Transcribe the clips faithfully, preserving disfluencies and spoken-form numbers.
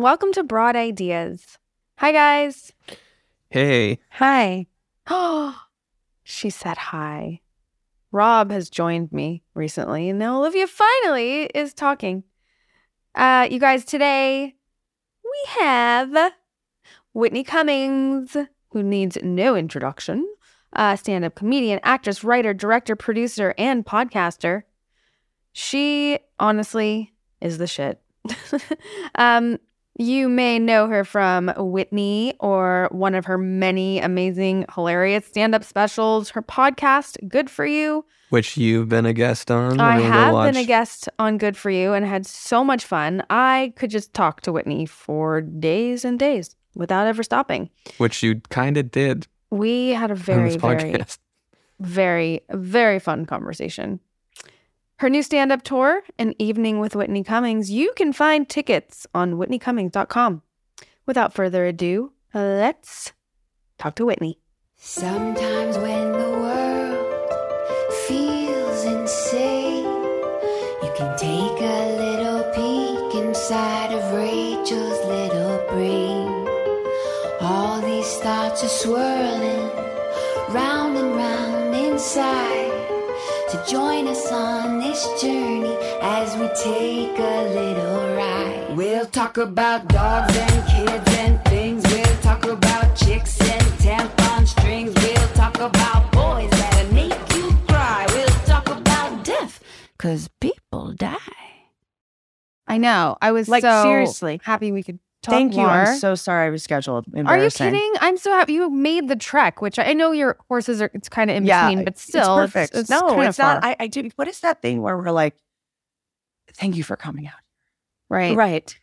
Welcome to Broad Ideas. Hi, guys. Hey. Hi. Oh, she said hi. Rob has joined me recently, and now Olivia finally is talking. Uh, you guys, today we have Whitney Cummings, who needs no introduction, uh, stand-up comedian, actress, writer, director, producer, and podcaster. She honestly is the shit. um... You may know her from Whitney or one of her many amazing, hilarious stand-up specials, her podcast, Good For You. Which you've been a guest on. I have been a guest on Good For You and had so much fun. I could just talk to Whitney for days and days without ever stopping. Which you kind of did. We had a very, very, very, very fun conversation. Her new stand-up tour, An Evening with Whitney Cummings, you can find tickets on Whitney Cummings dot com. Without further ado, let's talk to Whitney. Sometimes when the world feels insane, you can take a little peek inside of Rachel's little brain. All these thoughts are swirling round and round inside. To join us on this journey as we take a little ride. We'll talk about dogs and kids and things. We'll talk about chicks and tampon strings. We'll talk about boys that'll make you cry. We'll talk about death, because people die. I know. I was like, so seriously happy we could talk Thank more. You. I'm so sorry I was scheduled. Are you kidding? I'm so happy you made the trek, which I know your horses are, it's kind of in between, yeah, but still. It's perfect. It's, it's no, it's far. Not. I, I do. What is that thing where we're like, thank you for coming out? Right. Right.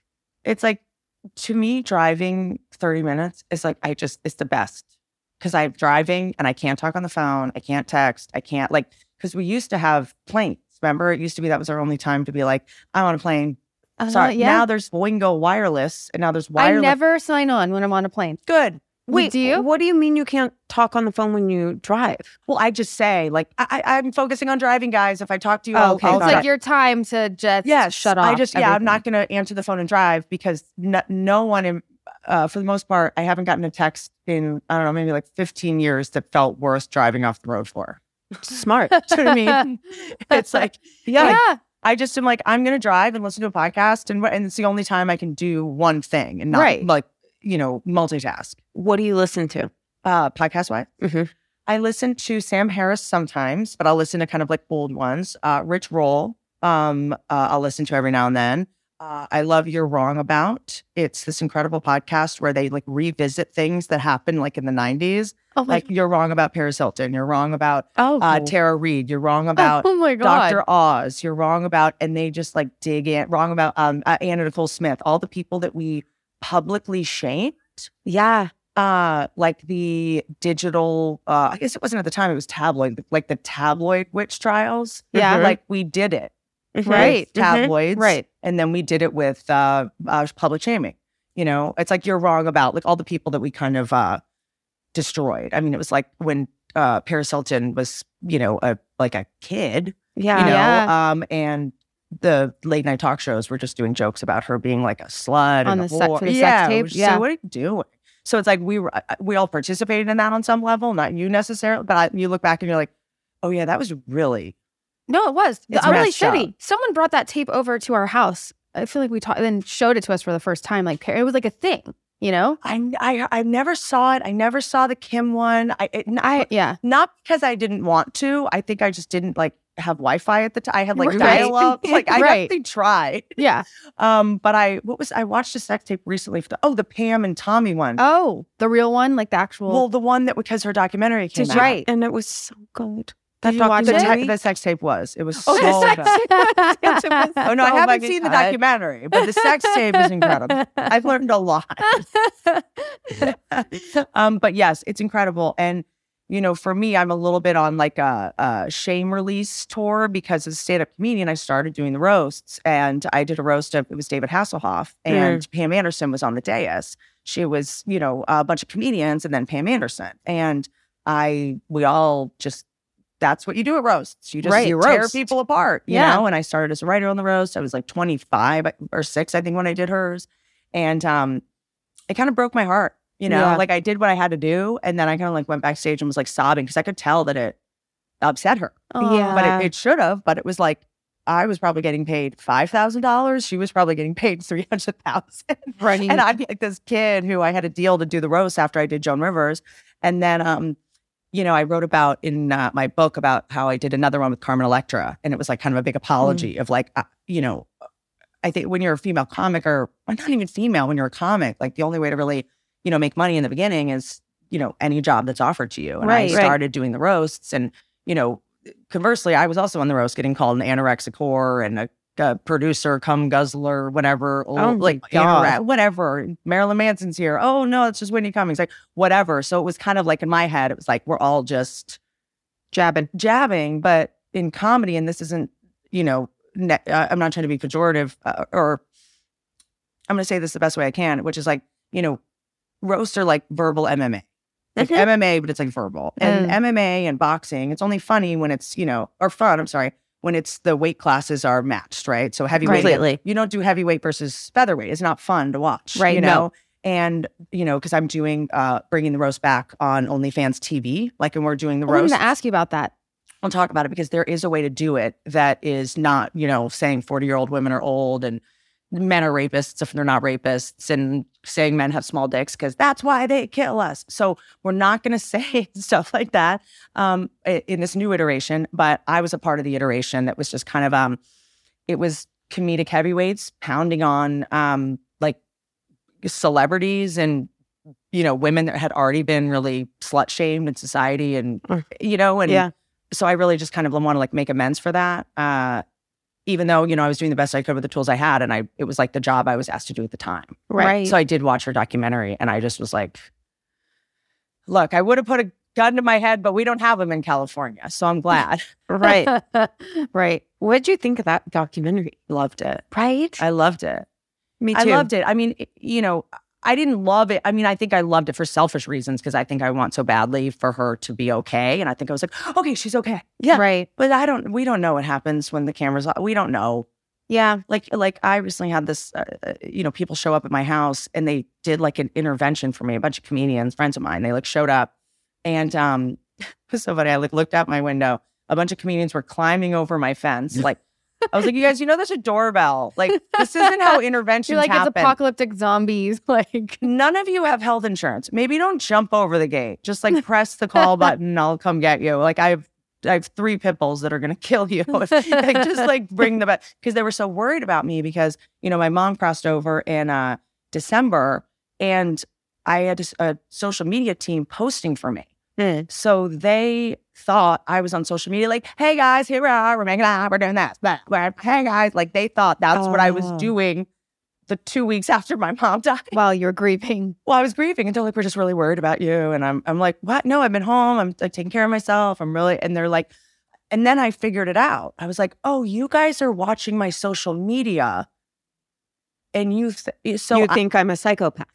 It's like, to me, driving thirty minutes is like, I just, it's the best. Because I'm driving and I can't talk on the phone. I can't text. I can't, like, because we used to have planes. Remember? It used to be that was our only time to be like, I'm on a plane. Uh, Sorry. Yeah. Now there's Boingo wireless, and now there's wireless. I never sign on when I'm on a plane. Good. Wait, you do you? What do you mean you can't talk on the phone when you drive? Well, I just say, like, I, I, I'm focusing on driving, guys. If I talk to you, oh, okay. I'll, I'll it's like your time to just yes, shut off. I just, yeah, everything. I'm not going to answer the phone and drive because no, no one, in, uh, for the most part, I haven't gotten a text in, I don't know, maybe like fifteen years that felt worse driving off the road for. Smart. Do you know what I mean? It's like, yeah. yeah. Like, I just am like, I'm going to drive and listen to a podcast, and, and it's the only time I can do one thing and not, right. like, you know, multitask. What do you listen to? Uh, podcast-wise? Mm-hmm. I listen to Sam Harris sometimes, but I'll listen to kind of like old ones. Uh, Rich Roll, um, uh, I'll listen to every now and then. Uh, I love You're Wrong About. It's this incredible podcast where they like revisit things that happened like in the nineties. Oh my like God. You're Wrong About Paris Hilton. You're wrong about oh. uh, Tara Reid. You're wrong about oh, oh my God. Doctor Oz. You're wrong about, and they just like dig in. Wrong about um, uh, Anna Nicole Smith. All the people that we publicly shamed. Yeah. Uh, like the digital, uh, I guess it wasn't at the time, it was tabloid. Like the tabloid witch trials. Yeah. Mm-hmm. Like we did it. Mm-hmm. Right. Tabloids. Mm-hmm. Right. And then we did it with uh, uh, public shaming. You know, it's like you're wrong about like all the people that we kind of uh, destroyed. I mean, it was like when uh, Paris Hilton was, you know, a, like a kid. Yeah. You know, yeah. Um, and the late night talk shows were just doing jokes about her being like a slut. On and the a sex, for the yeah, sex tape. Just, yeah. So what are you doing? So it's like we were, we all participated in that on some level. Not you necessarily, but I, you look back and you're like, oh yeah, that was really... No, it was. It's really shitty. Someone brought that tape over to our house. I feel like we talked, then showed it to us for the first time. Like it was like a thing, you know. I, I, I never saw it. I never saw the Kim one. I, it, I, yeah. Not because I didn't want to. I think I just didn't like have Wi-Fi at the time. I had like right. dial up. Like I right. definitely tried. Yeah. Um. But I, what was I watched a sex tape recently? For the, oh, the Pam and Tommy one. Oh, the real one, like the actual. Well, the one that because her documentary came out. Right, and it was so good. That Did you watch the, te- the sex tape was. It was oh, so the sex bad. Tape was, it was oh, no, so I haven't seen the documentary, but the sex tape is incredible. I've learned a lot. um, but yes, it's incredible. And, you know, for me, I'm a little bit on like a, a shame release tour because as a stand-up comedian, I started doing the roasts. And I did a roast of, it was David Hasselhoff. And mm. Pam Anderson was on the dais. She was, you know, a bunch of comedians and then Pam Anderson. And I, we all just, that's what you do at roasts. You just right, you tear roast. people apart, you yeah. know? And I started as a writer on the roast. I was like twenty-five or six, I think, when I did hers. And um, it kind of broke my heart, you know, yeah. like I did what I had to do. And then I kind of like went backstage and was like sobbing because I could tell that it upset her. Yeah. But it, it should have. But it was like, I was probably getting paid five thousand dollars. She was probably getting paid three hundred thousand dollars. Right. And I'd be like this kid who I had a deal to do the roast after I did Joan Rivers. And then, um, you know, I wrote about in uh, my book about how I did another one with Carmen Electra. And it was like kind of a big apology mm. of like, uh, you know, I think when you're a female comic or not even female, when you're a comic, like the only way to really, you know, make money in the beginning is, you know, any job that's offered to you. And right, I started right. doing the roasts and, you know, conversely, I was also on the roast getting called an anorexic whore and a, a producer, cum guzzler, whatever, oh like anorex, whatever. Marilyn Manson's here. Oh no, it's just Whitney Cummings, like whatever. So it was kind of like in my head, it was like we're all just jabbing, jabbing. But in comedy, and this isn't, you know, ne I'm not trying to be pejorative, uh, or I'm going to say this the best way I can, which is like, you know, roasts are like verbal M M A. Like mm-hmm. M M A, but it's like verbal. And mm. M M A and boxing, it's only funny when it's, you know, or fun, I'm sorry, when it's the weight classes are matched, right? So heavyweight, right. you don't do heavyweight versus featherweight. It's not fun to watch, right? you know? No. And, you know, because I'm doing, uh, bringing the roast back on OnlyFans T V, like, and we're doing the roast. I was going to ask you about that. I'll talk about it because there is a way to do it that is not, you know, saying forty-year-old women are old and men are rapists if they're not rapists, and saying men have small dicks because that's why they kill us. So we're not going to say stuff like that um, in this new iteration. But I was a part of the iteration that was just kind of, um, it was comedic heavyweights pounding on um, like celebrities and, you know, women that had already been really slut shamed in society and, mm. you know, and yeah. so I really just kind of want to like make amends for that. Uh, Even though, you know, I was doing the best I could with the tools I had, and I it was like the job I was asked to do at the time. Right. right. So I did watch her documentary, and I just was like, look, I would have put a gun to my head, but we don't have them in California, so I'm glad. right. right. What did you think of that documentary? Loved it. Right? I loved it. Me too. I loved it. I mean, you know, I didn't love it. I mean, I think I loved it for selfish reasons because I think I want so badly for her to be okay. And I think I was like, okay, she's okay. Yeah. Right. But I don't, we don't know what happens when the camera's on. We don't know. Yeah. Like, like I recently had this, uh, you know, people show up at my house and they did like an intervention for me, a bunch of comedians, friends of mine. They like showed up and um, it was so funny. I like looked out my window. A bunch of comedians were climbing over my fence. Like, I was like, you guys, you know, that's a doorbell. Like, this isn't how interventions You're like, happen. It's apocalyptic zombies. Like, none of you have health insurance. Maybe don't jump over the gate. Just like press the call button. And I'll come get you. Like, I have, I have three pit bulls that are going to kill you. If, like, just like bring them back because they were so worried about me because, you know, my mom crossed over in uh, December and I had a, a social media team posting for me. Mm. So they thought I was on social media like, hey guys, here we are, we're making out, we're doing that, but hey guys, like they thought that's oh. what I was doing the two weeks after my mom died. While you're grieving. Well, I was grieving until like, we're just really worried about you. And I'm, I'm like, what? No, I've been home. I'm like taking care of myself. I'm really, and they're like, and then I figured it out. I was like, oh, you guys are watching my social media and you, th so you think I I'm a psychopath.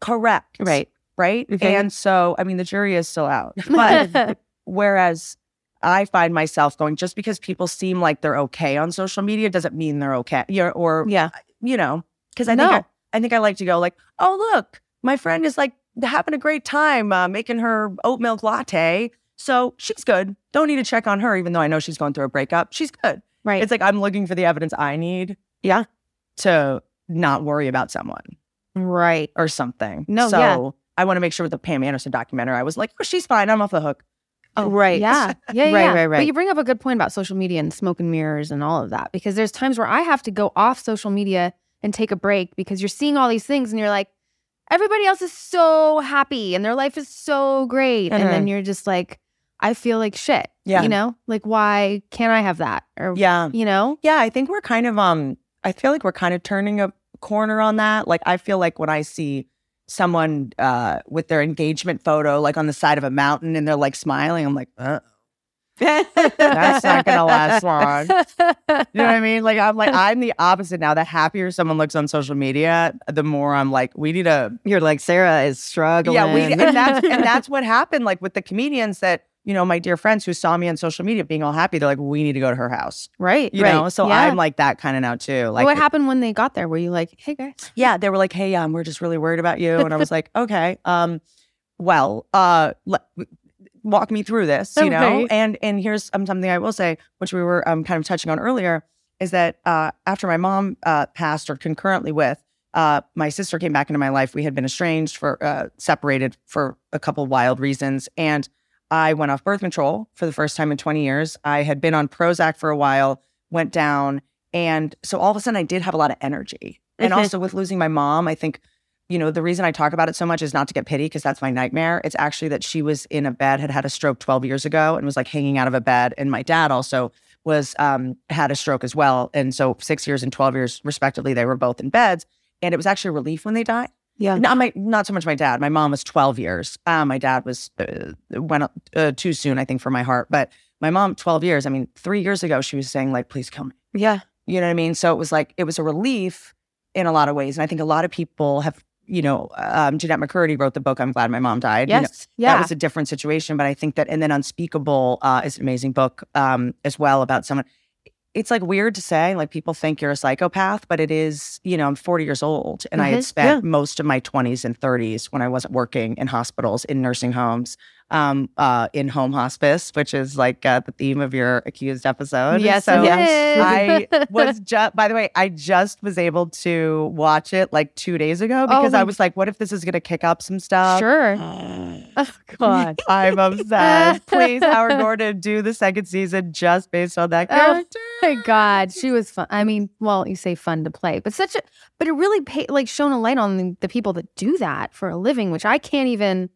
Correct. Right. Right. Okay. And so, I mean, the jury is still out. But whereas I find myself going, just because people seem like they're okay on social media doesn't mean they're okay. You're, or, yeah. you know, because I, no. I, I think I like to go like, oh, look, my friend is like having a great time uh, making her oat milk latte. So she's good. Don't need to check on her, even though I know she's going through a breakup. She's good. Right. It's like I'm looking for the evidence I need. Yeah. To not worry about someone. Right. Or something. No, so, yeah. I want to make sure with the Pam Anderson documentary, I was like, oh, she's fine. I'm off the hook. Oh, right. Yeah. Yeah, yeah. Right, right, right. But you bring up a good point about social media and smoke and mirrors and all of that, because there's times where I have to go off social media and take a break because you're seeing all these things and you're like, everybody else is so happy and their life is so great. Mm-hmm. And then you're just like, I feel like shit. Yeah. You know, like, why can't I have that? Or, yeah. you know? Yeah. I think we're kind of, um, I feel like we're kind of turning a corner on that. Like, I feel like when I see someone uh, with their engagement photo like on the side of a mountain and they're like smiling, I'm like, uh-oh. That's not gonna last long. You know what I mean? Like, I'm like, I'm the opposite now. The happier someone looks on social media, the more I'm like, we need a. You're like, Sarah is struggling. Yeah, we, and that's and that's what happened. Like with the comedians that you know, my dear friends who saw me on social media being all happy, they're like, we need to go to her house. Right. You right. know, so yeah. I'm like that kind of now too. Like, what happened when they got there? Were you like, hey guys? Yeah, they were like, hey, um, we're just really worried about you. And I was like, okay, um, well, uh, let, walk me through this, you okay. know? And and here's um, something I will say, which we were um, kind of touching on earlier, is that uh, after my mom uh, passed, or concurrently with, Uh, my sister came back into my life. We had been estranged for, uh, separated for a couple of wild reasons. And I went off birth control for the first time in twenty years. I had been on Prozac for a while, went down. And so all of a sudden I did have a lot of energy. And also with losing my mom, I think, you know, the reason I talk about it so much is not to get pity, because that's my nightmare. It's actually that she was in a bed, had had a stroke twelve years ago and was like hanging out of a bed. And my dad also was, um, had a stroke as well. And so six years and twelve years respectively, they were both in beds. And it was actually a relief when they died. Yeah, not my, not so much my dad. My mom was twelve years. Uh, my dad was uh, went uh, too soon, I think, for my heart. But my mom, twelve years. I mean, three years ago, she was saying like, "Please kill me." Yeah, you know what I mean. So it was like it was a relief in a lot of ways. And I think a lot of people have, you know, um, Jeanette McCurdy wrote the book "I'm Glad My Mom Died." Yes, you know, yeah, that was a different situation. But I think that, and then "Unspeakable" uh, is an amazing book um, as well about someone. It's like weird to say, like people think you're a psychopath, but it is, you know, I'm forty years old and mm-hmm. I had spent yeah. most of my twenties and thirties when I wasn't working in hospitals, in nursing homes, um, uh, in home hospice, which is like uh, the theme of your Accused episode. Yes, so yes. I was just, by the way, I just was able to watch it like two days ago because oh, I was like, what if this is going to kick up some stuff? Sure. Oh, God. I'm obsessed. Please, Howard Gordon, do the second season just based on that character. Oh. Oh my God, she was fun. I mean, well, you say fun to play, but such a, but it really paid, like shone a light on the, the people that do that for a living, which I can't even,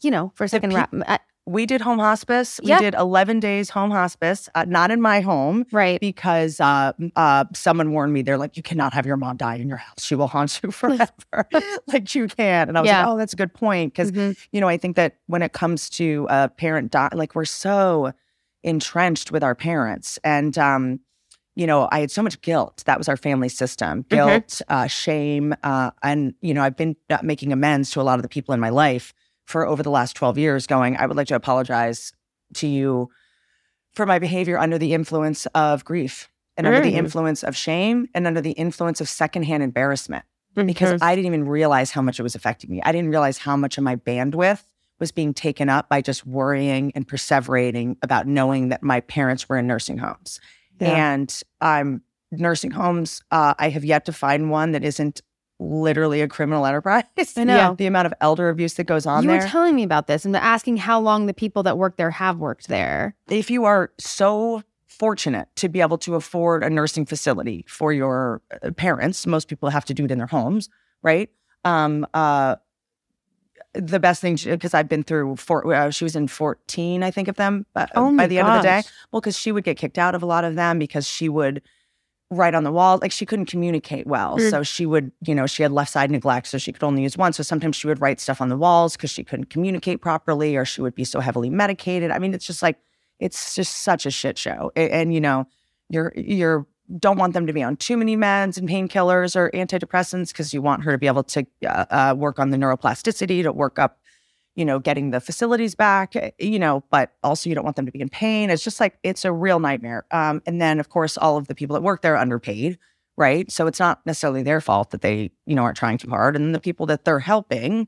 you know, for a second wrap. I, we did home hospice. Yeah. We did eleven days home hospice, uh, not in my home. Right. Because uh, uh, someone warned me, they're like, you cannot have your mom die in your house. She will haunt you forever. Like you can. And I was yeah. like, oh, that's a good point. Because, mm-hmm. you know, I think that when it comes to uh, parent, doc, like we're so entrenched with our parents and, um, you know, I had so much guilt. That was our family system. Guilt, mm-hmm. uh, shame. Uh, and, you know, I've been making amends to a lot of the people in my life for over the last twelve years going, I would like to apologize to you for my behavior under the influence of grief and mm-hmm. under the influence of shame and under the influence of secondhand embarrassment mm-hmm. because I didn't even realize how much it was affecting me. I didn't realize how much of my bandwidth was being taken up by just worrying and perseverating about knowing that my parents were in nursing homes. Yeah. And um, nursing homes, uh, I have yet to find one that isn't literally a criminal enterprise. I know. Yeah. The amount of elder abuse that goes on there. You were there. telling me about this and asking how long the people that work there have worked there. If you are so fortunate to be able to afford a nursing facility for your parents, most people have to do it in their homes, right? Um, uh, the best thing, because I've been through, four, she was in fourteen, I think, of them uh, oh by the gosh. end of the day. Well, because she would get kicked out of a lot of them because she would write on the wall. Like, she couldn't communicate well. Mm. So she would, you know, she had left side neglect, so she could only use one. So sometimes she would write stuff on the walls because she couldn't communicate properly, or she would be so heavily medicated. I mean, it's just like, it's just such a shit show. And, and you know, you're, you're, don't want them to be on too many meds and painkillers or antidepressants because you want her to be able to uh, uh, work on the neuroplasticity, to work up, you know, getting the facilities back, you know, but also you don't want them to be in pain. It's just like, it's a real nightmare. Um, and then, of course, all of the people that work there are underpaid, right? So it's not necessarily their fault that they, you know, aren't trying too hard. And the people that they're helping,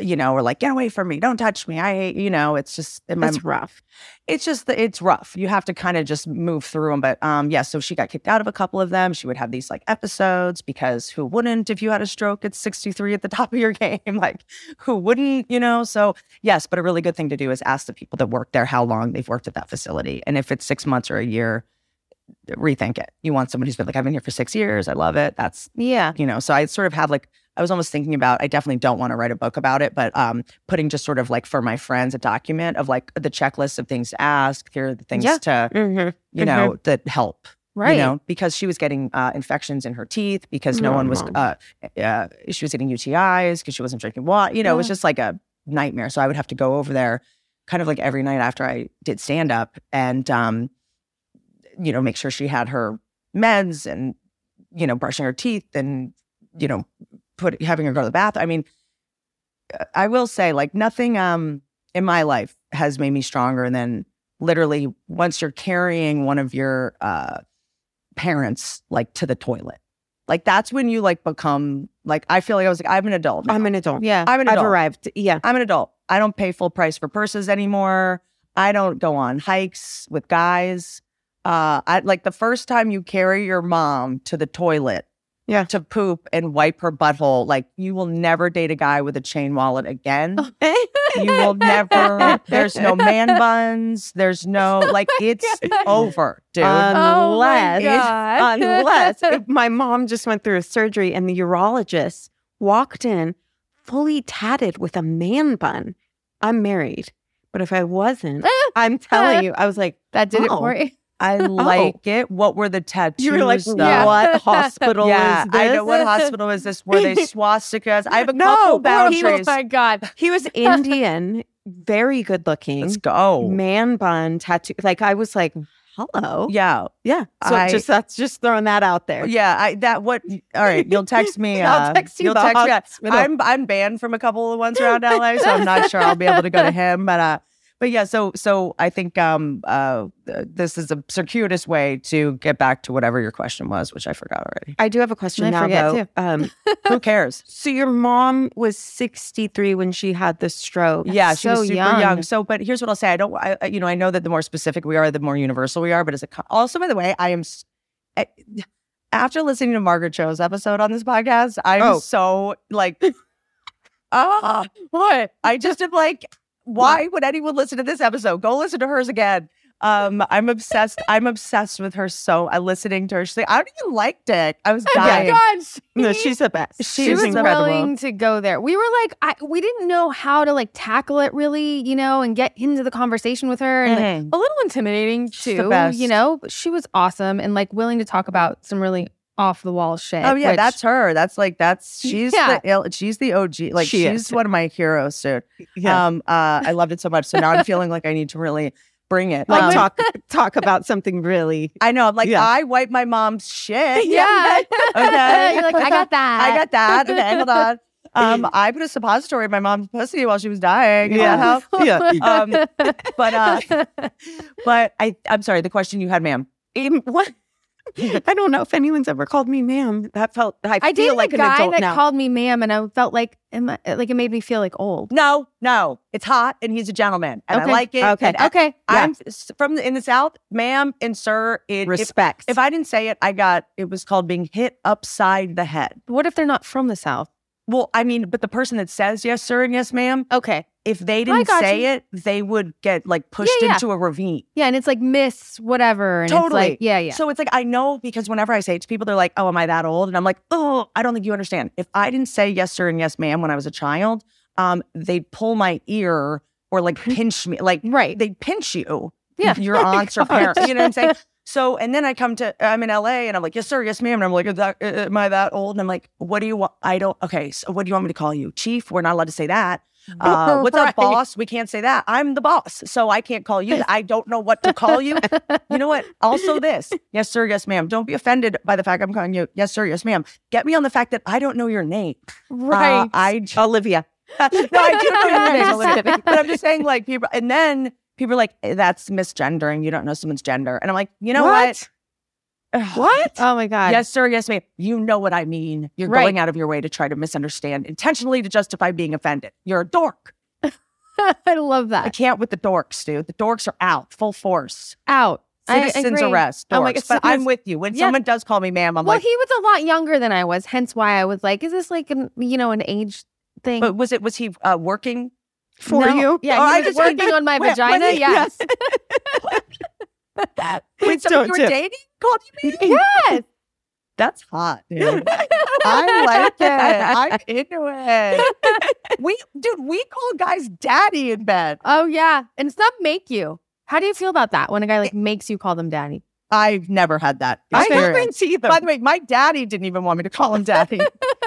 you know, are like, get away from me. Don't touch me. I hate, you know, it's just, it's my, rough. It's just, the, it's rough. You have to kind of just move through them. But um, yeah, so she got kicked out of a couple of them. She would have these like episodes because who wouldn't if you had a stroke at sixty-three at the top of your game? Like, who wouldn't, you know? So yes, but a really good thing to do is ask the people that work there how long they've worked at that facility. And if it's six months or a year, rethink it. You want somebody who's been like, I've been here for six years. I love it. That's, yeah, you know, so I sort of have like, I was almost thinking about, I definitely don't want to write a book about it, but um, putting just sort of like for my friends a document of like the checklist of things to ask, here are the things yeah. to, mm-hmm. you know, mm-hmm. that help. Right. You know, because she was getting uh, infections in her teeth because no mm-hmm. one was, uh, uh, she was getting U T Is because she wasn't drinking water. You know, yeah. it was just like a nightmare. So I would have to go over there kind of like every night after I did stand up and, um, you know, make sure she had her meds and, you know, brushing her teeth and, you know, Put, having her go to the bathroom. I mean, I will say, like, nothing um, in my life has made me stronger. And then literally once you're carrying one of your uh, parents like to the toilet, like that's when you like become like, I feel like I was like, I'm an adult now. I'm an adult. Yeah. I'm an adult. I've arrived. Yeah. I'm an adult. I don't pay full price for purses anymore. I don't go on hikes with guys. Uh, I, like the first time you carry your mom to the toilet yeah. to poop and wipe her butthole, like you will never date a guy with a chain wallet again. You will never. There's no man buns. There's no, like it's over, dude. Unless, oh unless if my mom just went through a surgery and the urologist walked in fully tatted with a man bun, I'm married. But if I wasn't, I'm telling you, I was like, that did oh. it for you. I like oh. it. What were the tattoos? You were like, though? Yeah. What hospital yeah, is this? I know what hospital is this. Were they swastikas? I have a no, couple boundaries. No, oh my God. He was Indian, very good looking. Let's go. Man bun tattoo. Like I was like, hello. Yeah. Yeah. So I, just that's just throwing that out there. Yeah. I that what all right, you'll text me. Uh, I'll text you. You'll text house. me. I'm I'm banned from a couple of ones around L A, so I'm not sure I'll be able to go to him. But uh But yeah, so so I think um, uh, this is a circuitous way to get back to whatever your question was, which I forgot already. I do have a question and now, I forget though. Too. Um, who cares? So your mom was sixty-three when she had the stroke. Yeah, she so was super young. young. So, but here's what I'll say: I don't, I, you know, I know that the more specific we are, the more universal we are. But as a also, by the way, I am. I, after listening to Margaret Cho's episode on this podcast, I'm oh. so like, ah, oh, what? I just am like. Why would anyone listen to this episode? Go listen to hers again. Um, I'm obsessed. I'm obsessed with her. So I listening to her. She's like, I don't even like dick. I was dying. Oh my God, she, no, she's the best. She, she was incredible. Willing to go there. We were like, I, we didn't know how to like tackle it really, you know, and get into the conversation with her. And mm-hmm. like, a little intimidating too, you know. But she was awesome and like willing to talk about some really off the wall shit. Oh yeah, which, that's her. That's like that's she's yeah. the she's the O G. Like she she's is. one of my heroes, dude. Yeah. Um, uh, I loved it so much. So now I'm feeling like I need to really bring it. Like um, talk talk about something really. I know. I'm like yeah. I wipe my mom's shit. Yeah. Okay. You're like I got that. I got that. Okay, hold on. Um, I put a suppository in my mom's pussy while she was dying. Yeah. yeah. Um, but uh, but I I'm sorry. The question you had, ma'am. Um, what? I don't know if anyone's ever called me ma'am. That felt I, I feel like an adult now. I dated a guy that called me ma'am, and I felt like am I, like it made me feel like old. No, no, it's hot, and he's a gentleman, and okay. I like it. Okay, okay. I, I'm yeah. from the, in the South, ma'am and sir. It, Respect. If, if I didn't say it, I got it was called being hit upside the head. What if they're not from the South? Well, I mean, but the person that says yes, sir, and yes, ma'am. Okay. If they didn't say you. it, they would get like pushed yeah, yeah. into a ravine. Yeah, and it's like miss whatever. And totally. It's like, yeah, yeah. So it's like I know because whenever I say it to people, they're like, "Oh, am I that old?" And I'm like, "Oh, I don't think you understand. If I didn't say yes, sir, and yes, ma'am when I was a child, um, they'd pull my ear or like pinch me, like right. They'd pinch you. Yeah, your aunts or parents. You know what I'm saying? So and then I come to I'm in L A and I'm like, "Yes, sir, yes, ma'am." And I'm like, that, "Am I that old?" And I'm like, "What do you want? I don't. Okay, so what do you want me to call you, Chief? We're not allowed to say that." Uh, what's right. up, boss? We can't say that. I'm the boss, so I can't call you. I don't know what to call you. You know what? Also this. Yes, sir. Yes, ma'am. Don't be offended by the fact I'm calling you. Yes, sir. Yes, ma'am. Get me on the fact that I don't know your name. Right. Uh, I Olivia. No, I do know your name, Olivia. But I'm just saying like people, and then people are like, that's misgendering. You don't know someone's gender. And I'm like, you know what? what? What? Oh my God. Yes, sir. Yes, ma'am. You know what I mean. You're right. going out of your way to try to misunderstand intentionally to justify being offended. You're a dork. I love that. I can't with the dorks, dude. The dorks are out, full force. Out. Citizen's arrest. Dorks. Oh my God. But I'm with you. When yeah. someone does call me ma'am, I'm well, like. Well, he was a lot younger than I was, hence why I was like, is this like, an, you know, an age thing? But was it, was he uh, working for no. you? Yeah, oh, he I was working on my wait, vagina. Wait, yes. yes. That. Wait, so you were tip. dating? Called you me? Yes. That's hot, dude. I like it. I'm into it. We, dude, we call guys daddy in bed. Oh, yeah. And some make you. How do you feel about that when a guy like makes you call them daddy? I've never had that experience. I haven't either. By the way, my daddy didn't even want me to call him daddy.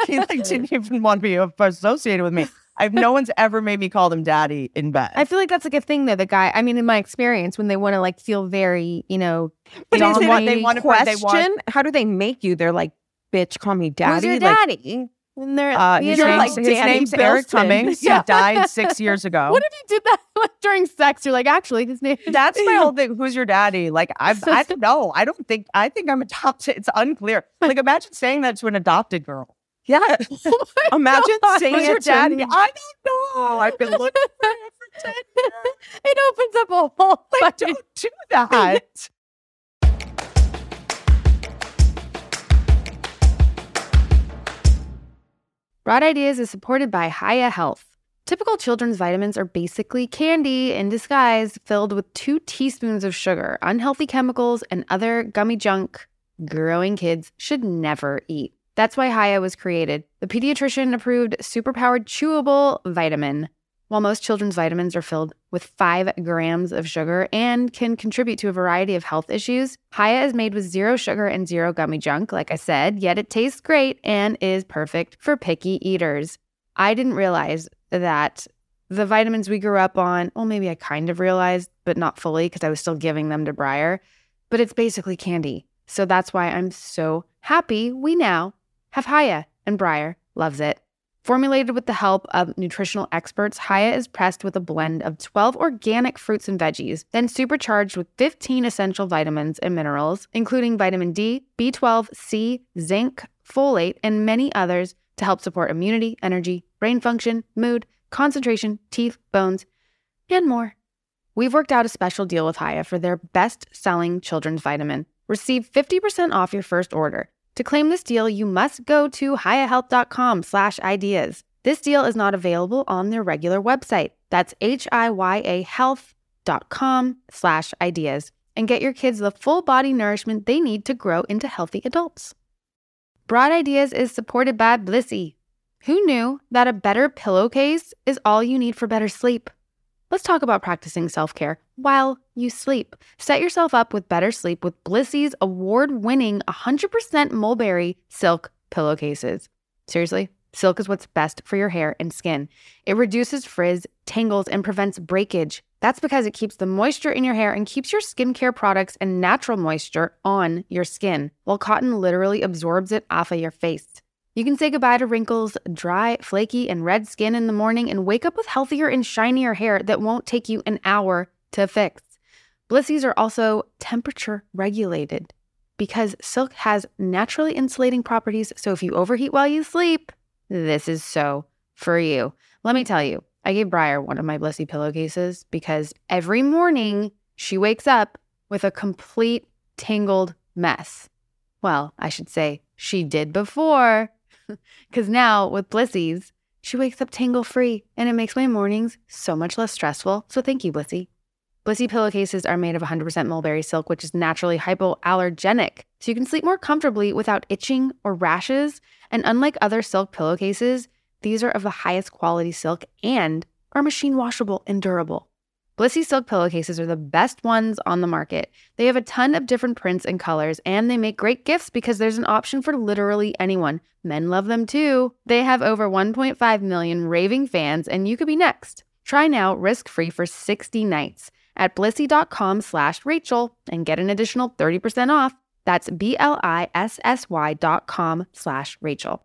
He like, didn't even want to be associated with me. I've no one's ever made me call them daddy in bed. I feel like that's like a thing though. The guy, I mean, in my experience, when they want to like feel very, you know, but is it they want to question. They want, how do they make you? They're like, bitch, call me daddy. Who's your daddy? Like, When they're uh, his name, like, his name's Eric Cummings. Yeah. He died six years ago. What if he did that like, during sex? You're like, actually, his name. That's my whole thing. Who's your daddy? Like, I I don't know. I don't think. I think I'm adopted. It's unclear. Like, imagine saying that to an adopted girl. Yeah. Oh imagine God. saying who's your daddy? daddy. I don't know. I've been looking for it for ten years. It opens up a whole. Like, don't do that. Broad Ideas is supported by Hiya Health. Typical children's vitamins are basically candy in disguise filled with two teaspoons of sugar, unhealthy chemicals, and other gummy junk growing kids should never eat. That's why Hiya was created, the pediatrician-approved superpowered chewable vitamin. While most children's vitamins are filled with five grams of sugar and can contribute to a variety of health issues, Hiya is made with zero sugar and zero gummy junk, like I said, yet it tastes great and is perfect for picky eaters. I didn't realize that the vitamins we grew up on, well, maybe I kind of realized, but not fully because I was still giving them to Briar, but it's basically candy. So that's why I'm so happy we now have Hiya, and Briar loves it. Formulated with the help of nutritional experts, Hiya is pressed with a blend of twelve organic fruits and veggies, then supercharged with fifteen essential vitamins and minerals, including vitamin D, B twelve, C, zinc, folate, and many others to help support immunity, energy, brain function, mood, concentration, teeth, bones, and more. We've worked out a special deal with Hiya for their best-selling children's vitamin. Receive fifty percent off your first order. To claim this deal, you must go to hiyahealth.com slash ideas. This deal is not available on their regular website. That's H I Y A health.com slash ideas. And get your kids the full body nourishment they need to grow into healthy adults. Broad Ideas is supported by Blissy. Who knew that a better pillowcase is all you need for better sleep? Let's talk about practicing self-care while you sleep. Set yourself up with better sleep with Blissy's award-winning one hundred percent mulberry silk pillowcases. Seriously, silk is what's best for your hair and skin. It reduces frizz, tangles, and prevents breakage. That's because it keeps the moisture in your hair and keeps your skincare products and natural moisture on your skin, while cotton literally absorbs it off of your face. You can say goodbye to wrinkles, dry, flaky, and red skin in the morning and wake up with healthier and shinier hair that won't take you an hour to fix. Blissy's are also temperature regulated because silk has naturally insulating properties, so if you overheat while you sleep, this is so for you. Let me tell you, I gave Briar one of my Blissy pillowcases because every morning she wakes up with a complete tangled mess. Well, I should say she did before. Because now with Blissy's, she wakes up tangle-free, and it makes my mornings so much less stressful. So thank you, Blissy. Blissy pillowcases are made of one hundred percent mulberry silk, which is naturally hypoallergenic, so you can sleep more comfortably without itching or rashes. And unlike other silk pillowcases, these are of the highest quality silk and are machine washable and durable. Blissy silk pillowcases are the best ones on the market. They have a ton of different prints and colors, and they make great gifts because there's an option for literally anyone. Men love them too. They have over one point five million raving fans, and you could be next. Try now risk-free for sixty nights at blissy.com slash Rachel and get an additional thirty percent off. That's B-L-I-S-S-Y dot com slash Rachel.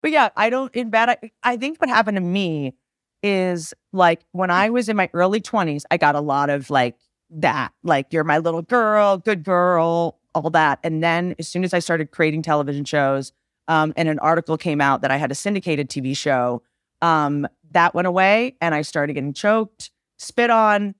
But yeah, I don't, in bad, I, I think what happened to me is like when I was in my early twenties, I got a lot of like that, like you're my little girl, good girl, all that. And then as soon as I started creating television shows um, and an article came out that I had a syndicated T V show, um, that went away and I started getting choked, spit on,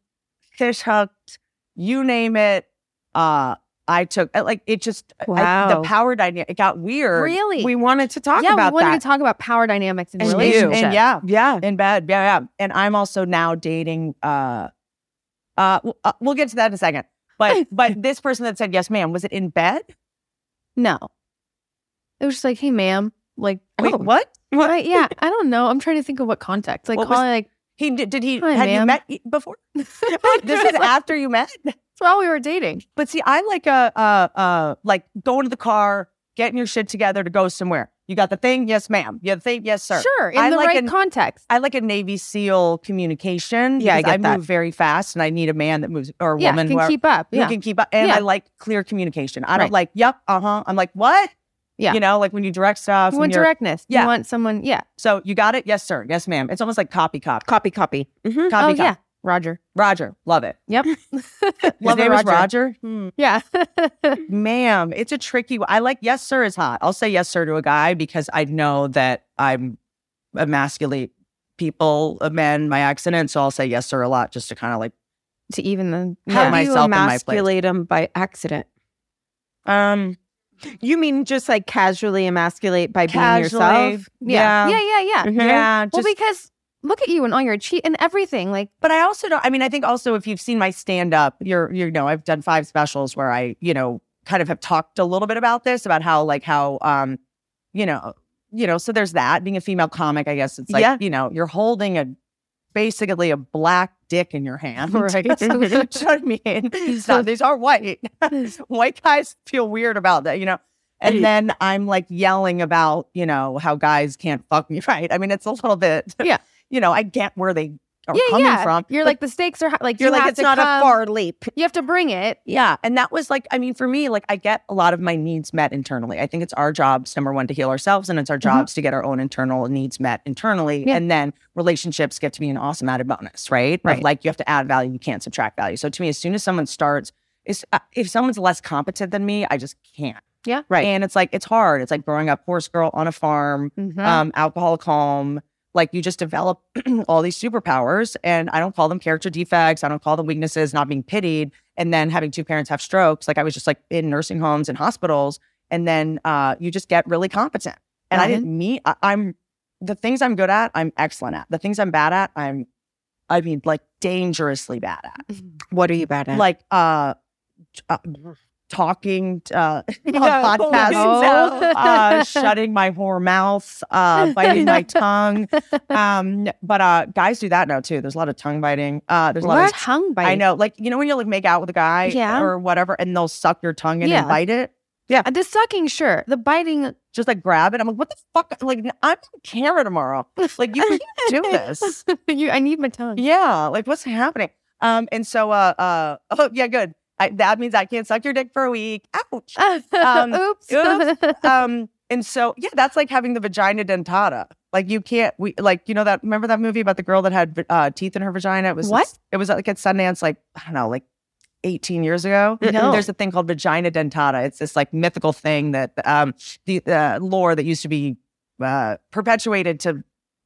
fish hooked, you name it. Uh, I took, like, it just, wow. I, the power dynamic, it got weird. Really? We wanted to talk yeah, about that. Yeah, we wanted that. to talk about power dynamics in and relationships. And yeah, yeah, in bed, yeah, yeah. And I'm also now dating, uh, uh, we'll, uh, we'll get to that in a second. But but this person that said, yes, ma'am, was it in bed? No. It was just like, hey, ma'am. Like, wait, oh, what? what? I, yeah, I don't know. I'm trying to think of what context. Like, what calling, was, like. He, did he, hi, had you met before? This is after you met? While we were dating. But see, I like a, uh, uh, like going to the car, getting your shit together to go somewhere. You got the thing? Yes, ma'am. You have the thing? Yes, sir. Sure, in I the like right a, context. I like a Navy SEAL communication. Yeah, I get I that. I move very fast, and I need a man that moves, or a yeah, woman. Can whoever, keep up. Yeah, who can keep up. And yeah. I like clear communication. I don't right. like, yep, uh-huh. I'm like, what? Yeah. You know, like when you direct stuff. You want directness. Yeah. You want someone, yeah. So you got it? Yes, sir. Yes, ma'am. It's almost like copy, cop. Copy, copy. Mm-hmm. Copy, oh, copy. Yeah. Roger. Roger. Love it. Yep. Love it, Roger. Roger? Hmm. Yeah. Ma'am, it's a tricky one. I like yes, sir is hot. I'll say yes, sir to a guy because I know that I'm emasculate people, men, my accident. So I'll say yes, sir a lot just to kind of like. To even the. How yeah. myself you emasculate in my them by accident? Um. You mean just like casually emasculate by casually, being yourself? Yeah. Yeah, yeah, yeah. Yeah. Mm-hmm. yeah just, well, because. Look at you and all your cheat and everything. Like, but I also don't, I mean, I think also if you've seen my stand up, you're, you know, I've done five specials where I, you know, kind of have talked a little bit about this, about how, like, how, um, you know, you know, so there's that being a female comic, I guess it's like, yeah. you know, you're holding a, basically a black dick in your hand. Right. You know what I mean? Not, these are white. White guys feel weird about that, you know? And then I'm like yelling about, you know, how guys can't fuck me right. I mean, it's a little bit, yeah. You know, I get where they are yeah, coming yeah. from. You're like, the stakes are like, you're you like, have it's to not come, a far leap. You have to bring it. Yeah. And that was like, I mean, for me, like, I get a lot of my needs met internally. I think it's our jobs, number one, to heal ourselves. And it's our jobs mm-hmm. to get our own internal needs met internally. Yeah. And then relationships get to be an awesome added bonus, right? Right. Of, like, you have to add value. You can't subtract value. So to me, as soon as someone starts, is uh, if someone's less competent than me, I just can't. Yeah. Right. And it's like, it's hard. It's like growing up horse girl on a farm, mm-hmm. um, alcoholic home. Like, you just develop all these superpowers, and I don't call them character defects. I don't call them weaknesses, not being pitied. And then having two parents have strokes. Like, I was just like in nursing homes and hospitals. And then uh, you just get really competent. And mm-hmm. I didn't meet, I, I'm, the things I'm good at, I'm excellent at. The things I'm bad at, I'm, I mean, like, dangerously bad at. What are you bad at? Like, uh, uh talking, uh, no. on podcasts, oh. uh, shutting my whore mouth, uh, biting my tongue. Um, but uh, guys do that now too. There's a lot of tongue biting. Uh, there's a lot what? Of tongue biting. I know, like, you know, when you like make out with a guy yeah. or whatever, and they'll suck your tongue in yeah. and bite it. Yeah, and the sucking, sure. The biting, just like grab it. I'm like, what the fuck? Like, I'm on camera tomorrow. Like, you can do this. you, I need my tongue. Yeah, like, what's happening? Um, and so, uh, uh, oh yeah, good. I, that means I can't suck your dick for a week. Ouch. Um, oops. oops. Um, and so, yeah, that's like having the vagina dentata. Like, you can't, we like, you know, that, remember that movie about the girl that had uh, teeth in her vagina? It was what? It was like at Sundance, like, I don't know, like eighteen years ago. No. There's a thing called vagina dentata. It's this like mythical thing that um, the uh, lore that used to be uh, perpetuated to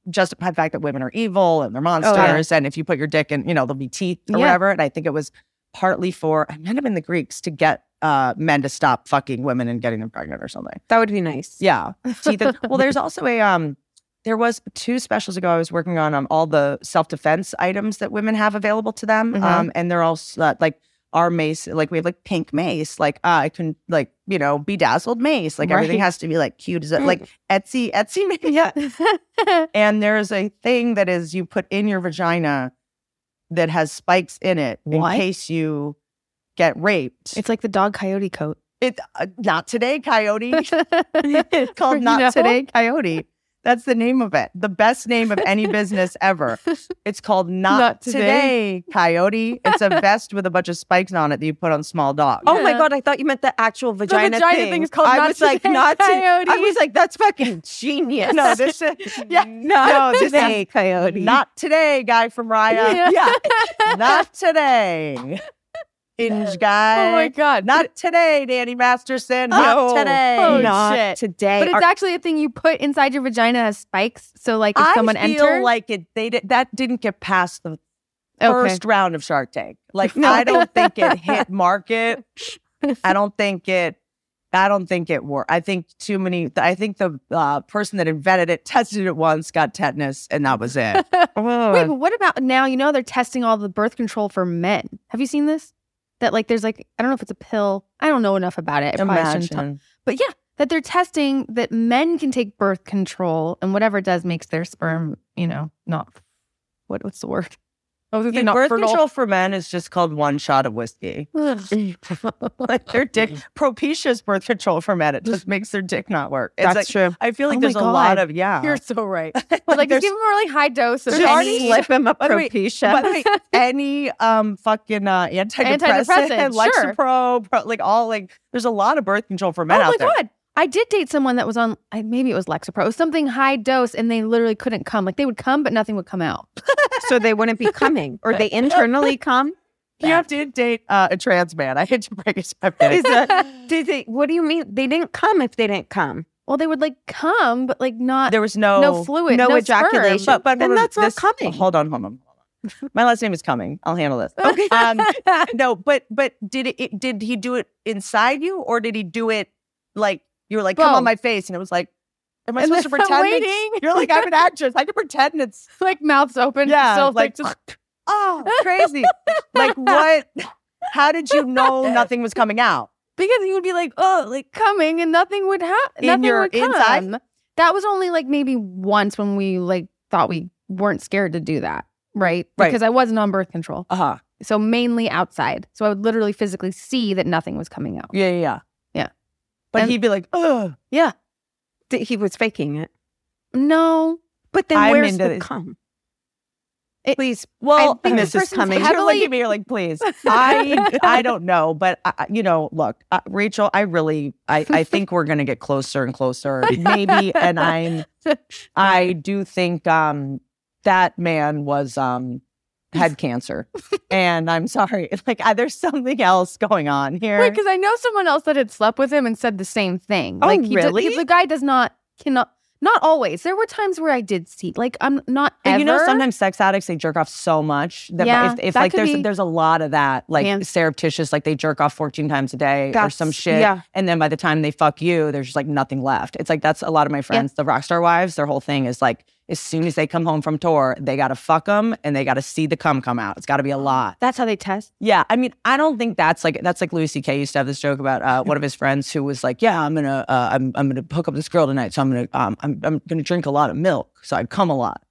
justify the fact that women are evil and they're monsters. Oh, yeah. And if you put your dick in, you know, there'll be teeth or yeah. whatever. And I think it was partly for, I might have been the Greeks, to get uh, men to stop fucking women and getting them pregnant or something. That would be nice. Yeah. Well, there's also a, um, there was two specials ago I was working on um, all the self-defense items that women have available to them. Mm-hmm. Um, and they're all uh, like our mace, like we have like pink mace, like uh, I can like, you know, bedazzled mace. Like right. everything has to be like cute. Is it like Etsy, Etsy mace? Yeah. And there's a thing that is you put in your vagina that has spikes in it what? In case you get raped. It's like the dog coyote coat. It's uh, not today, coyote. It's called not no? today, coyote. That's the name of it. The best name of any business ever. It's called not, not today. today, coyote. It's a vest with a bunch of spikes on it that you put on small dogs. Oh my God, I thought you meant the actual vagina, the vagina thing. thing is called I not was today, like, not coyote. To, I was like, that's fucking genius. No, this is yeah. not no, today, is, coyote. Not today, guy from Raya. Yeah. yeah. Not today. Inge guy. Oh my God. Not today, Danny Masterson. No. Not today. Oh, not shit. Today. But it's Are, actually a thing you put inside your vagina as spikes. So like if I someone enters. I feel entered, like it, they did, that didn't get past the first okay. round of Shark Tank. Like no. I don't think it hit market. I don't think it, I don't think it worked. I think too many, I think the uh, person that invented it tested it once, got tetanus, and that was it. Wait, but what about now, you know, they're testing all the birth control for men. Have you seen this? That like there's like, I don't know if it's a pill. I don't know enough about it. I Imagine. Tell, but yeah, that they're testing that men can take birth control and whatever it does makes their sperm, you know, not, what what's the word? Oh, yeah, not birth fertile? Control for men is just called one shot of whiskey. Like their dick, propitious birth control for men. It just makes their dick not work. It's That's like, true. I feel like oh there's God. a lot of, yeah. You're so right. But like give them a really high dose of any. Slip him a propitia. Wait, wait, any um, fucking uh, antidepressant, antidepressant sure. Lexapro, pro, like all like, there's a lot of birth control for men oh out there. Oh my God. I did date someone that was on, maybe it was Lexapro, it was something high dose, and they literally couldn't come. Like, they would come, but nothing would come out. So they wouldn't be coming, or they internally come? You have to date uh, a trans man. I hate to break it up. What do you mean? They didn't come if they didn't come. Well, they would, like, come, but, like, not... There was no... No fluid, no, no ejaculation. Sperm. But, but then that's this, not coming. Hold on, hold on. My last name is Cumming. I'll handle this. Okay. Um, no, but but did it? Did he do it inside you, or did he do it, like... You were like, Boom. come on my face. And it was like, am I supposed to pretend? It's, you're like, I'm an actress. I can pretend it's like mouth's open. Yeah. So like, like just, oh, crazy. Like what? How did you know nothing was coming out? Because you would be like, oh, like coming and nothing would happen. Nothing your would come. Inside? That was only like maybe once when we like thought we weren't scared to do that. Right. right. Because I wasn't on birth control. Uh-huh. So mainly outside. So I would literally physically see that nothing was coming out. Yeah, yeah, yeah. But and, he'd be like, oh, yeah. He was faking it. No. But then I'm where's the this. Cum? It, please. Well, I think this is coming. You're looking at me, you're like, please. I I don't know. But, I, you know, look, uh, Rachel, I really, I, I think we're going to get closer and closer. Maybe. And I I do think um, that man was, um, had cancer. And I'm sorry. Like, I, there's something else going on here. Right, because I know someone else that had slept with him and said the same thing. Oh, like, he really? Does, he, the guy does not, cannot, not always. There were times where I did see, like, I'm not and ever. You know, sometimes sex addicts, they jerk off so much. That yeah, if, if that like, there's be, there's a lot of that, like, yeah. surreptitious, like, they jerk off fourteen times a day that's, or some shit. Yeah. And then by the time they fuck you, there's just, like, nothing left. It's like, that's a lot of my friends, yeah. the rock star wives, their whole thing is, like, as soon as they come home from tour, they got to fuck them and they got to see the cum come out. It's got to be a lot. That's how they test? Yeah. I mean, I don't think that's like, that's like Louis C K used to have this joke about uh, one of his friends who was like, yeah, I'm going to, uh, I'm, I'm going to hook up this girl tonight. So I'm going to, um, I'm, I'm going to drink a lot of milk. So I cum a lot.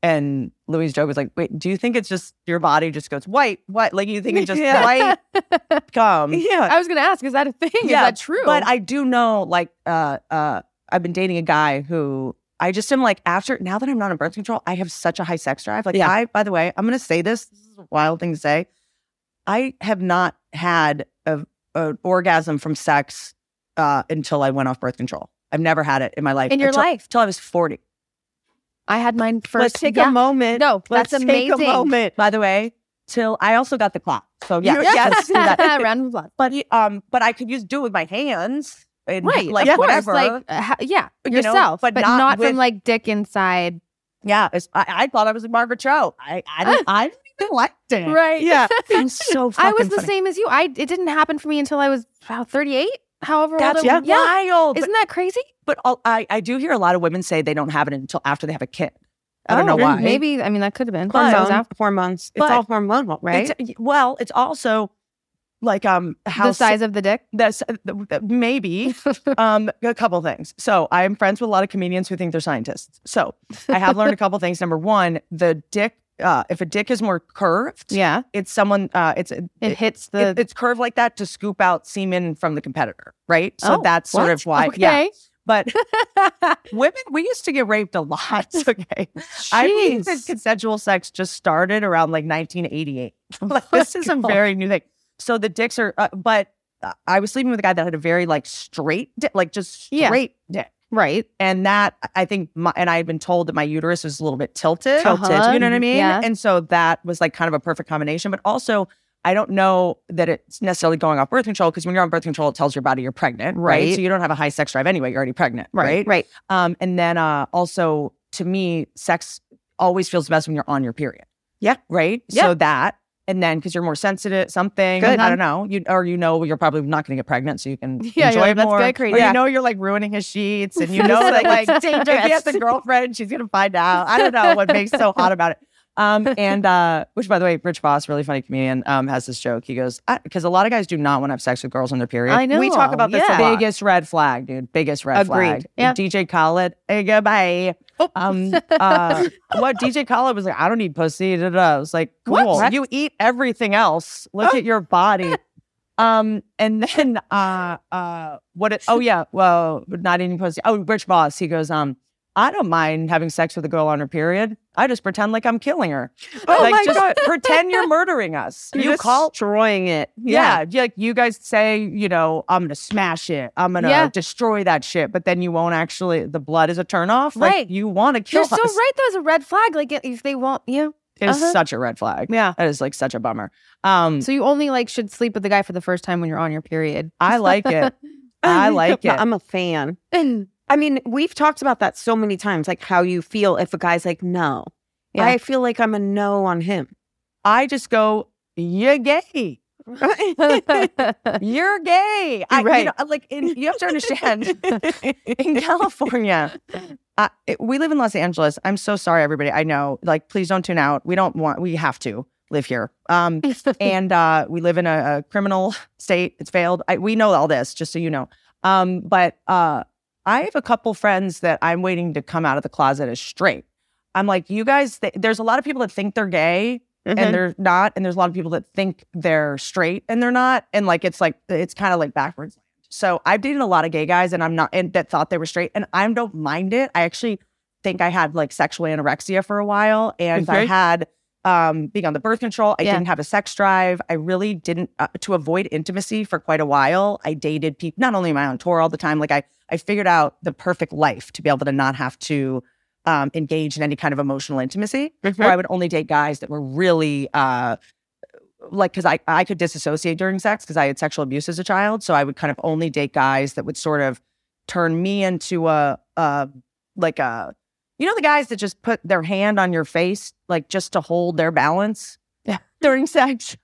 And Louis' joke was like, wait, do you think it's just your body just goes white, white? Like you think it's just yeah. white cum? Yeah. I was going to ask, is that a thing? Yeah, is that true? But I do know, like, uh, uh, I've been dating a guy who, I just am like, after, now that I'm not on birth control, I have such a high sex drive. Like yeah. I, by the way, I'm going to say this. This is a wild thing to say. I have not had a, a orgasm from sex uh, until I went off birth control. I've never had it in my life. In your until, life? Until I was forty. I had mine first. Let's take yeah. a moment. No, Let's that's amazing. Let's take a moment. By the way, till I also got the clock. So yeah. Yes. Yes. Round of applause. But, um, but I could just do it with my hands. And right, like of course, whatever, like uh, ha yeah, yourself, you know, but, but not, not with, from like dick inside. Yeah, I, I thought I was like Margaret Cho. I, I didn't, I didn't even like dick. Right? Yeah, I'm so. Fucking I was funny. the same as you. I it didn't happen for me until I was wow, thirty-eight. However, that's old yeah, was, yeah, wild. Isn't that crazy? But all, I, I do hear a lot of women say they don't have it until after they have a kid. I don't oh, know why. Maybe I mean that could have been but, hormones. Hormones. It's all hormonal, right? It's, well, it's also. Like um, how the size of the dick. That's maybe um a couple things. So I am friends with a lot of comedians who think they're scientists. So I have learned a couple things. Number one, the dick. Uh, if a dick is more curved, yeah, it's someone. Uh, it's it, it hits the. It, it's curved like that to scoop out semen from the competitor, right? So oh, that's sort what? of why. Okay. Yeah. But women, we used to get raped a lot. Okay, Jeez. I mean, consensual sex just started around like nineteen eighty-eight. Like this oh, is God. a very new thing. So the dicks are, uh, but I was sleeping with a guy that had a very like straight dick, like just straight yeah. dick. Right. And that, I think, my, and I had been told that my uterus was a little bit tilted. Tilted. Uh-huh. You know what I mean? Yeah. And so that was like kind of a perfect combination. But also, I don't know that it's necessarily going off birth control because when you're on birth control, it tells your body you're pregnant. Right. right? So you don't have a high sex drive anyway. You're already pregnant. Right. Right. right. Um, and then uh, also, to me, sex always feels best when you're on your period. Yeah. Right. Yeah. So that. And then, because you're more sensitive, something good. I don't know, you or you know you're probably not going to get pregnant, so you can yeah, enjoy it more. That's good, or yeah. you know you're like ruining his sheets, and you know that like, like dangerous. If he has a girlfriend, she's going to find out. I don't know what makes so hot about it. Um, and uh, which, by the way, Rich Voss, really funny comedian, um, has this joke. He goes, because a lot of guys do not want to have sex with girls on their period. I know. We talk about this yeah. a lot. Biggest red flag, dude. Biggest red Agreed. flag. Yep. D J Khaled, hey, goodbye. Oh. Um, uh, what D J Khaled was like, I don't need pussy. Da, da, da. I was like, cool. What? You eat everything else. Look oh. at your body. Um, and then uh, uh, what? It, oh, yeah. Well, not eating pussy. Oh, Rich Voss. He goes, um, I don't mind having sex with a girl on her period. I just pretend like I'm killing her. Oh like, my just God. Pretend you're murdering us. You're you call destroying it. Yeah. yeah. Like you guys say, you know, I'm gonna smash it. I'm gonna yeah. destroy that shit. But then you won't actually. The blood is a turnoff. Right. Like, you want to kill. You're us. So right. That was a red flag. Like if they want you. It is uh-huh. such a red flag. Yeah. That is like such a bummer. Um. So you only like should sleep with the guy for the first time when you're on your period. I like it. I like it. I'm a fan. I mean, we've talked about that so many times, like how you feel if a guy's like, no. Yeah. I feel like I'm a no on him. I just go, you're gay. you're gay. I, right. You know, like, in, you have to understand, in California, uh, it, we live in Los Angeles. I'm so sorry, everybody. I know. Like, please don't tune out. We don't want, we have to live here. Um, and uh, we live in a, a criminal state. It's failed. I, we know all this, just so you know. Um, but... Uh, I have a couple friends that I'm waiting to come out of the closet as straight. I'm like, you guys, th- there's a lot of people that think they're gay mm-hmm. and they're not. And there's a lot of people that think they're straight and they're not. And like, it's like, it's kind of like backwards. So I've dated a lot of gay guys and I'm not, and that thought they were straight. And I don't mind it. I actually think I had like sexual anorexia for a while. And okay. I had, um, being on the birth control, I yeah. didn't have a sex drive. I really didn't, uh, to avoid intimacy for quite a while. I dated people, not only am I on tour all the time, like I, I figured out the perfect life to be able to not have to um, engage in any kind of emotional intimacy. Mm-hmm. Where I would only date guys that were really uh, like, because I, I could disassociate during sex because I had sexual abuse as a child. So I would kind of only date guys that would sort of turn me into a, a like a, you know, the guys that just put their hand on your face, like just to hold their balance yeah. during sex.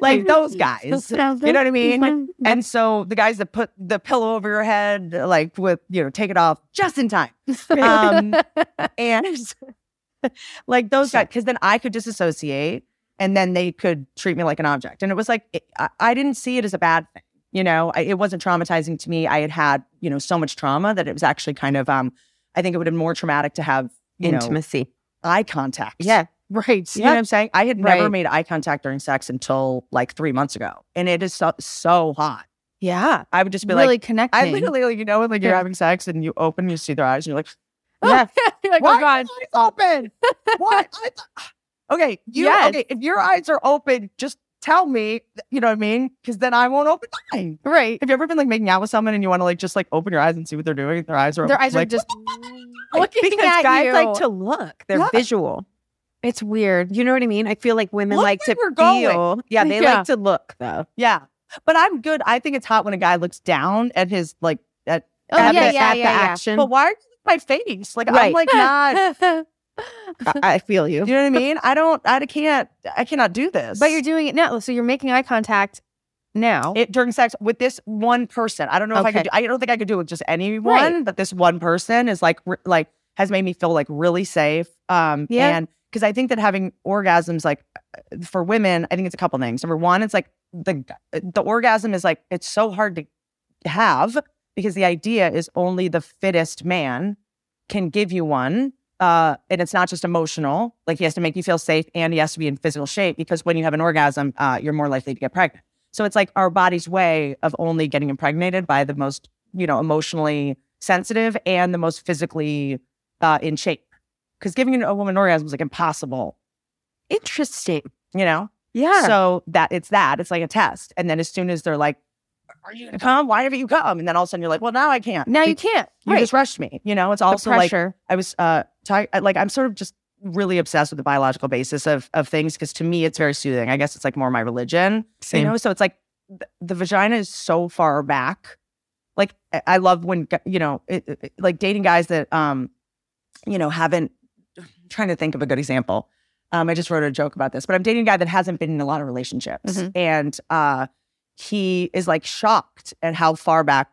Like those guys, you know what I mean? And so the guys that put the pillow over your head, like with, you know, take it off just in time. Um, and like those guys, because then I could disassociate and then they could treat me like an object. And it was like, it, I, I didn't see it as a bad thing. You know, I, it wasn't traumatizing to me. I had had, you know, so much trauma that it was actually kind of, um, I think it would have been more traumatic to have, you intimacy, know, eye contact. Yeah. Right. You yep. know what I'm saying? I had never right. made eye contact during sex until like three months ago. And it is so, so hot. Yeah. I would just be really like, connecting. I literally, you know, like you're having sex and you open, you see their eyes and you're like, oh, yeah. You're like, why oh God. Are my eyes open? What? I th- okay. You, yes. okay. If your eyes are open, just tell me, you know what I mean? Because then I won't open mine. Right. Have you ever been like making out with someone and you want to like just like open your eyes and see what they're doing? Their eyes are their open. Their eyes like, are just looking at you. Because guys like to look. They're yeah. visual. It's weird. You know what I mean? I feel like women look like to feel. Going. Yeah, they yeah. like to look though. Yeah. But I'm good. I think it's hot when a guy looks down at his like at, oh, at, yeah, the, yeah, at yeah, the action. Yeah. But why are you my face? Like right. I'm like not I, I feel you. You know what I mean? I don't I can't I cannot do this. But you're doing it now. So you're making eye contact now. It during sex with this one person. I don't know okay. if I could do, I don't think I could do it with just anyone, right. but this one person is like r- like has made me feel like really safe. Um yeah. and Because I think that having orgasms, like, for women, I think it's a couple things. Number one, it's like the the orgasm is like, it's so hard to have because the idea is only the fittest man can give you one. Uh, and it's not just emotional. Like, he has to make you feel safe and he has to be in physical shape because when you have an orgasm, uh, you're more likely to get pregnant. So it's like our body's way of only getting impregnated by the most, you know, emotionally sensitive and the most physically uh, in shape. Because giving a woman an orgasm is like impossible. Interesting. You know? Yeah. So that it's that. It's like a test. And then as soon as they're like, are you going to come? Why haven't you come? And then all of a sudden you're like, well, now I can't. Now you can't. You right. just rushed me. You know? It's also like, I was, uh, t- like, I'm sort of just really obsessed with the biological basis of, of things. Because to me, it's very soothing. I guess it's like more my religion. Same. You know? So it's like th- the vagina is so far back. Like, I, I love when, you know, it, it, like dating guys that, um, you know, haven't, I'm trying to think of a good example. Um, I just wrote a joke about this, but I'm dating a guy that hasn't been in a lot of relationships. Mm-hmm. And uh, he is like shocked at how far back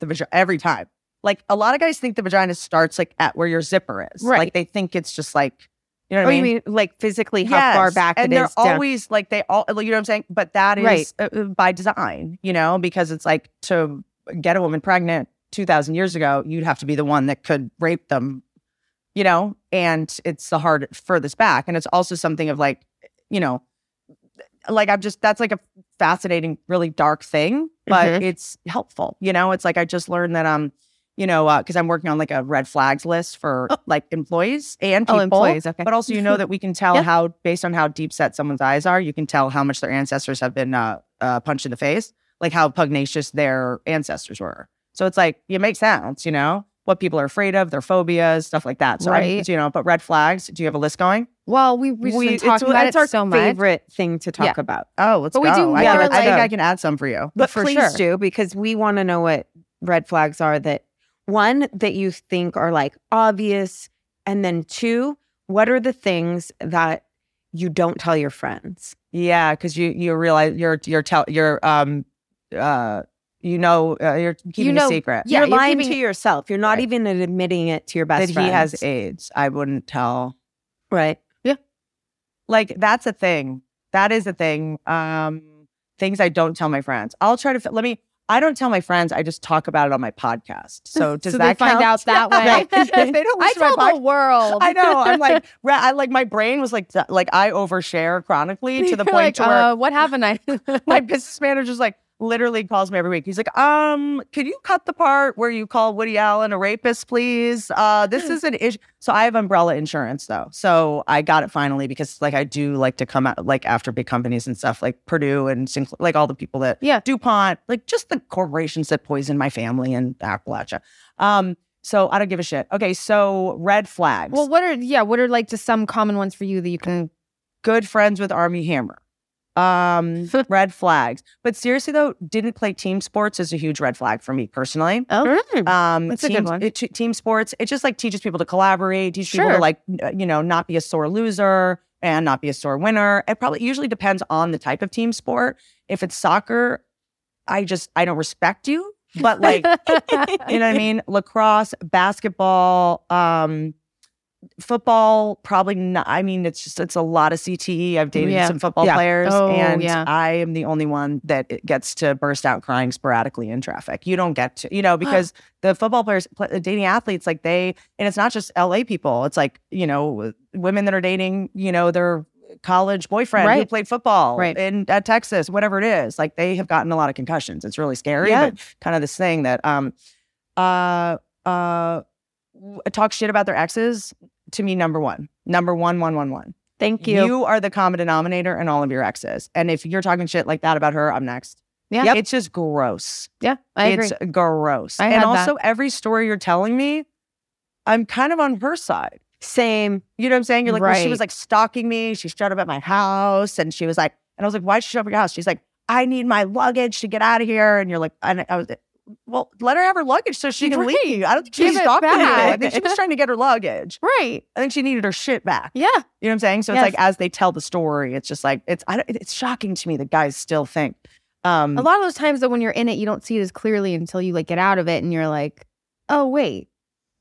the vagina every time. Like a lot of guys think the vagina starts like at where your zipper is. Right. Like they think it's just like You know what oh, I mean? You mean like physically how yes. far back and it is. And they're always down. Like they all, you know what I'm saying? But that is right. uh, by design, you know, because it's like to get a woman pregnant two thousand years ago, you'd have to be the one that could rape them, you know? And it's the hard furthest back. And it's also something of like, you know, like I'm just, that's like a fascinating, really dark thing, but mm-hmm. it's helpful. You know, it's like, I just learned that, um, you know, uh, cause I'm working on like a red flags list for oh. like employees and people, oh, employees. Okay. But also, you know, that we can tell yeah. how, based on how deep set someone's eyes are, you can tell how much their ancestors have been uh, uh, punched in the face, like how pugnacious their ancestors were. So it's like, it makes sense, you know, what people are afraid of, their phobias, stuff like that. So, right. I, you know, but red flags, do you have a list going? Well, we, we've we, been talking about it's our it so favorite much. Thing to talk yeah. about. Oh, let's but go. We do I, can, like, I think I can add some for you. But for please sure. do, because we want to know what red flags are that, one, that you think are like obvious. And then two, what are the things that you don't tell your friends? Yeah, because you, you realize you're, you're, tell, you're, um, uh, You know, uh, you're keeping you know, a secret. Yeah, you're, you're lying keeping, to yourself. You're not right. even admitting it to your best friend. That friends. He has AIDS. I wouldn't tell. Right. Yeah. Like, that's a thing. That is a thing. Um, things I don't tell my friends. I'll try to, let me, I don't tell my friends. I just talk about it on my podcast. So does so that they count? Find out that way? If they don't listen I to my podcast, the world. I know. I'm like, I like my brain was like, like I overshare chronically to the point like, to where uh, what happened? I my business manager's like, literally calls me every week. He's like, um, could you cut the part where you call Woody Allen a rapist, please? Uh, this is an issue. So I have umbrella insurance though. So I got it finally because like I do like to come out like after big companies and stuff like Purdue and Sinclair, like all the people that yeah. DuPont, like just the corporations that poison my family and Appalachia. Um, so I don't give a shit. Okay, so red flags. Well, what are, yeah, what are like just some common ones for you that you can? Good friends with Armie Hammer. Um, red flags. But seriously though, didn't play team sports is a huge red flag for me personally. Oh, um, that's team, a good one. It, team sports, it just like teaches people to collaborate, teaches sure. people to like, you know, not be a sore loser and not be a sore winner. It probably usually depends on the type of team sport. If it's soccer, I just, I don't respect you, but like, you know what I mean? Lacrosse, basketball, um, football, probably not. I mean, it's just, it's a lot of C T E. I've dated yeah. some football yeah. players oh, and yeah. I am the only one that gets to burst out crying sporadically in traffic. You don't get to, you know, because the football players, dating athletes, like they, and it's not just L A people. It's like, you know, women that are dating, you know, their college boyfriend right. who played football right. in at Texas, whatever it is. Like they have gotten a lot of concussions. It's really scary, yeah. but kind of this thing that, um, uh, uh, talk shit about their exes, to me, number one. Number one, one, one, one. Thank you. You are the common denominator in all of your exes. And if you're talking shit like that about her, I'm next. Yeah. Yep. It's just gross. Yeah, I it's agree. It's gross. I and also that. Every story you're telling me, I'm kind of on her side. Same. You know what I'm saying? You're like, right. well, she was like stalking me. She showed up at my house. And she was like, and I was like, why'd she show up at your house? She's like, I need my luggage to get out of here. And you're like, and I was well, let her have her luggage so she can right. leave. I don't think she was stalking you. I think she was trying to get her luggage. Right. I think she needed her shit back. Yeah. You know what I'm saying? So yes. it's like as they tell the story, it's just like, it's I don't, it's shocking to me that guys still think. Um, A lot of those times though, when you're in it, you don't see it as clearly until you like get out of it and you're like, oh wait,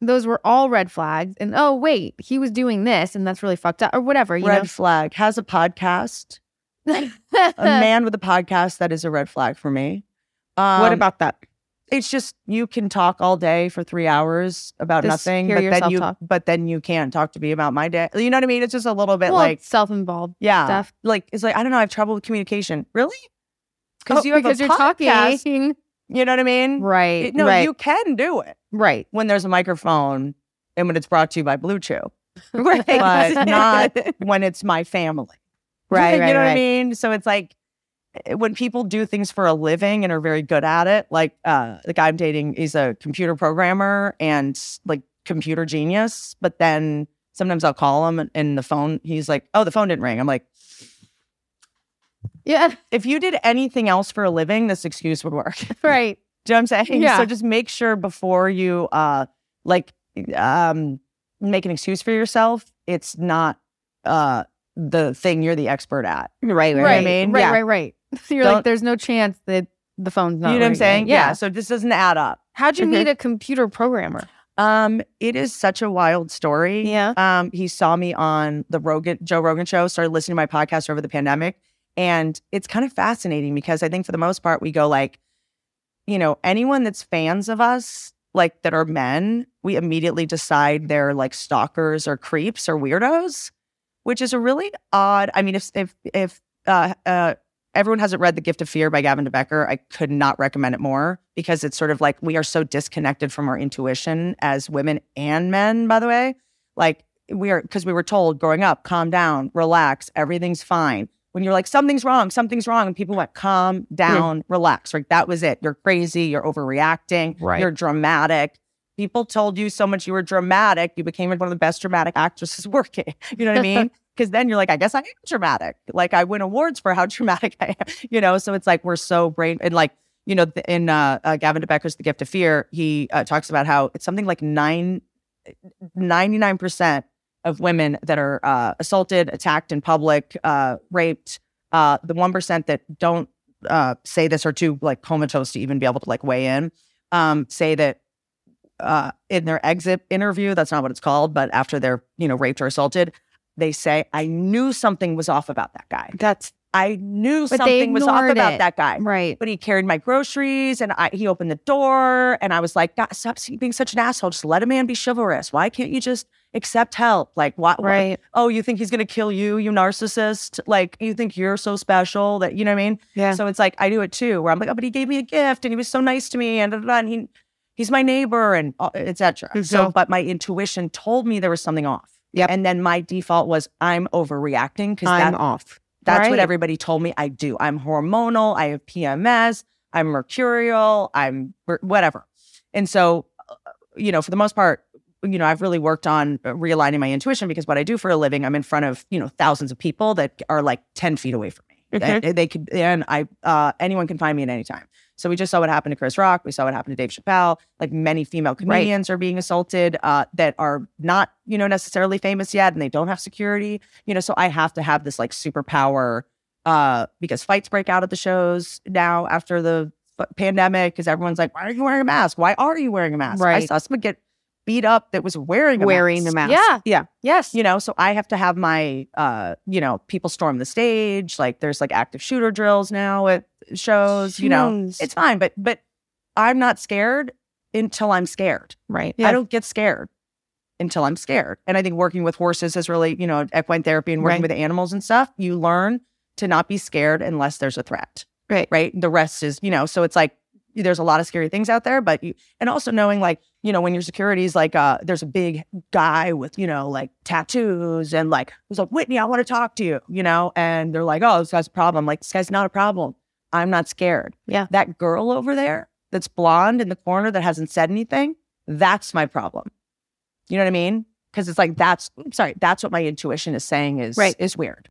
those were all red flags. And oh wait, he was doing this and that's really fucked up or whatever. You red know? Flag. Has a podcast. A man with a podcast, that is a red flag for me. Um, what about that? It's just you can talk all day for three hours about just nothing, but then you talk. But then you can't talk to me about my day. You know what I mean? It's just a little bit well, like self-involved. Yeah, stuff. Like it's like I don't know. I have trouble with communication. Really? Because oh, you have because a you're podcast, talking. You know what I mean? Right. It, no, right. you can do it. Right. When there's a microphone and when it's brought to you by Blue Chew, right? But not when it's my family. Right. You right, know right. what I mean? So it's like. When people do things for a living and are very good at it, like uh, the guy I'm dating is a computer programmer and like computer genius. But then sometimes I'll call him and, and the phone, he's like, oh, the phone didn't ring. I'm like, yeah, if you did anything else for a living, this excuse would work. Right. Do you know what I'm saying? Yeah. So just make sure before you uh, like um, make an excuse for yourself, it's not uh, the thing you're the expert at. Right. Right. You know what I mean? Right. Yeah. Right. Right. So you're Don't, like, there's no chance that the phone's not. You know what I'm saying? Yeah. yeah. So this doesn't add up. How'd you meet a computer programmer? Um, it is such a wild story. Yeah. Um, he saw me on the Rogan, Joe Rogan show, started listening to my podcast over the pandemic. And it's kind of fascinating because I think for the most part, we go like, you know, anyone that's fans of us, like that are men, we immediately decide they're like stalkers or creeps or weirdos, which is a really odd. I mean, if, if, if, uh, uh, everyone hasn't read The Gift of Fear by Gavin DeBecker. I could not recommend it more because it's sort of like we are so disconnected from our intuition as women and men, by the way. Like we are, because we were told growing up, calm down, relax, everything's fine. When you're like, something's wrong, something's wrong. And people went, calm down, yeah. relax. Like that was it. You're crazy. You're overreacting. Right. You're dramatic. People told you so much you were dramatic. You became one of the best dramatic actresses working. You know what I mean? Because then you're like, I guess I am dramatic. Like I win awards for how dramatic I am. You know, so it's like we're so brain. And like, you know, the, in uh, uh, Gavin DeBecker's The Gift of Fear, he uh, talks about how it's something like nine, ninety-nine percent of women that are uh, assaulted, attacked in public, uh, raped, uh, the one percent that don't uh, say this or too like comatose to even be able to like weigh in, um, say that uh, in their exit interview, that's not what it's called, but after they're, you know, raped or assaulted, they say, I knew something was off about that guy. That's I knew something was off it. about that guy. Right. But he carried my groceries and I, he opened the door and I was like, God, stop being such an asshole. Just let a man be chivalrous. Why can't you just accept help? Like, what? Right. Why, oh, you think he's going to kill you, you narcissist? Like, you think you're so special that, you know what I mean? Yeah. So it's like, I do it too, where I'm like, oh, but he gave me a gift and he was so nice to me and, da, da, da, and he he's my neighbor and uh, et cetera. Mm-hmm. So, but my intuition told me there was something off. Yep. And then my default was I'm overreacting because I'm that, off. That's right. What everybody told me I do. I'm hormonal. I have P M S. I'm mercurial. I'm whatever. And so, you know, for the most part, you know, I've really worked on realigning my intuition because what I do for a living, I'm in front of, you know, thousands of people that are like ten feet away from me. Mm-hmm. They, they could, and I, uh, anyone can find me at any time. So we just saw what happened to Chris Rock. We saw what happened to Dave Chappelle. Like many female comedians right. are being assaulted uh, that are not, you know, necessarily famous yet, and they don't have security. You know, so I have to have this like superpower uh, because fights break out at the shows now after the f- pandemic because everyone's like, why are you wearing a mask? Why are you wearing a mask? Right. I saw someone get beat up that was wearing a wearing mask. Wearing a mask. Yeah. Yeah. Yes. You know, so I have to have my, uh, you know, people storm the stage. Like there's like active shooter drills now at shows, you know, Jeez. It's fine. But but I'm not scared until I'm scared. Right. Yeah. I don't get scared until I'm scared. And I think working with horses is really, you know, equine therapy and working right. with animals and stuff, you learn to not be scared unless there's a threat. Right. Right. The rest is, you know, so it's like there's a lot of scary things out there, but you, and also knowing like, you know, when your security is like, uh, there's a big guy with, you know, like tattoos and like, who's like, Whitney, I want to talk to you, you know, and they're like, oh, this guy's a problem. Like, this guy's not a problem. I'm not scared. Yeah. That girl over there that's blonde in the corner that hasn't said anything, that's my problem. You know what I mean? Because it's like, that's, I'm sorry, that's what my intuition is saying is, right. is weird.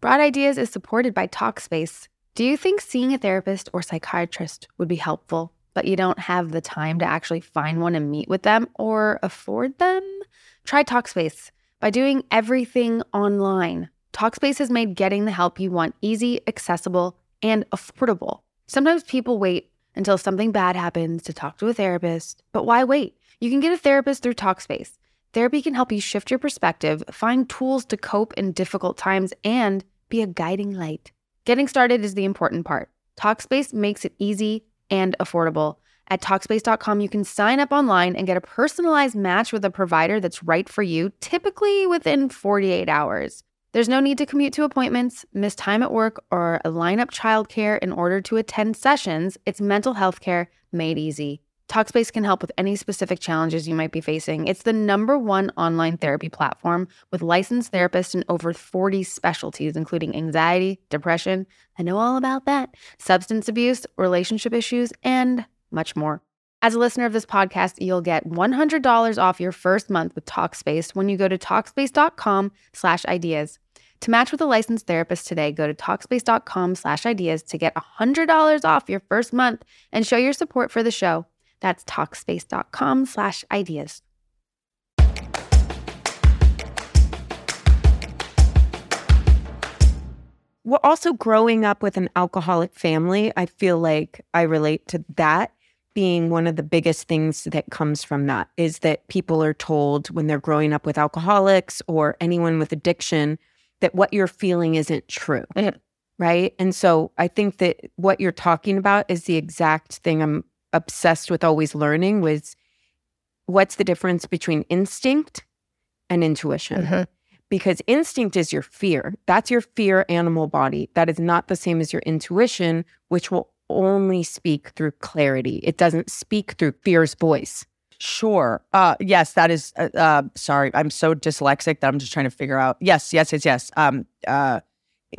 Broad Ideas is supported by Talkspace. Do you think seeing a therapist or psychiatrist would be helpful, but you don't have the time to actually find one and meet with them or afford them? Try Talkspace. By doing everything online, Talkspace has made getting the help you want easy, accessible, and affordable. Sometimes people wait until something bad happens to talk to a therapist, but why wait? You can get a therapist through Talkspace. Therapy can help you shift your perspective, find tools to cope in difficult times, and be a guiding light. Getting started is the important part. Talkspace makes it easy and affordable. At Talkspace dot com, you can sign up online and get a personalized match with a provider that's right for you, typically within forty-eight hours. There's no need to commute to appointments, miss time at work, or line up childcare in order to attend sessions. It's mental health care made easy. Talkspace can help with any specific challenges you might be facing. It's the number one online therapy platform with licensed therapists in over forty specialties, including anxiety, depression, I know all about that, substance abuse, relationship issues, and much more. As a listener of this podcast, you'll get one hundred dollars off your first month with Talkspace when you go to Talkspace dot com slash ideas. To match with a licensed therapist today, go to Talkspace dot com slash ideas to get one hundred dollars off your first month and show your support for the show. That's Talkspace dot com slash ideas. well, also growing up with an alcoholic family, I feel like I relate to that being one of the biggest things that comes from that, is that people are told when they're growing up with alcoholics or anyone with addiction that what you're feeling isn't true, mm-hmm. right? And so I think that what you're talking about is the exact thing I'm obsessed with always learning, was what's the difference between instinct and intuition? Mm-hmm. Because instinct is your fear. That's your fear animal body. That is not the same as your intuition, which will only speak through clarity. It doesn't speak through fear's voice. Sure. Uh, yes, that is, uh, uh, sorry, I'm so dyslexic that I'm just trying to figure out. Yes, yes, yes, yes. Um, uh,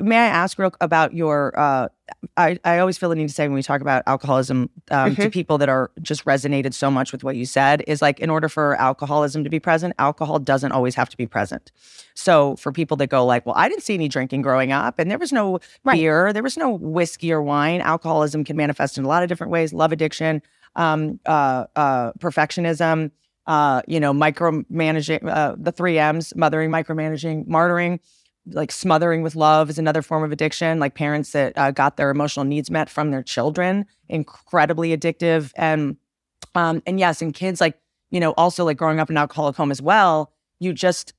may I ask real about your, uh, I, I always feel the need to say when we talk about alcoholism um, mm-hmm. to people that are just resonated so much with what you said, is like, in order for alcoholism to be present, alcohol doesn't always have to be present. So for people that go like, well, I didn't see any drinking growing up and there was no right. beer, there was no whiskey or wine. Alcoholism can manifest in a lot of different ways, love addiction, um, uh, uh, perfectionism, uh, you know, micromanaging, uh, the three M's, mothering, micromanaging, martyring. Like smothering with love is another form of addiction, like parents that uh, got their emotional needs met from their children, incredibly addictive. And um, and yes, and kids like, you know, also like growing up in an alcoholic home as well, you just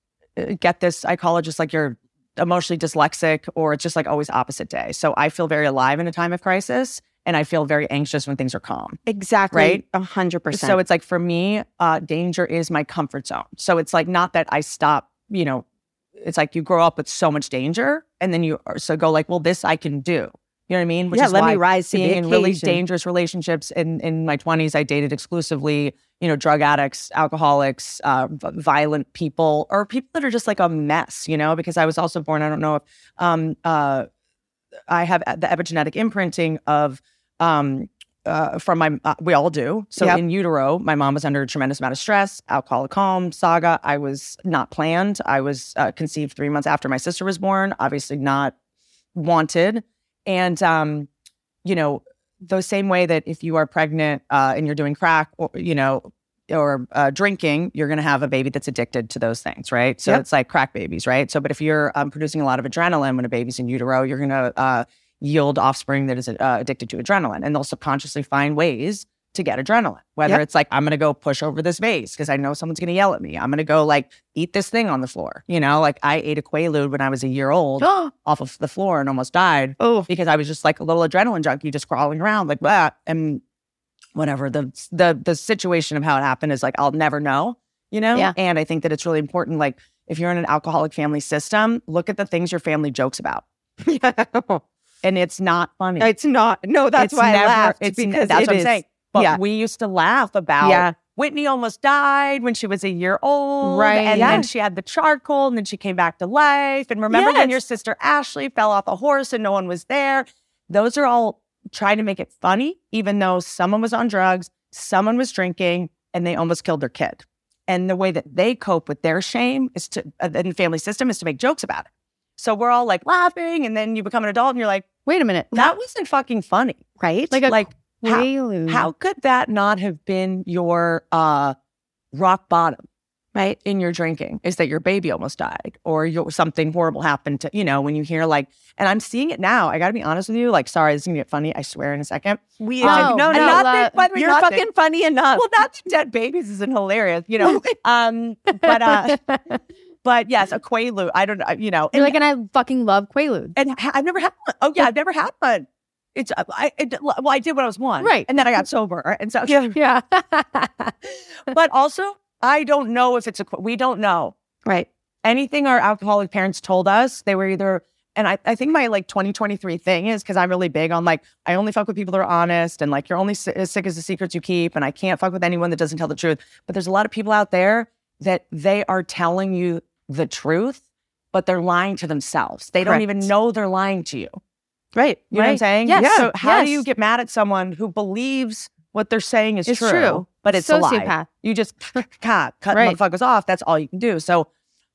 get this, I call it just like you're emotionally dyslexic, or it's just like always opposite day. So I feel very alive in a time of crisis and I feel very anxious when things are calm. Exactly. Right? one hundred percent. So it's like for me, uh, danger is my comfort zone. So it's like not that I stop, you know, it's like you grow up with so much danger and then you are, so go like, well, this I can do. You know what I mean? Which yeah, is let why me rise to being the occasion. In really dangerous relationships. In, in my twenties, I dated exclusively, you know, drug addicts, alcoholics, uh, violent people, or people that are just like a mess, you know, because I was also born, I don't know if um, uh, I have the epigenetic imprinting of, um, uh, from my, uh, we all do. So yep. in utero, my mom was under a tremendous amount of stress, alcoholic home, saga. I was not planned. I was uh, conceived three months after my sister was born, obviously not wanted. And, um, you know, the same way that if you are pregnant uh, and you're doing crack or, you know, or uh, drinking, you're going to have a baby that's addicted to those things, right? So yep. it's like crack babies, right? So, but if you're um, producing a lot of adrenaline when a baby's in utero, you're going to, uh, yield offspring that is uh, addicted to adrenaline. And they'll subconsciously find ways to get adrenaline, whether yep. it's like, I'm going to go push over this vase because I know someone's going to yell at me. I'm going to go like eat this thing on the floor. You know, like I ate a Quaalude when I was a year old off of the floor and almost died oh. because I was just like a little adrenaline junkie just crawling around like that. And whatever the, the, the situation of how it happened is like, I'll never know, you know? Yeah. And I think that it's really important. Like if you're in an alcoholic family system, look at the things your family jokes about. And it's not funny. It's not. No, that's it's why never, I laughed. It's because that's it what I'm is. Saying. But yeah. we used to laugh about yeah. Whitney almost died when she was a year old. Right. And yeah. then she had the charcoal and then she came back to life. And remember yes. when your sister Ashley fell off a horse and no one was there? Those are all trying to make it funny, even though someone was on drugs, someone was drinking, and they almost killed their kid. And the way that they cope with their shame is to, uh, in the family system is to make jokes about it. So we're all like laughing, and then you become an adult and you're like, wait a minute, that wasn't fucking funny, right? Like, a like how, how could that not have been your uh, rock bottom, right? In your drinking, is that your baby almost died or your, something horrible happened to, you know, when you hear like, and I'm seeing it now. I got to be honest with you. Like, sorry, this is going to get funny. I swear in a second. We um, oh, no, no, no love, fun, you're nothing. Fucking funny enough. Well, not the dead babies isn't hilarious, you know. um, but. Uh, But yes, a Quaalude. I don't know, you know. You're and, like, and I fucking love Quaaludes. And ha- I've never had one. Oh yeah, I've never had one. It's I. It, well, I did when I was one, right? And then I got sober, and so yeah. yeah. But also, I don't know if it's a. We don't know, right? Anything our alcoholic parents told us, they were either. And I, I think my like twenty twenty-three thing is because I'm really big on like, I only fuck with people that are honest and like you're only si- as sick as the secrets you keep, and I can't fuck with anyone that doesn't tell the truth. But there's a lot of people out there that they are telling you the truth, but they're lying to themselves. They Correct. Don't even know they're lying to you. Right. You right. know what I'm saying? Yes. Yeah. So how yes. do you get mad at someone who believes what they're saying is it's true, true, but it's Sociopath. A lie? You just cut right. motherfuckers off. That's all you can do. So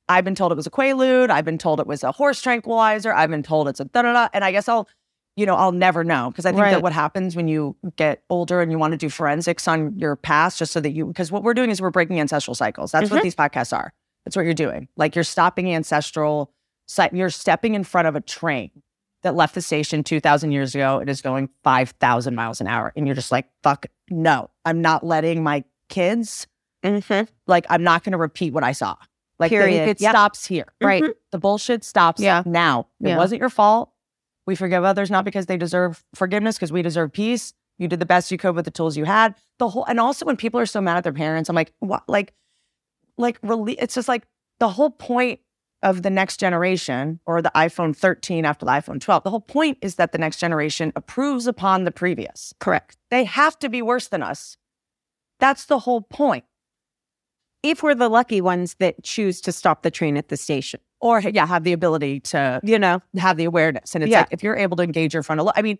I've been told it was a Quaalude. I've been told it was a horse tranquilizer. I've been told it's a da-da-da. And I guess I'll, you know, I'll never know. Because I think right. that what happens when you get older and you want to do forensics on your past just so that you, because what we're doing is we're breaking ancestral cycles. That's mm-hmm. what these podcasts are. That's what you're doing. Like you're stopping ancestral, you're stepping in front of a train that left the station two thousand years ago. It is going five thousand miles an hour. And you're just like, fuck, no, I'm not letting my kids, mm-hmm. like, I'm not going to repeat what I saw. Like, period. The, it yep. stops here. Mm-hmm. Right. The bullshit stops yeah. now. It yeah. wasn't your fault. We forgive others, not because they deserve forgiveness, because we deserve peace. You did the best you could with the tools you had. The whole, and also when people are so mad at their parents, I'm like, what? Like, like, really, it's just like the whole point of the next generation, or the iPhone thirteen after the iPhone twelve, the whole point is that the next generation approves upon the previous. Correct. They have to be worse than us. That's the whole point. If we're the lucky ones that choose to stop the train at the station. Or, yeah, have the ability to, you know, have the awareness. And it's yeah. like, if you're able to engage your frontal lobe, I mean,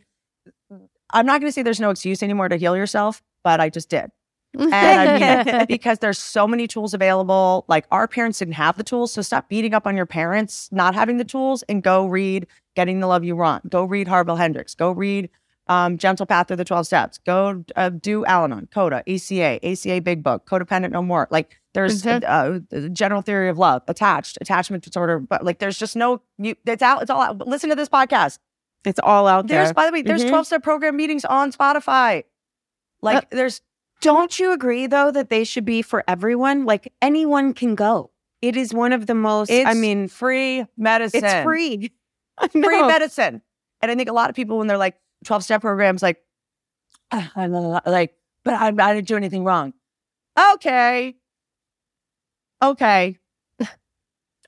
I'm not going to say there's no excuse anymore to heal yourself, but I just did. And I mean, because there's so many tools available. Like, our parents didn't have the tools, so stop beating up on your parents not having the tools and go read Getting the Love You Want. Go read Harville Hendrix. Go read um, Gentle Path Through the twelve Steps. Go uh, do Al-Anon, CODA, A C A, A C A Big Book, Codependent No More. Like, there's mm-hmm. uh, General Theory of Love, Attached, Attachment Disorder. But like, there's just no, you, it's out, it's all out. But listen to this podcast. It's all out there's, there. By the way, there's mm-hmm. twelve-step program meetings on Spotify. Like, uh, there's... Don't you agree, though, that they should be for everyone? Like, anyone can go. It is one of the most, it's I mean... free medicine. It's free. Free medicine. And I think a lot of people, when they're like, twelve-step programs, like, ah, I love, like, but I, I didn't do anything wrong. Okay. Okay.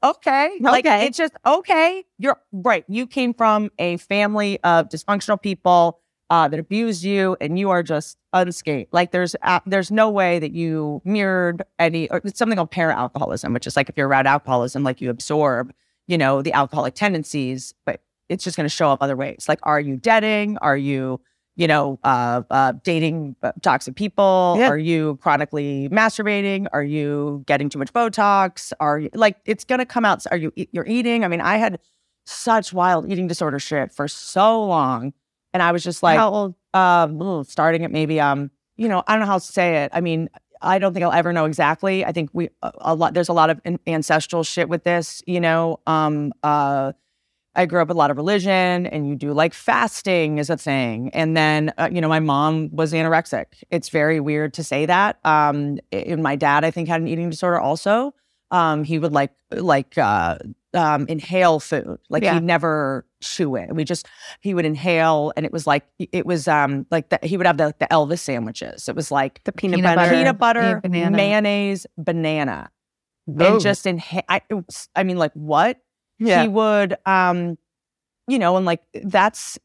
Okay. Like, okay. It's just, okay. You're right. You came from a family of dysfunctional people uh, that abused you, and you are just unscathed. Like, there's uh, there's no way that you mirrored any, or it's something called para-alcoholism, which is like, if you're around alcoholism, like, you absorb, you know, the alcoholic tendencies, but it's just going to show up other ways. Like, are you deading? Are you, you know, uh, uh, dating toxic people? Yeah. Are you chronically masturbating? Are you getting too much Botox? Are you, like, it's going to come out. Are you, you're eating? I mean, I had such wild eating disorder shit for so long. And I was just like, how old? Um, starting at maybe, um, you know, I don't know how to say it. I mean, I don't think I'll ever know exactly. I think we, a, a lot, there's a lot of an- ancestral shit with this, you know, um, uh, I grew up with a lot of religion, and you do, like, fasting is a thing. And then, uh, you know, my mom was anorexic. It's very weird to say that. Um, and my dad, I think, had an eating disorder also. Um, he would like, like, uh, um, inhale food. Like, yeah. he'd never chew it. We just, he would inhale, and it was like, it was, um, like the, he would have the, the Elvis sandwiches. It was like the peanut, peanut butter, peanut butter, banana. mayonnaise, banana. Ooh. And just inhale. I, I mean, like, what? Yeah. He would, um, you know, and like, that's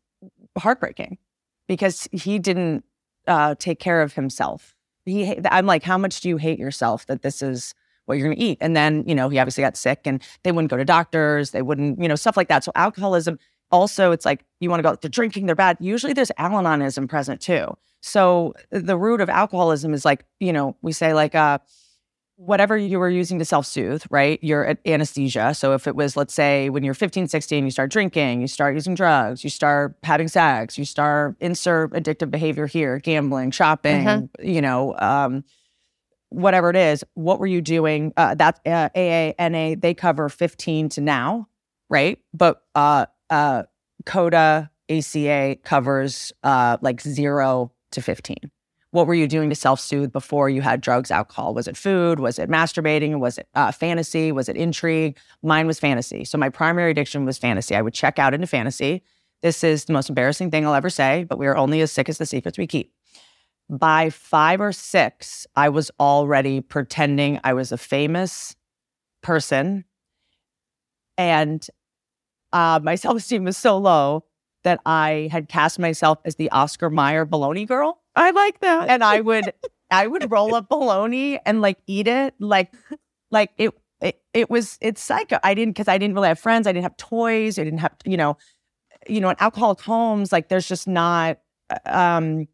heartbreaking because he didn't uh, take care of himself. He, I'm like, how much do you hate yourself that this is what you're going to eat? And then, you know, he obviously got sick, and they wouldn't go to doctors. They wouldn't, you know, stuff like that. So alcoholism also, it's like, you want to go, they're drinking, they're bad. Usually there's Al-Anonism present too. So the root of alcoholism is like, you know, we say like, uh, whatever you were using to self-soothe, right? You're anesthesia. So if it was, let's say, when you're fifteen, sixteen, you start drinking, you start using drugs, you start having sex, you start insert addictive behavior here, gambling, shopping, mm-hmm. you know, um, whatever it is, what were you doing? Uh, that's uh, A A, N A, they cover fifteen to now, right? But uh, uh, CODA, A C A covers uh, like zero to fifteen. What were you doing to self-soothe before you had drugs, alcohol? Was it food? Was it masturbating? Was it uh, fantasy? Was it intrigue? Mine was fantasy. So my primary addiction was fantasy. I would check out into fantasy. This is the most embarrassing thing I'll ever say, but we are only as sick as the secrets we keep. By five or six, I was already pretending I was a famous person. And uh, my self-esteem was so low that I had cast myself as the Oscar Mayer baloney girl. I like that. And I would, I would roll up bologna and like eat it. Like, like it, it, it was, it's psycho. I didn't, cause I didn't really have friends. I didn't have toys. I didn't have, you know, you know, in alcoholic homes, like there's just not, um,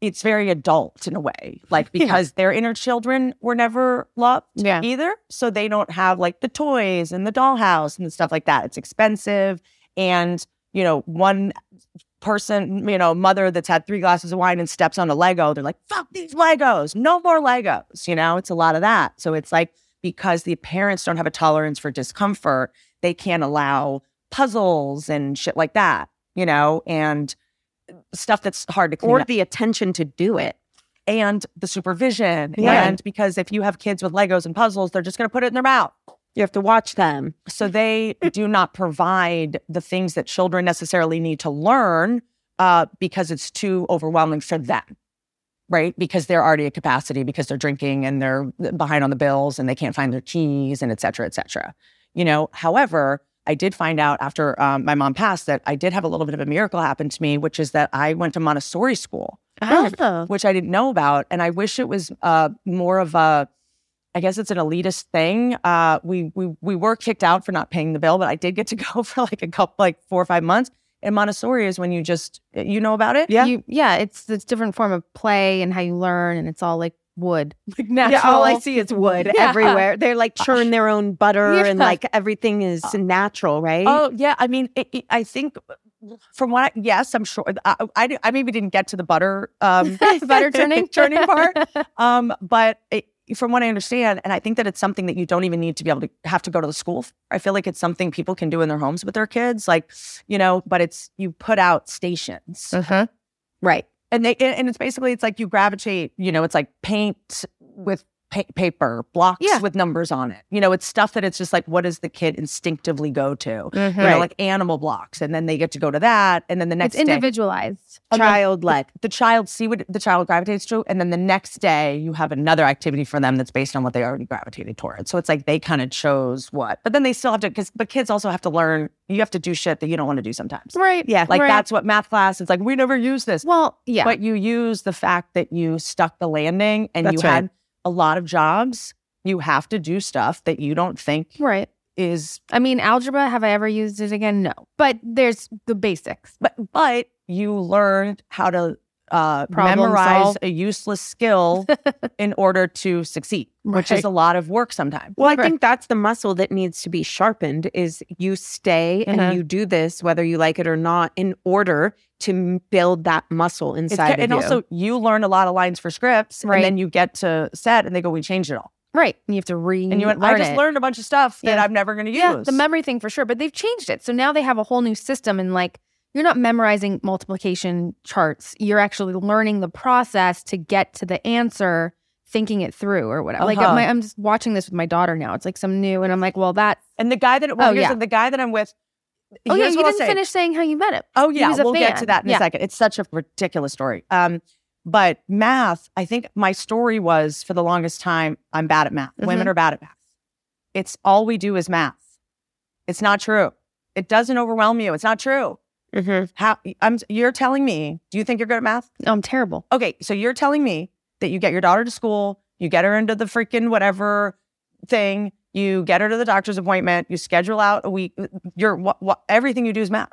it's very adult in a way, like because yeah. their inner children were never loved yeah. either. So they don't have like the toys and the dollhouse and the stuff like that. It's expensive. And, you know, one person, you know, mother that's had three glasses of wine and steps on a Lego, they're like, fuck these Legos, no more Legos, you know, it's a lot of that. So it's like, because the parents don't have a tolerance for discomfort, they can't allow puzzles and shit like that, you know, and stuff that's hard to clean or up. The attention to do it. And the supervision. Yeah. And because if you have kids with Legos and puzzles, they're just going to put it in their mouth. You have to watch them. So they do not provide the things that children necessarily need to learn uh, because it's too overwhelming for them, right? Because they're already at capacity because they're drinking and they're behind on the bills and they can't find their keys and et cetera, et cetera. You know, however, I did find out after um, my mom passed that I did have a little bit of a miracle happen to me, which is that I went to Montessori school. Oh. Which I didn't know about. And I wish it was uh, more of a, I guess it's an elitist thing. Uh, we we we were kicked out for not paying the bill, but I did get to go for like a couple, like four or five months. And Montessori is when you just, you know about it? Yeah. You, yeah, it's it's different form of play and how you learn. And it's all like wood. Like natural. Yeah, all I see is wood yeah. everywhere. They like churn their own butter yeah. and like everything is uh, natural, right? Oh, yeah. I mean, it, it, I think... From what, I, yes, I'm sure. I, I, I maybe didn't get to the butter, um, butter churning, churning part. Um, but it, from what I understand, and I think that it's something that you don't even need to be able to have to go to the school for. I feel like it's something people can do in their homes with their kids, like, you know. But it's you put out stations, uh-huh. right? And they and it's basically it's like you gravitate. You know, it's like paint with pa- paper blocks yeah. with numbers on it. You know, it's stuff that it's just like, what does the kid instinctively go to? Mm-hmm. You know, like animal blocks, and then they get to go to that, and then the next day it's individualized, child-led. The child see what the child gravitates to, and then the next day you have another activity for them that's based on what they already gravitated toward. So it's like they kind of chose what, but then they still have to because but kids also have to learn. You have to do shit that you don't want to do sometimes, right? Yeah, like right. that's what math class. It's like we never use this. Well, yeah, but you use the fact that you stuck the landing and that's you right. had. A lot of jobs, you have to do stuff that you don't think right. is... I mean, algebra, have I ever used it again? No. But there's the basics. But but you learned how to uh, memorize solve. a useless skill in order to succeed, right. which is a lot of work sometimes. Well, I right. think that's the muscle that needs to be sharpened is you stay mm-hmm. and you do this, whether you like it or not, in order to build that muscle inside of you. And also, you learn a lot of lines for scripts, right. and then you get to set, and they go, we changed it all. Right. And you have to read. And you went, I just it. learned a bunch of stuff that yeah. I'm never going to use. Yeah, the memory thing for sure, but they've changed it. So now they have a whole new system, and like, you're not memorizing multiplication charts. You're actually learning the process to get to the answer, thinking it through or whatever. Uh-huh. Like, my, I'm just watching this with my daughter now. It's like some new, and I'm like, well, that. And the guy that, well, oh, yeah. the guy that I'm with, oh, yeah, you didn't say. finish saying how you met him. Oh, yeah, we'll fan. get to that in yeah. a second. It's such a ridiculous story. Um, but math, I think my story was, for the longest time, I'm bad at math. Mm-hmm. Women are bad at math. It's all we do is math. It's not true. It doesn't overwhelm you. It's not true. Mm-hmm. How I'm? You're telling me, do you think you're good at math? No, I'm terrible. Okay, so you're telling me that you get your daughter to school, you get her into the freaking whatever thing, you get her to the doctor's appointment, you schedule out a week, you're, wh- wh- everything you do is math.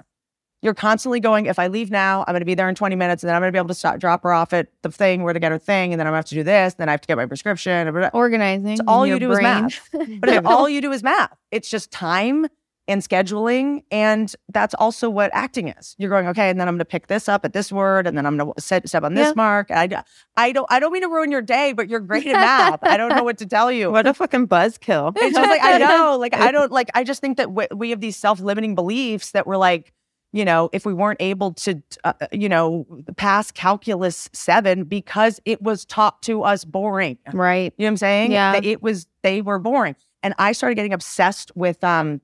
You're constantly going, if I leave now, I'm going to be there in twenty minutes, and then I'm going to be able to stop, drop her off at the thing, where to get her thing, and then I'm going to have to do this, and then I have to get my prescription. Blah, blah, blah. Organizing. So all you do brain. is math. But all you do is math. It's just time and scheduling, and that's also what acting is. You're going, okay, and then I'm going to pick this up at this word, and then I'm going to set, step on this yeah. mark. I, I don't I don't mean to ruin your day, but you're great at math. I don't know what to tell you. What a fucking buzzkill. It's just like, I know, like, I don't, like, I just think that w- we have these self-limiting beliefs that we're like, you know, if we weren't able to, uh, you know, pass calculus seven because it was taught to us boring. Right. You know what I'm saying? Yeah. It was, they were boring. And I started getting obsessed with, um,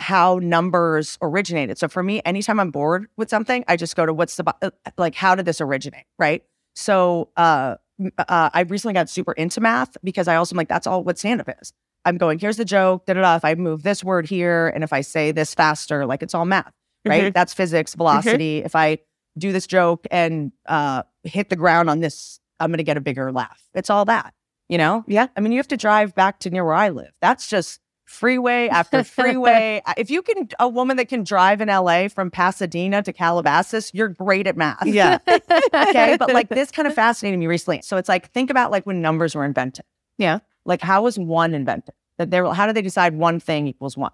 how numbers originated. So for me, anytime I'm bored with something, I just go to what's the, like, how did this originate, right? So uh, uh, I recently got super into math because I also am like, that's all what stand-up is. I'm going, here's the joke, da-da-da, if I move this word here, and if I say this faster, like, it's all math, right? Mm-hmm. That's physics, velocity. Mm-hmm. If I do this joke and uh, hit the ground on this, I'm going to get a bigger laugh. It's all that, you know? Yeah. I mean, you have to drive back to near where I live. That's just... freeway after freeway. If you can, a woman that can drive in L A from Pasadena to Calabasas, you're great at math. Yeah. Okay. But like, this kind of fascinated me recently. So it's like, think about like when numbers were invented. Yeah. Like, how was one invented? That they were, how did they decide one thing equals one?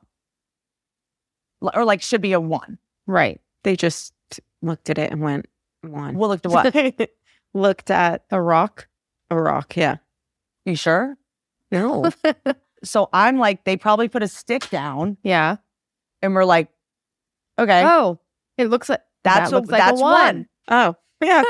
L- or like should be a one. Right. They just looked at it and went one. Well, looked at what? Looked at a rock. A rock. Yeah. You sure? No. So I'm like, they probably put a stick down. Yeah. And we're like, Okay. Oh, it looks like that's that looks a, like that's a one. one. Oh, yeah.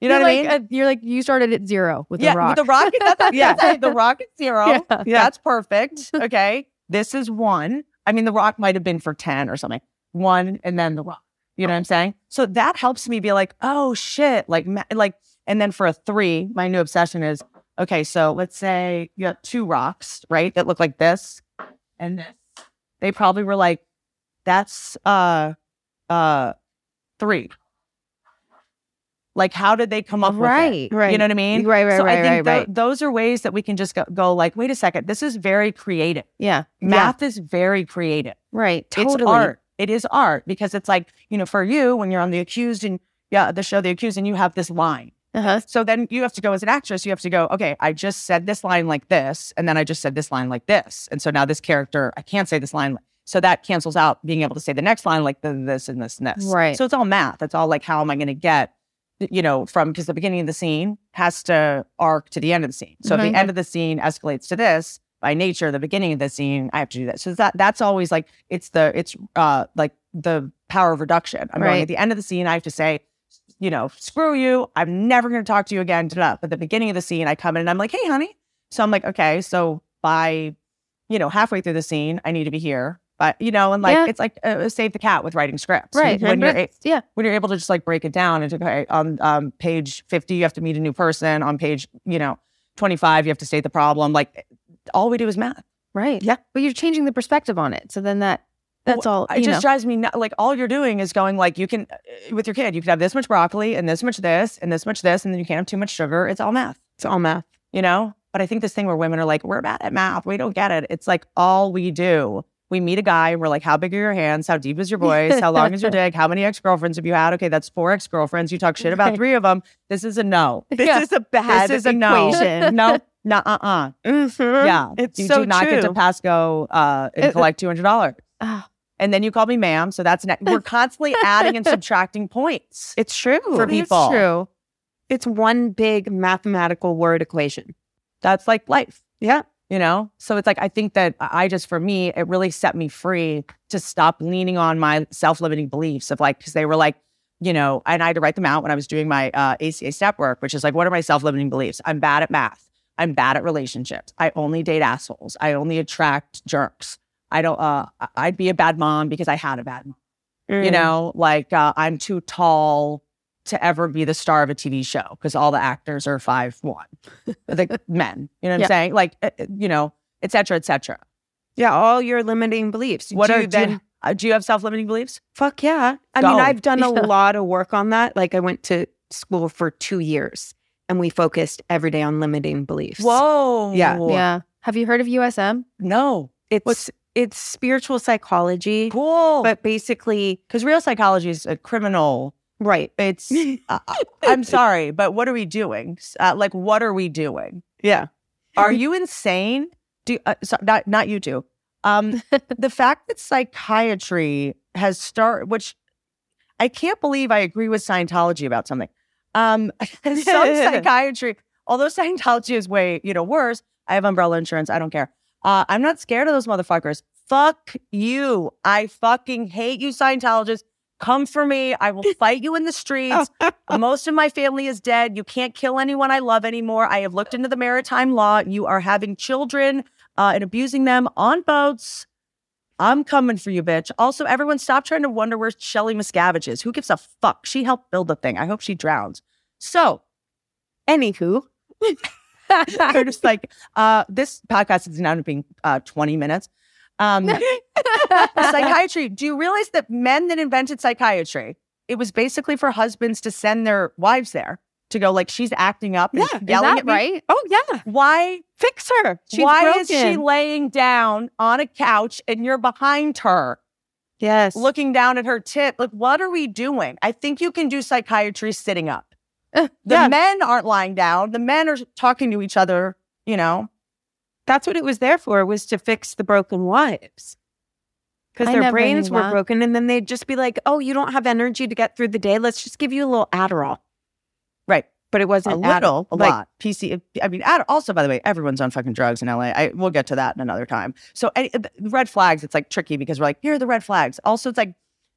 You know you're what like I mean? A, you're like, you started at zero with yeah, the rock. With the rock that's, yeah, that's, the rock at zero. Yeah. Yeah. That's perfect. Okay. This is one. I mean, the rock might have been for ten or something. One and then the rock. You know what I'm saying? So that helps me be like, oh, shit. Like, like, and then for a three, my new obsession is, okay, so let's say you got two rocks, right? That look like this and this. They probably were like, that's uh, uh, three. Like, how did they come up right, with it? Right, right. You know what I mean? Right, right, so right, I think right, th right. Those are ways that we can just go, go like, wait a second. This is very creative. Yeah. Math yeah. is very creative. Right, totally. It's art. It is art because it's like, you know, for you, when you're on The Accused and, yeah, the show The Accused, and you have this line. Uh-huh. So then you have to go as an actress, you have to go, okay, I just said this line like this, and then I just said this line like this. And so now this character, I can't say this line. So that cancels out being able to say the next line like the, this and this and this. Right. So it's all math. It's all like, how am I going to get, you know, from, because the beginning of the scene has to arc to the end of the scene. So mm-hmm. if the end of the scene escalates to this, by nature, the beginning of the scene, I have to do that. So that that's always like, it's the, it's uh, like the power of reduction. I'm right. going at the end of the scene, I have to say, you know, screw you. I'm never going to talk to you again. But at the beginning of the scene, I come in and I'm like, hey, honey. So I'm like, okay, so by, you know, halfway through the scene, I need to be here. But, you know, and like, yeah. it's like uh, save the cat with writing scripts. Right. When you're, a yeah. when you're able to just like break it down and okay, on um, page fifty, you have to meet a new person. On page, you know, twenty-five, you have to state the problem. Like, all we do is math. Right. Yeah. But you're changing the perspective on it. So then that, that's well, all, you It just know. drives me nuts. Like, all you're doing is going like, you can, with your kid, you can have this much broccoli and this much this and this much this, and then you can't have too much sugar. It's all math. It's all math. You know? But I think this thing where women are like, we're bad at math. We don't get it. It's like, all we do, we meet a guy and we're like, how big are your hands? How deep is your voice? How long is your dick? How many ex-girlfriends have you had? Okay, that's four ex-girlfriends. You talk shit about right. three of them. This is a no. This yeah. is a bad This is equation. a no. No. Nah, uh-uh. Mm-hmm. Yeah. It's you so do not true. get to Pasco uh, and collect two hundred dollars. Oh. And then you call me ma'am, so that's... An We're constantly adding and subtracting points. It's true. For people. It's true. It's one big mathematical word equation. That's like life. Yeah. You know? So it's like, I think that I just, for me, it really set me free to stop leaning on my self-limiting beliefs of like, because they were like, you know, and I had to write them out when I was doing my uh, A C A step work, which is like, what are my self-limiting beliefs? I'm bad at math. I'm bad at relationships. I only date assholes. I only attract jerks. I don't, uh, I'd be a bad mom because I had a bad mom. Mm. You know, like uh, I'm too tall to ever be the star of a T V show because all the actors are five one, the men, you know what yeah. I'm saying? Like, uh, you know, et cetera, et cetera. Yeah, all your limiting beliefs. What do are you then? Uh, do you have self-limiting beliefs? Fuck yeah. I Go. mean, I've done a lot of work on that. Like I went to school for two years. And we focused every day on limiting beliefs. Whoa. Yeah. Yeah. Have you heard of U S M? No. It's What's, it's spiritual psychology. Cool. But basically... Because real psychology is a criminal... Right. It's... uh, I'm sorry, but what are we doing? Uh, like, what are we doing? Yeah. Are you insane? Do uh, so, not, not you two. Um, the fact that psychiatry has started... Which I can't believe I agree with Scientology about something. Um, some psychiatry, although Scientology is way, you know, worse. I have umbrella insurance. I don't care. Uh, I'm not scared of those motherfuckers. Fuck you. I fucking hate you, Scientologists. Come for me. I will fight you in the streets. Most of my family is dead. You can't kill anyone I love anymore. I have looked into the maritime law. You are having children uh, and abusing them on boats. I'm coming for you, bitch. Also, everyone stop trying to wonder where Shelly Miscavige is. Who gives a fuck? She helped build the thing. I hope she drowns. So, anywho, they're just like, uh, this podcast is now being uh, twenty minutes. Um, psychiatry. Do you realize that men that invented psychiatry, it was basically for husbands to send their wives there to go like, she's acting up and yeah, yelling at me. Right? Oh, yeah. Why? Fix her. She's Why broken. is she laying down on a couch and you're behind her? Yes. Looking down at her tit. Like, what are we doing? I think you can do psychiatry sitting up. Uh, the yeah. men aren't lying down. The men are talking to each other, you know. That's what it was there for, was to fix the broken wives. Because their brains were broken. And then they'd just be like, oh, you don't have energy to get through the day. Let's just give you a little Adderall. Right. But it wasn't a little, a like, lot. P C, I mean, also, by the way, everyone's on fucking drugs in L A. I, we'll get to that in another time. So any, red flags, it's like tricky because we're like, here are the red flags. Also, it's like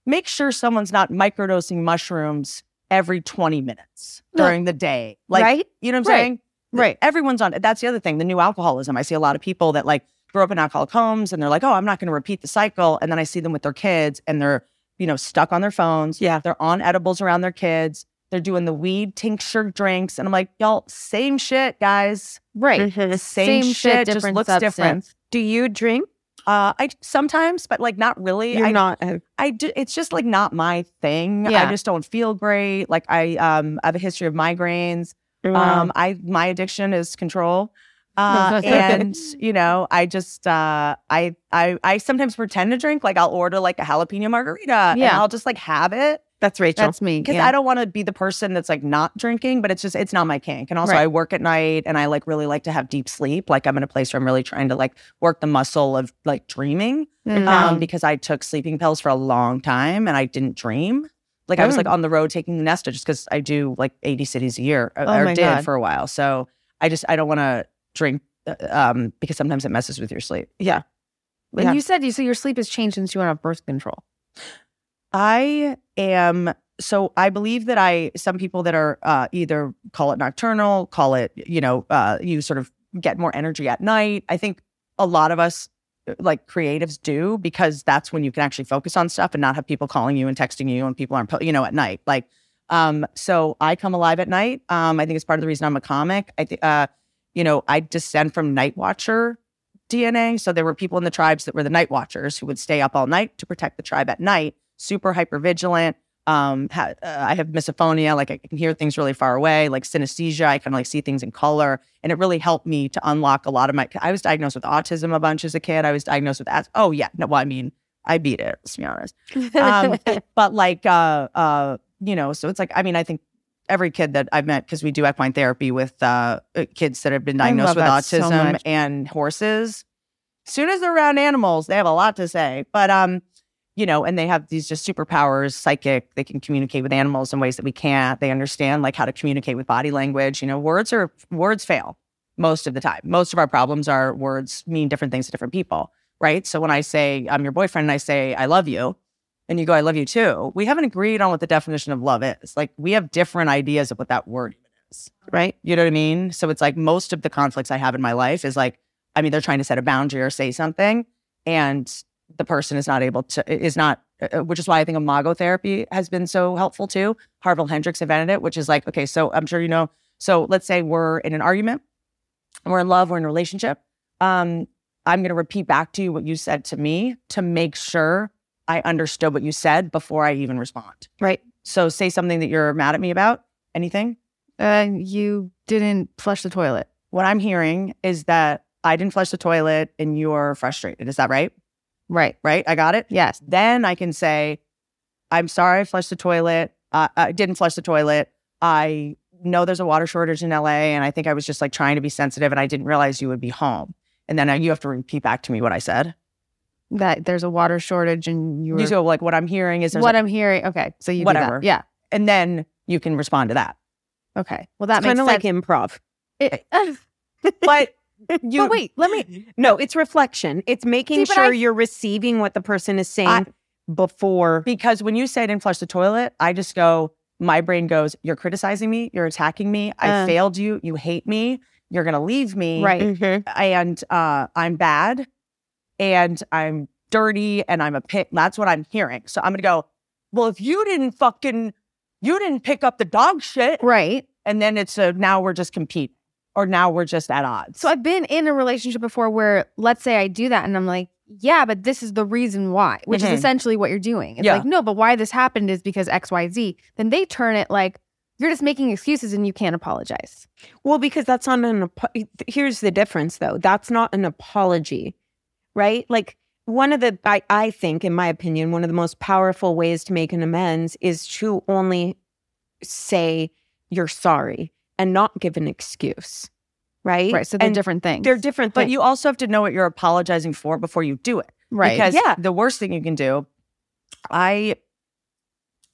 make sure someone's not microdosing mushrooms every twenty minutes during the day. Like, right? You know what I'm right. saying? Right. Everyone's on it. That's the other thing, the new alcoholism. I see a lot of people that like grow up in alcoholic homes and they're like, oh, I'm not going to repeat the cycle. And then I see them with their kids and they're, you know, stuck on their phones. Yeah. They're on edibles around their kids. They're doing the weed tincture drinks. And I'm like, y'all, same shit, guys. Right. Mm-hmm. Same, same shit, shit just looks substance. different. Do you drink? Uh, I sometimes, but like not really. You're I, not. Uh, I do. It's just like not my thing. Yeah. I just don't feel great. Like I um I have a history of migraines. Mm. Um, I my addiction is control, uh, and you know I just uh I I I sometimes pretend to drink. Like I'll order like a jalapeno margarita. Yeah. And I'll just like have it. That's Rachel. That's me. Because yeah. I don't want to be the person that's like not drinking, but it's just, it's not my kink. And also right. I work at night and I like really like to have deep sleep. Like I'm in a place where I'm really trying to like work the muscle of like dreaming mm-hmm. um, because I took sleeping pills for a long time and I didn't dream. Like mm. I was like on the road taking the Nesta just because I do like eighty cities a year or, oh or did God. for a while. So I just, I don't want to drink um, because sometimes it messes with your sleep. Yeah. And yeah. you said, you so your sleep has changed since you went off birth control. I am, so I believe that I, some people that are uh, either call it nocturnal, call it, you know, uh, you sort of get more energy at night. I think a lot of us like creatives do because that's when you can actually focus on stuff and not have people calling you and texting you and people aren't, you know, at night. Like, um, so I come alive at night. Um, I think it's part of the reason I'm a comic. I think, uh, you know, I descend from Night Watcher D N A. So there were people in the tribes that were the Night Watchers who would stay up all night to protect the tribe at night. Super hypervigilant. Um, ha uh, I have misophonia. Like I can hear things really far away, like synesthesia. I kind of like see things in color. And it really helped me to unlock a lot of my, I was diagnosed with autism a bunch as a kid. I was diagnosed with, oh yeah. No, well, I mean, I beat it, let's be honest. Um, but like, uh, uh, you know, so it's like, I mean, I think every kid that I've met, because we do equine therapy with uh, kids that have been diagnosed with autism so and horses. As soon as they're around animals, they have a lot to say. But, um, you know, and they have these just superpowers, psychic, they can communicate with animals in ways that we can't. They understand like how to communicate with body language. You know, words are, words fail most of the time. Most of our problems are words mean different things to different people, right? So when I say, I'm your boyfriend, and I say, I love you, and you go, I love you too, we haven't agreed on what the definition of love is. Like we have different ideas of what that word even is, right? You know what I mean? So it's like most of the conflicts I have in my life is like, I mean, they're trying to set a boundary or say something and the person is not able to, is not, which is why I think imago therapy has been so helpful too. Harville Hendrix invented it, which is like, okay, so I'm sure you know, so let's say we're in an argument, and we're in love, we're in a relationship. Um, I'm going to repeat back to you what you said to me to make sure I understood what you said before I even respond. Right. So say something that you're mad at me about, anything. Uh, you didn't flush the toilet. What I'm hearing is that I didn't flush the toilet and you're frustrated. Is that right? Right. Right? I got it? Yes. Then I can say, I'm sorry I flushed the toilet. Uh, I didn't flush the toilet. I know there's a water shortage in L A and I think I was just like trying to be sensitive and I didn't realize you would be home. And then I, you have to repeat back to me what I said. That there's a water shortage and you were... So like what I'm hearing is... What a, I'm hearing. Okay. So you whatever. Do that. Yeah. And then you can respond to that. Okay. Well, that it's makes kind of like improv. It, uh, but... You, but wait, let me... No, it's reflection. It's making see, sure I, you're receiving what the person is saying I, before... Because when you say I didn't flush the toilet, I just go, my brain goes, you're criticizing me, you're attacking me, I uh, failed you, you hate me, you're going to leave me, right? Mm-hmm. and uh, I'm bad, and I'm dirty, and I'm a pit. That's what I'm hearing. So I'm going to go, well, if you didn't fucking... You didn't pick up the dog shit. Right. And then it's a, now we're just competing. Or now we're just at odds. So I've been in a relationship before where let's say I do that and I'm like, yeah, but this is the reason why, which mm-hmm. is essentially what you're doing. It's yeah. like, no, but why this happened is because X, Y, Z. Then they turn it like, you're just making excuses and you can't apologize. Well, because that's not an, here's the difference though. That's not an apology, right? Like one of the, I, I think in my opinion, one of the most powerful ways to make an amends is to only say you're sorry and not give an excuse, right? Right, so they're and different things. They're different things. But you also have to know what you're apologizing for before you do it. Right. Because yeah. the worst thing you can do, I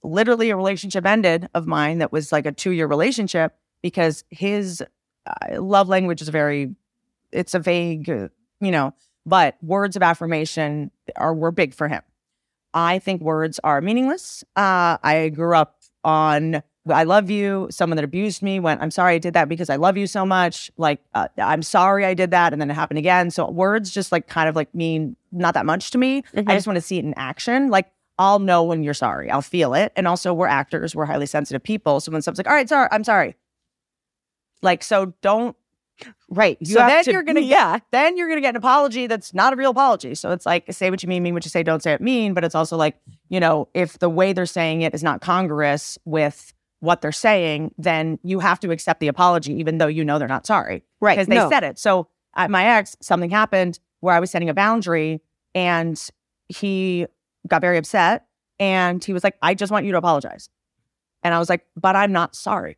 literally, a relationship ended of mine that was like a two-year relationship because his uh, love language is very, it's a vague, you know, but words of affirmation are were big for him. I think words are meaningless. Uh, I grew up on I love you. Someone that abused me went, I'm sorry I did that because I love you so much. Like, uh, I'm sorry I did that. And then it happened again. So words just like kind of like mean not that much to me. Mm-hmm. I just want to see it in action. Like, I'll know when you're sorry. I'll feel it. And also we're actors. We're highly sensitive people. So when someone's like, all right, sorry, I'm sorry. Like, so don't. Right. You so then to, you're going to, yeah, then you're going to get an apology that's not a real apology. So it's like, say what you mean, mean what you say, don't say it mean. But it's also like, you know, if the way they're saying it is not congruous with what they're saying, then you have to accept the apology, even though you know they're not sorry. Right. Because they no. said it. So at my ex, something happened where I was setting a boundary and he got very upset and he was like, I just want you to apologize. And I was like, but I'm not sorry.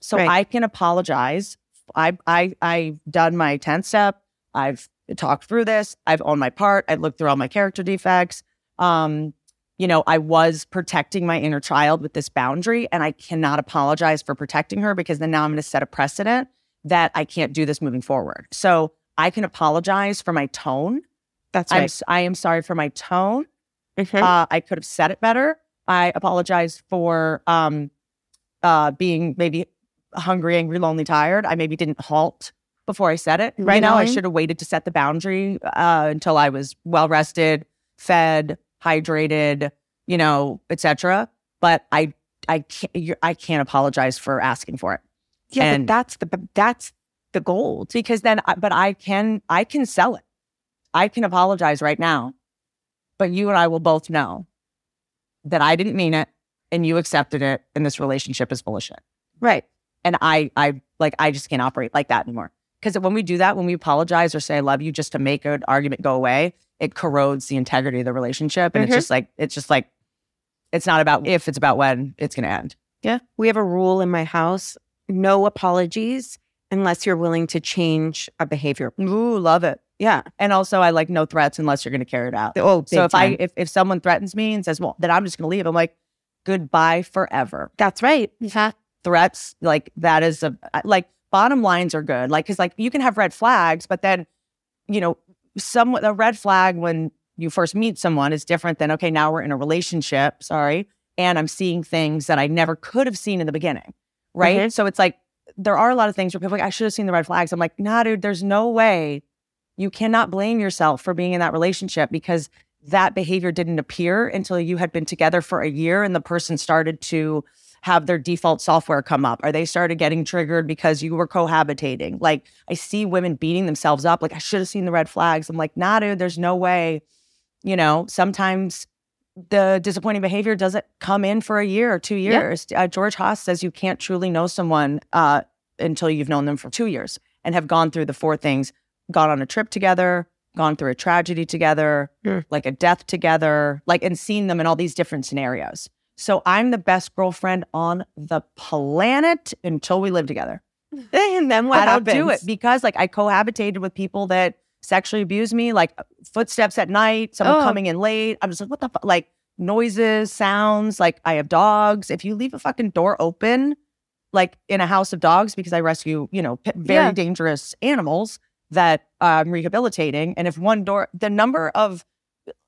So right. I can apologize. I, I, I've done my tenth step. I've talked through this. I've owned my part. I looked through all my character defects. Um, you know, I was protecting my inner child with this boundary, and I cannot apologize for protecting her because then now I'm going to set a precedent that I can't do this moving forward. So I can apologize for my tone. That's right. I'm, I am sorry for my tone. Mm-hmm. Uh, I could have said it better. I apologize for um, uh, being maybe hungry, angry, lonely, tired. I maybe didn't halt before I said it. Right now, I should have waited to set the boundary uh, until I was well-rested, fed, hydrated, you know, et cetera. But I, I can't, you're, I can't apologize for asking for it. Yeah, and but that's the that's the gold. Because then, but I can, I can sell it. I can apologize right now. But you and I will both know that I didn't mean it, and you accepted it, and this relationship is full of shit. Right. And I, I like, I just can't operate like that anymore. Because when we do that, when we apologize or say I love you just to make an argument go away, it corrodes the integrity of the relationship. And mm-hmm. it's just like, it's just like, it's not about if, it's about when it's going to end. Yeah. We have a rule in my house, no apologies unless you're willing to change a behavior. Ooh, love it. Yeah. And also I like no threats unless you're going to carry it out. Oh, so if time. I, if, if someone threatens me and says, well, then I'm just going to leave. I'm like, goodbye forever. That's right. Yeah. Threats, like that is a, like bottom lines are good. Like, cause like you can have red flags, but then, you know, some, a red flag when you first meet someone is different than, okay, now we're in a relationship. Sorry. And I'm seeing things that I never could have seen in the beginning. Right. Mm-hmm. So it's like, there are a lot of things where people are like, I should have seen the red flags. I'm like, nah, dude, there's no way. You cannot blame yourself for being in that relationship because that behavior didn't appear until you had been together for a year and the person started to have their default software come up, or they started getting triggered because you were cohabitating. Like, I see women beating themselves up. Like, I should have seen the red flags. I'm like, nah, dude, there's no way. You know, sometimes the disappointing behavior doesn't come in for a year or two years. Yeah. Uh, George Haas says you can't truly know someone uh, until you've known them for two years and have gone through the four things, gone on a trip together, gone through a tragedy together, mm. like a death together, like, and seen them in all these different scenarios. So I'm the best girlfriend on the planet until we live together. And then what I happens? Don't do it because like I cohabitated with people that sexually abused me, like footsteps at night, someone oh. coming in late. I'm just like, what the fuck? Like noises, sounds, like I have dogs. If you leave a fucking door open, like in a house of dogs, because I rescue, you know, very yeah. dangerous animals that I'm um, rehabilitating. And if one door, the number of,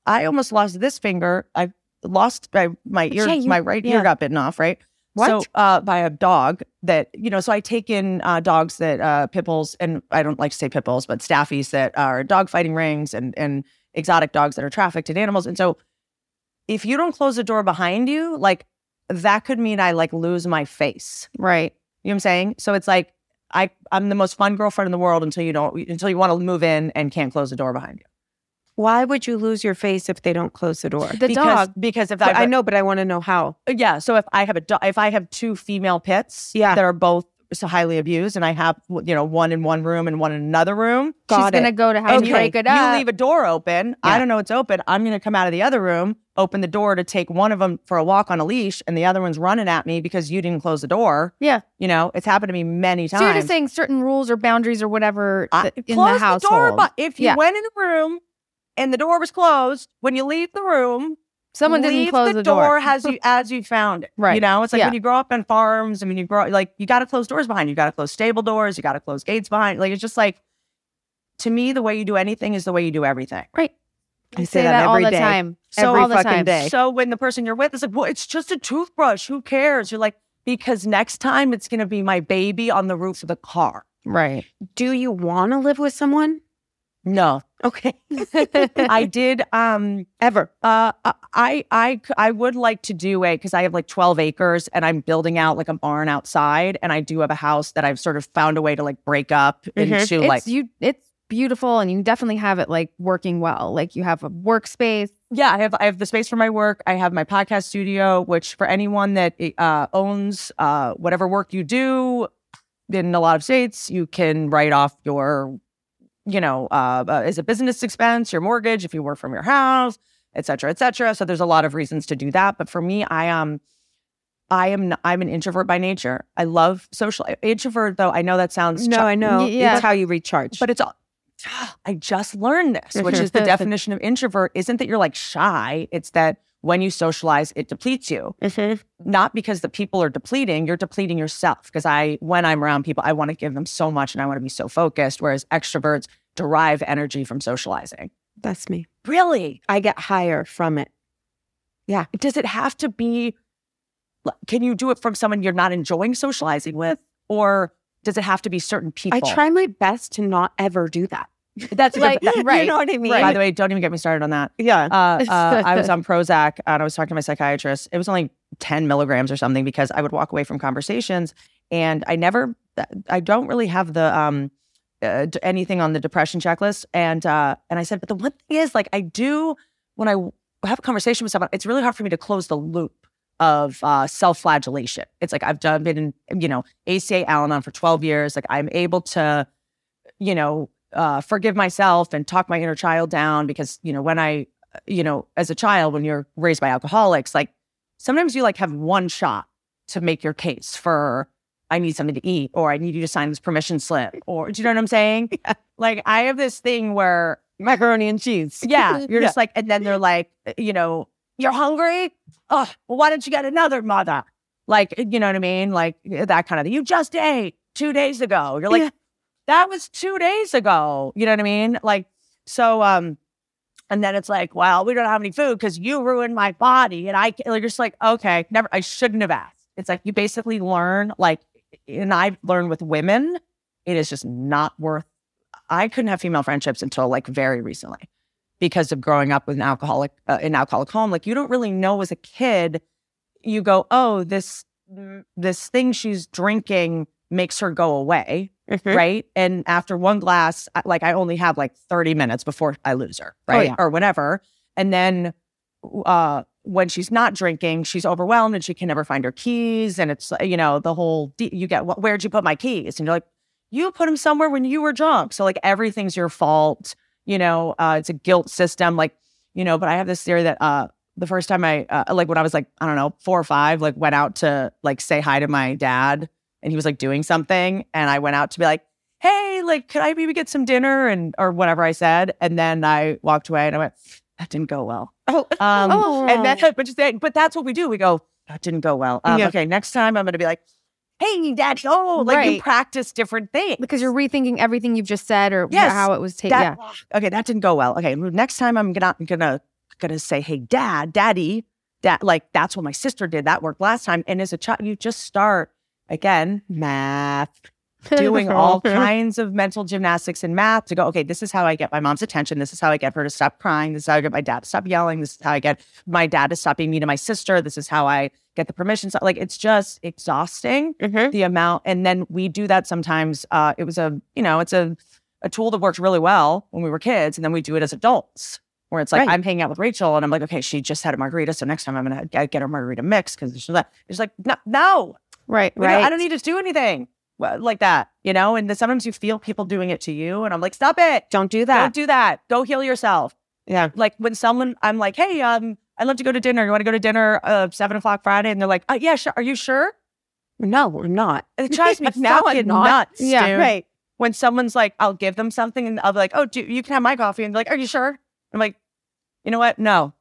I almost lost this finger. I lost I, my ear, yeah, you, my right yeah. ear got bitten off, right? What? So uh, by a dog that, you know, so I take in uh, dogs that, uh, pit bulls, and I don't like to say pit bulls, but staffies that are dog fighting rings and, and exotic dogs that are trafficked in animals. And so if you don't close the door behind you, like that could mean I like lose my face. Right. You know what I'm saying? So it's like, I, I'm the most fun girlfriend in the world until you don't, until you want to move in and can't close the door behind you. Why would you lose your face if they don't close the door? The because, dog, because if I, I know, but I want to know how. Yeah, so if I have a do- if I have two female pits, yeah. that are both so highly abused, and I have you know one in one room and one in another room, Got she's it. gonna go to how okay. to break it up. You leave a door open. Yeah. I don't know it's open. I'm gonna come out of the other room, open the door to take one of them for a walk on a leash, and the other one's running at me because you didn't close the door. Yeah, you know it's happened to me many times. So you're just saying certain rules or boundaries or whatever I, in close the household. The door, but if you yeah. went in the room. And the door was closed. When you leave the room, someone didn't close the, the door, door as you as you found it. Right. You know, it's like yeah. when you grow up on farms. I mean, you grow like you got to close doors behind you. You got to close stable doors. You got to close gates behind. Like it's just like, to me, the way you do anything is the way you do everything. Right. I, I say, say that, that every all the day. time. So every all the fucking time. day. So when the person you're with is like, well, it's just a toothbrush. Who cares? You're like, because next time it's going to be my baby on the roof of the car. Right. Do you want to live with someone? No. Okay. I did. Um, Ever. Uh, I, I, I would like to do a, because I have like twelve acres and I'm building out like a barn outside. And I do have a house that I've sort of found a way to like break up mm-hmm. into it's, like. You, it's beautiful. And you definitely have it like working well. Like you have a workspace. Yeah, I have I have the space for my work. I have my podcast studio, which for anyone that uh, owns uh, whatever work you do in a lot of states, you can write off your, you know, uh, uh, as a business expense, your mortgage, if you work from your house, et cetera, et cetera. So there's a lot of reasons to do that. But for me, I am, um, I am, I'm an introvert by nature. I love social. Introvert, though, I know that sounds... No, I know. Yeah. It's how you recharge. But it's all... I just learned this, which is the definition of introvert isn't that you're like shy. It's that when you socialize, it depletes you. Mm-hmm. Not because the people are depleting, you're depleting yourself. Because I, when I'm around people, I want to give them so much and I want to be so focused. Whereas extroverts derive energy from socializing. That's me. Really? I get higher from it. Yeah. Does it have to be, can you do it from someone you're not enjoying socializing with? Or does it have to be certain people? I try my best to not ever do that. That's like, good, that, right. You know what I mean? Right. By the way, don't even get me started on that. Yeah. Uh, uh, I was on Prozac and I was talking to my psychiatrist. It was only ten milligrams or something because I would walk away from conversations and I never, I don't really have the, um, uh, anything on the depression checklist. And, uh, and I said, but the one thing is like I do, when I have a conversation with someone, it's really hard for me to close the loop of uh, self-flagellation. It's like I've done been in, you know, A C A, Al-Anon for twelve years. Like I'm able to, you know, Uh, forgive myself and talk my inner child down because, you know, when I, you know, as a child, when you're raised by alcoholics, like sometimes you like have one shot to make your case for I need something to eat or I need you to sign this permission slip or do you know what I'm saying? Yeah. Like I have this thing where macaroni and cheese. Yeah. You're yeah. just like, and then they're like, you know, you're hungry? Oh, well, why don't you get another mother? Like, you know what I mean? Like that kind of thing. You just ate two days ago. You're like, yeah. That was two days ago. You know what I mean? Like, so, um, and then it's like, well, we don't have any food because you ruined my body. And I, like, you're just like, okay, never, I shouldn't have asked. It's like, you basically learn, like, and I've learned with women, it is just not worth, I couldn't have female friendships until like very recently because of growing up with an alcoholic, uh, an alcoholic home. Like, you don't really know as a kid, you go, oh, this, this thing she's drinking makes her go away. Mm-hmm. Right. And after one glass, like I only have like thirty minutes before I lose her. Right. Oh, yeah. Or whatever. And then uh, when she's not drinking, she's overwhelmed and she can never find her keys. And it's, you know, the whole de- you get, where'd you put my keys? And you're like, you put them somewhere when you were drunk. So like everything's your fault. You know, uh, it's a guilt system. Like, you know, but I have this theory that uh, the first time I uh, like when I was like, I don't know, four or five, like went out to like say hi to my dad. And he was like doing something. And I went out to be like, hey, like, could I maybe get some dinner and or whatever I said. And then I walked away and I went, that didn't go well. Oh, um, oh. And that's but just saying, but that's what we do. We go, that didn't go well. Um, yeah. Okay, next time I'm going to be like, hey, Dad, oh, like right. You practice different things. Because you're rethinking everything you've just said or yes, how it was taken. Yeah. Okay, that didn't go well. Okay, next time I'm gonna gonna gonna say, hey, Dad, Daddy, Dad, like that's what my sister did. That worked last time. And as a child, you just start. Again, math, doing all kinds of mental gymnastics and math to go, okay, this is how I get my mom's attention. This is how I get her to stop crying. This is how I get my dad to stop yelling. This is how I get my dad to stop being mean to my sister. This is how I get the permission. So, like, it's just exhausting mm-hmm. the amount. And then we do that sometimes. Uh, it was a, you know, it's a, a tool that worked really well when we were kids. And then we do it as adults where it's like, right. I'm hanging out with Rachel and I'm like, okay, she just had a margarita. So next time I'm going to get her margarita mix because she's like, it's like, no, no. Right, right. Know, I don't need to do anything like that, you know? And the, sometimes you feel people doing it to you and I'm like, stop it. Don't do that. Don't do that. Go heal yourself. Yeah. Like when someone, I'm like, hey, um, I'd love to go to dinner. You want to go to dinner uh, seven o'clock Friday? And they're like, oh, yeah, sure. Are you sure? No, we're not. And it drives me fucking nuts, yeah, dude. Right. When someone's like, I'll give them something and I'll be like, oh, dude, you can have my coffee. And they're like, are you sure? I'm like, you know what? No,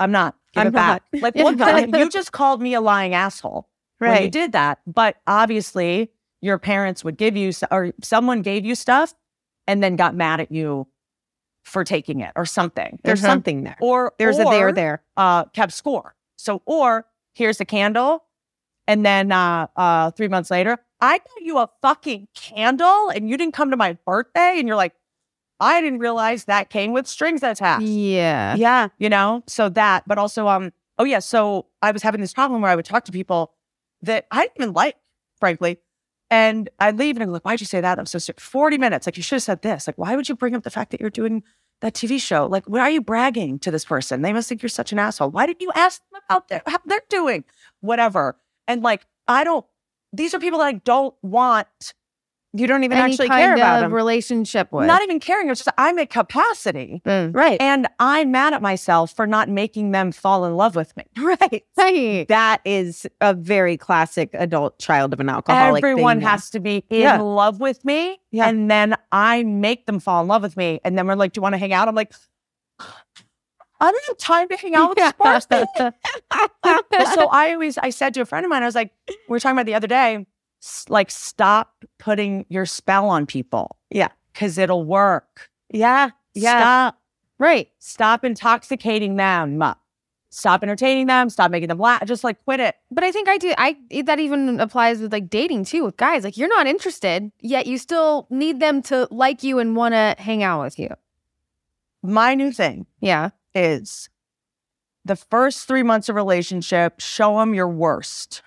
I'm not. Give I'm it not. Back. Like, what kind of, you just called me a lying asshole. Right. When you did that, but obviously your parents would give you or someone gave you stuff and then got mad at you for taking it or something. There's mm-hmm. something there. Or there's or, a there there. Uh, kept score. So or here's a candle, and then uh, uh, three months later, I got you a fucking candle, and you didn't come to my birthday, and you're like, I didn't realize that came with strings attached. Yeah, yeah, you know. So that, but also, um, oh yeah. So I was having this problem where I would talk to people that I didn't even like, frankly. And I leave and I'm like, why'd you say that? That was so stupid. forty minutes. Like, you should have said this. Like, why would you bring up the fact that you're doing that T V show? Like, why are you bragging to this person? They must think you're such an asshole. Why didn't you ask them about their, how they're doing? Whatever. And like, I don't, these are people that I don't want. You don't even Any actually kind care about them. Relationship with. Not even caring. It's just, I'm at capacity. Mm. Right. And I'm mad at myself for not making them fall in love with me. Right. Right. That is a very classic adult child of an alcoholic. Everyone thing, has yeah. to be in yeah. love with me. Yeah. And then I make them fall in love with me. And then we're like, do you want to hang out? I'm like, I don't have time to hang out with this person. So I always, I said to a friend of mine, I was like, we were talking about the other day, like, stop putting your spell on people. Yeah. Because it'll work. Yeah. Yeah. Stop. Right. Stop intoxicating them. Stop entertaining them. Stop making them laugh. Just like quit it. But I think I do. I that even applies with like dating too with guys. Like, you're not interested, yet you still need them to like you and want to hang out with you. My new thing. Yeah. Is the first three months of relationship, show them your worst.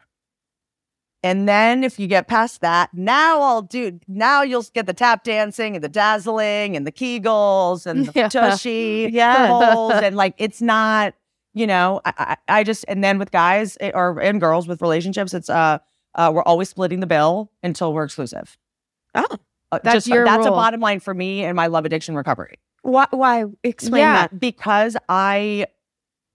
And then if you get past that, now I'll do, now you'll get the tap dancing and the dazzling and the Kegels and the yeah. tushy yeah. holes. And like, it's not, you know, I, I, I just, and then with guys it, or and girls with relationships, it's, uh, uh, we're always splitting the bill until we're exclusive. Oh, that's just, your That's rule. A bottom line for me and my love addiction recovery. Why, why explain yeah. that? Because I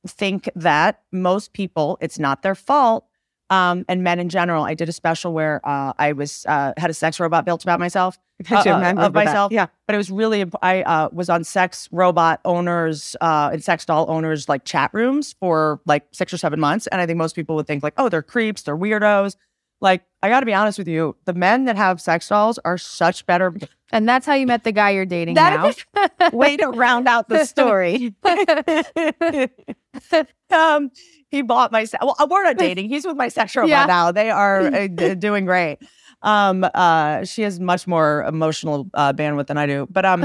think that most people, it's not their fault. Um, and men in general. I did a special where uh, I was uh, had a sex robot built about myself, uh, uh, of myself. That. Yeah, but it was really I uh, was on sex robot owners uh, and sex doll owners like chat rooms for like six or seven months, and I think most people would think like, oh, they're creeps, they're weirdos. Like, I got to be honest with you, the men that have sex dolls are such better. And that's how you met the guy you're dating that now. Is... Way to round out the story. um. He bought my... Well, we're not dating. He's with my sex robot yeah. now. They are uh, doing great. Um, uh, she has much more emotional uh, bandwidth than I do. But um,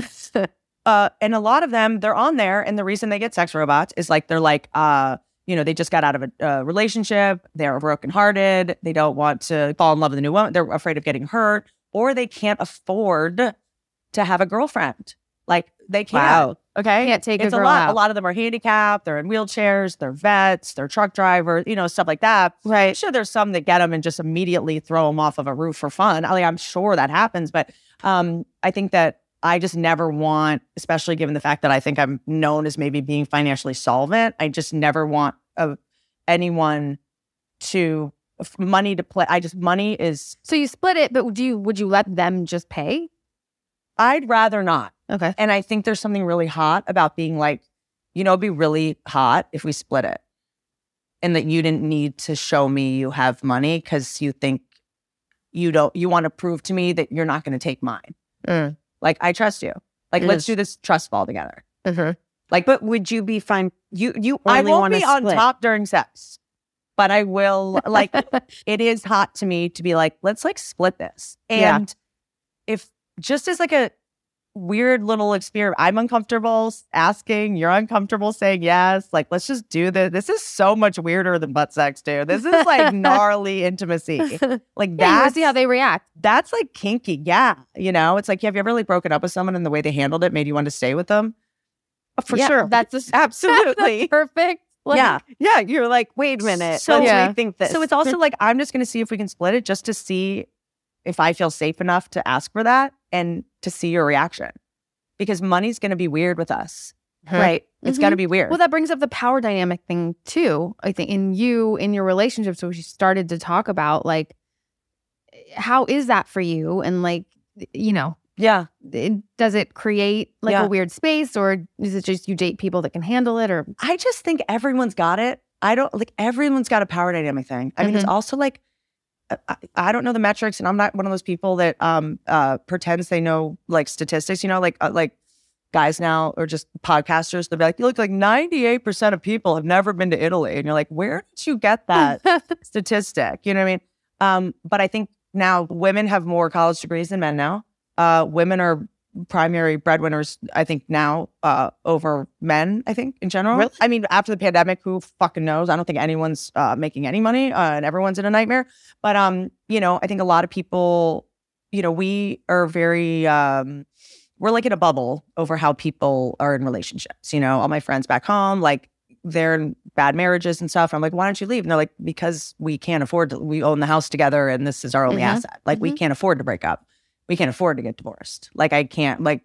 uh, and a lot of them, they're on there. And the reason they get sex robots is like, they're like, uh, you know, they just got out of a uh, relationship. They're brokenhearted. They don't want to fall in love with a new woman. They're afraid of getting hurt. Or they can't afford to have a girlfriend. Like, they can't. Wow. Okay. Can't take it's a, girl a lot. Out. A lot of them are handicapped. They're in wheelchairs. They're vets. They're truck drivers. You know, stuff like that. Right. I'm sure there's some that get them and just immediately throw them off of a roof for fun. I mean, I'm sure that happens. But um, I think that I just never want, especially given the fact that I think I'm known as maybe being financially solvent. I just never want uh, anyone to money to play. I just money is. So you split it, but do you would you let them just pay? I'd rather not. Okay. And I think there's something really hot about being like, you know, it'd be really hot if we split it and that you didn't need to show me you have money because you think you don't, you want to prove to me that you're not going to take mine. Mm. Like, I trust you. Like, mm. let's do this trust fall together. Mm-hmm. Like, but would you be fine? You, you only want to split. I won't be on top during sex, but I will, like, it is hot to me to be like, let's like split this. And yeah. if just as like a, weird little experiment. I'm uncomfortable asking. You're uncomfortable saying yes. Like, let's just do this. This is so much weirder than butt sex, dude. This is like gnarly intimacy. Like that. Yeah, see how they react. That's like kinky. Yeah, you know. It's like, have you ever really broken up with someone and the way they handled it made you want to stay with them? Oh, for yeah, sure. That's a, absolutely that's perfect. Like, yeah, yeah. You're like, wait a minute. So yeah. I think this. So it's also like, I'm just going to see if we can split it, just to see if I feel safe enough to ask for that and to see your reaction, because money's going to be weird with us, mm-hmm. right? It's mm-hmm. going to be weird. Well, that brings up the power dynamic thing too, I think, in you, in your relationships. So she started to talk about like, how is that for you? And like, you know, yeah, it, does it create like yeah. a weird space, or is it just you date people that can handle it? Or I just think everyone's got it. I don't like everyone's got a power dynamic thing. I mm-hmm. mean, it's also like, I, I don't know the metrics, and I'm not one of those people that um, uh, pretends they know like statistics, you know, like uh, like guys now or just podcasters, they'll be like, you look like ninety-eight percent of people have never been to Italy. And you're like, where did you get that statistic? You know what I mean? Um, but I think now women have more college degrees than men now. Uh, women are primary breadwinners, I think now, uh, over men, I think, in general. Really? I mean, after the pandemic, who fucking knows? I don't think anyone's uh, making any money uh, and everyone's in a nightmare. But, um, you know, I think a lot of people, you know, we are very... Um, we're like in a bubble over how people are in relationships. You know, all my friends back home, like they're in bad marriages and stuff. And I'm like, why don't you leave? And they're like, because we can't afford to, we own the house together and this is our only mm-hmm. asset. Like mm-hmm. we can't afford to break up. We can't afford to get divorced. Like I can't, like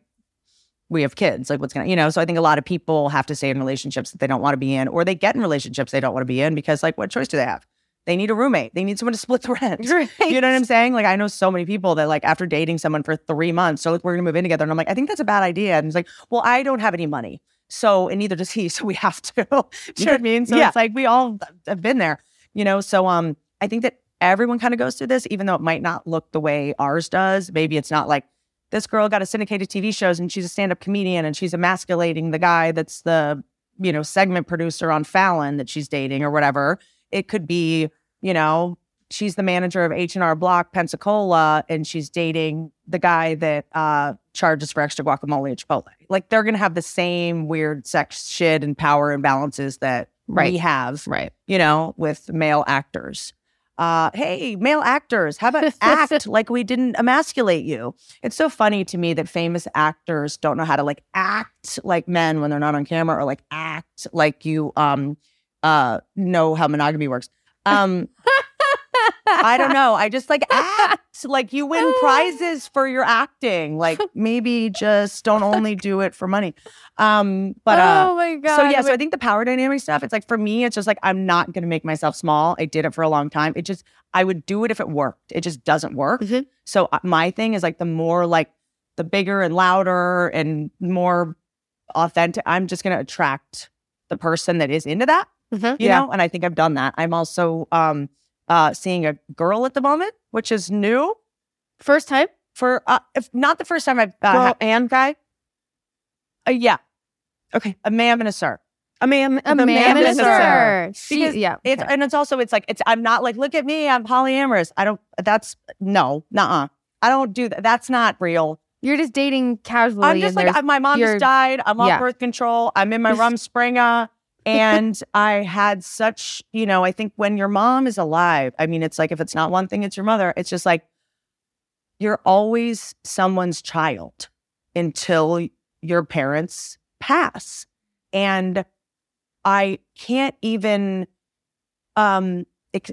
we have kids, like what's gonna, you know? So I think a lot of people have to stay in relationships that they don't want to be in, or they get in relationships they don't want to be in because like, what choice do they have? They need a roommate. They need someone to split the rent. Right. You know what I'm saying? Like, I know so many people that like after dating someone for three months, so like, we're gonna move in together. And I'm like, I think that's a bad idea. And it's like, well, I don't have any money. So, and neither does he. So we have to, do you know what I mean? So yeah. It's like, we all have been there, you know? So um, I think that everyone kind of goes through this, even though it might not look the way ours does. Maybe it's not like, this girl got a syndicated T V shows and she's a stand-up comedian and she's emasculating the guy that's the, you know, segment producer on Fallon that she's dating or whatever. It could be, you know, she's the manager of H and R Block, Pensacola, and she's dating the guy that uh, charges for extra guacamole at Chipotle. Like, they're going to have the same weird sex shit and power imbalances that right. we have, right? You know, with male actors. Uh, hey, male actors, how about act like we didn't emasculate you? It's so funny to me that famous actors don't know how to, like, act like men when they're not on camera, or, like, act like you... um. Uh, know how monogamy works. Um, I don't know. I just like act like you win prizes for your acting. Like maybe just don't only do it for money. Um, but uh, oh my God. So yeah, so I think the power dynamic stuff, it's like for me, it's just like I'm not going to make myself small. I did it for a long time. It just, I would do it if it worked. It just doesn't work. Mm-hmm. So uh, my thing is like the more like the bigger and louder and more authentic, I'm just going to attract the person that is into that. Mm-hmm. You yeah. know, and I think I've done that. I'm also um, uh, seeing a girl at the moment, which is new. First time? For uh, if not the first time I've uh, girl and guy. Uh, yeah. Okay. A ma'am and a sir. A ma'am a, a ma'am ma'am and a sir. She, because yeah. Okay. It's, and it's also, it's like, it's. I'm not like, look at me, I'm polyamorous. I don't, that's, no, nuh-uh. I don't do that. That's not real. You're just dating casually. I'm just like, my mom just died. I'm on yeah. birth control. I'm in my rum springer. And I had such, you know, I think when your mom is alive, I mean, it's like, if it's not one thing, it's your mother. It's just like, you're always someone's child until your parents pass. And I can't even um,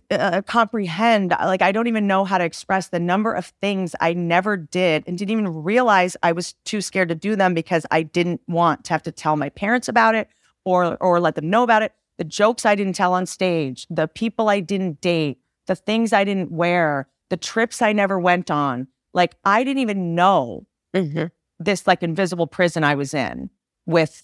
uh, comprehend, like, I don't even know how to express the number of things I never did and didn't even realize I was too scared to do them because I didn't want to have to tell my parents about it. Or, or let them know about it. The jokes I didn't tell on stage, the people I didn't date, the things I didn't wear, the trips I never went on. Like, I didn't even know mm-hmm. this, like, invisible prison I was in with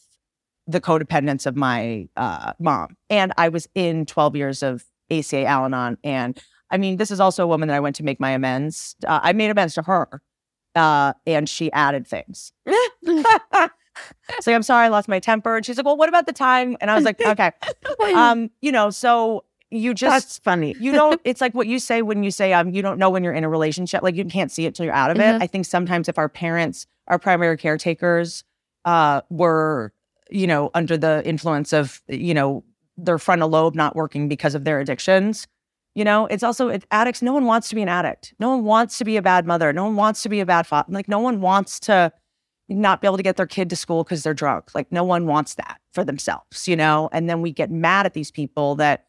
the codependence of my uh, mom. And I was in twelve years of A C A, Al-Anon. And, I mean, this is also a woman that I went to make my amends. Uh, I made amends to her. Uh, and she added things. It's like, I'm sorry, I lost my temper. And she's like, well, what about the time? And I was like, okay. Um, you know, so you just... That's funny. You don't... It's like what you say when you say, um, you don't know when you're in a relationship. Like, you can't see it till you're out of it. Mm-hmm. I think sometimes if our parents, our primary caretakers uh, were, you know, under the influence of, you know, their frontal lobe not working because of their addictions, you know, it's also it, addicts. No one wants to be an addict. No one wants to be a bad mother. No one wants to be a bad father. Like, no one wants to... not be able to get their kid to school because they're drunk. Like, no one wants that for themselves, you know? And then we get mad at these people that,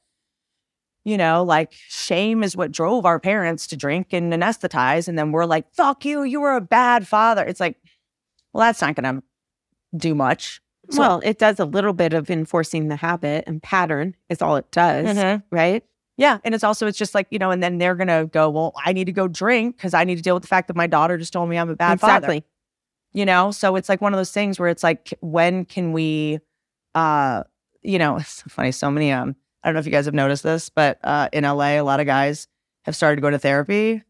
you know, like, shame is what drove our parents to drink and anesthetize. And then we're like, fuck you, you were a bad father. It's like, well, that's not going to do much. So, well, it does a little bit of enforcing the habit and pattern is all it does, mm-hmm. right? Yeah. And it's also, it's just like, you know, and then they're going to go, well, I need to go drink because I need to deal with the fact that my daughter just told me I'm a bad exactly. father. Exactly. You know, so it's like one of those things where it's like, when can we, uh, you know, it's funny, so many, um, I don't know if you guys have noticed this, but uh, in L A, a lot of guys have started to go to therapy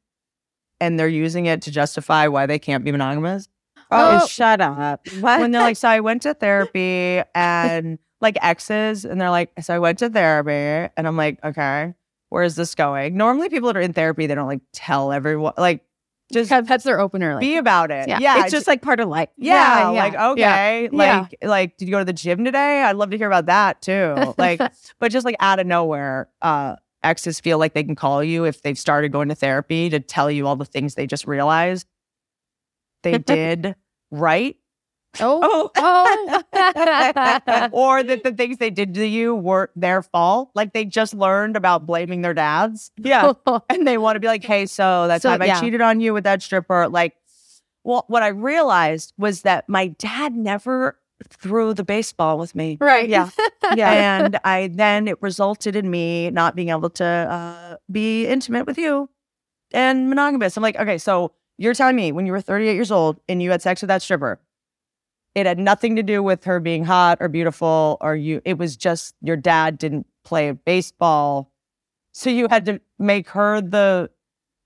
and they're using it to justify why they can't be monogamous. Oh, oh shut up. What? When they're like, so I went to therapy and like exes, and they're like, so I went to therapy, and I'm like, okay, where is this going? Normally people that are in therapy, they don't like tell everyone, like just that's their opener. Like, be about it. Yeah. yeah it's, it's just like part of life. Yeah. yeah, yeah. Like, okay. Yeah. Like, yeah. like, did you go to the gym today? I'd love to hear about that too. Like, but just like out of nowhere, uh, exes feel like they can call you if they've started going to therapy to tell you all the things they just realized they did right. Oh, oh, oh. Or that the things they did to you weren't their fault. Like they just learned about blaming their dads. Yeah. And they want to be like, hey, so that so, time yeah. I cheated on you with that stripper. Like, well, what I realized was that my dad never threw the baseball with me. Right. Yeah. yeah. And I then it resulted in me not being able to uh, be intimate with you and monogamous. I'm like, okay, so you're telling me when you were thirty-eight years old and you had sex with that stripper, it had nothing to do with her being hot or beautiful or you. It was just your dad didn't play baseball. So you had to make her the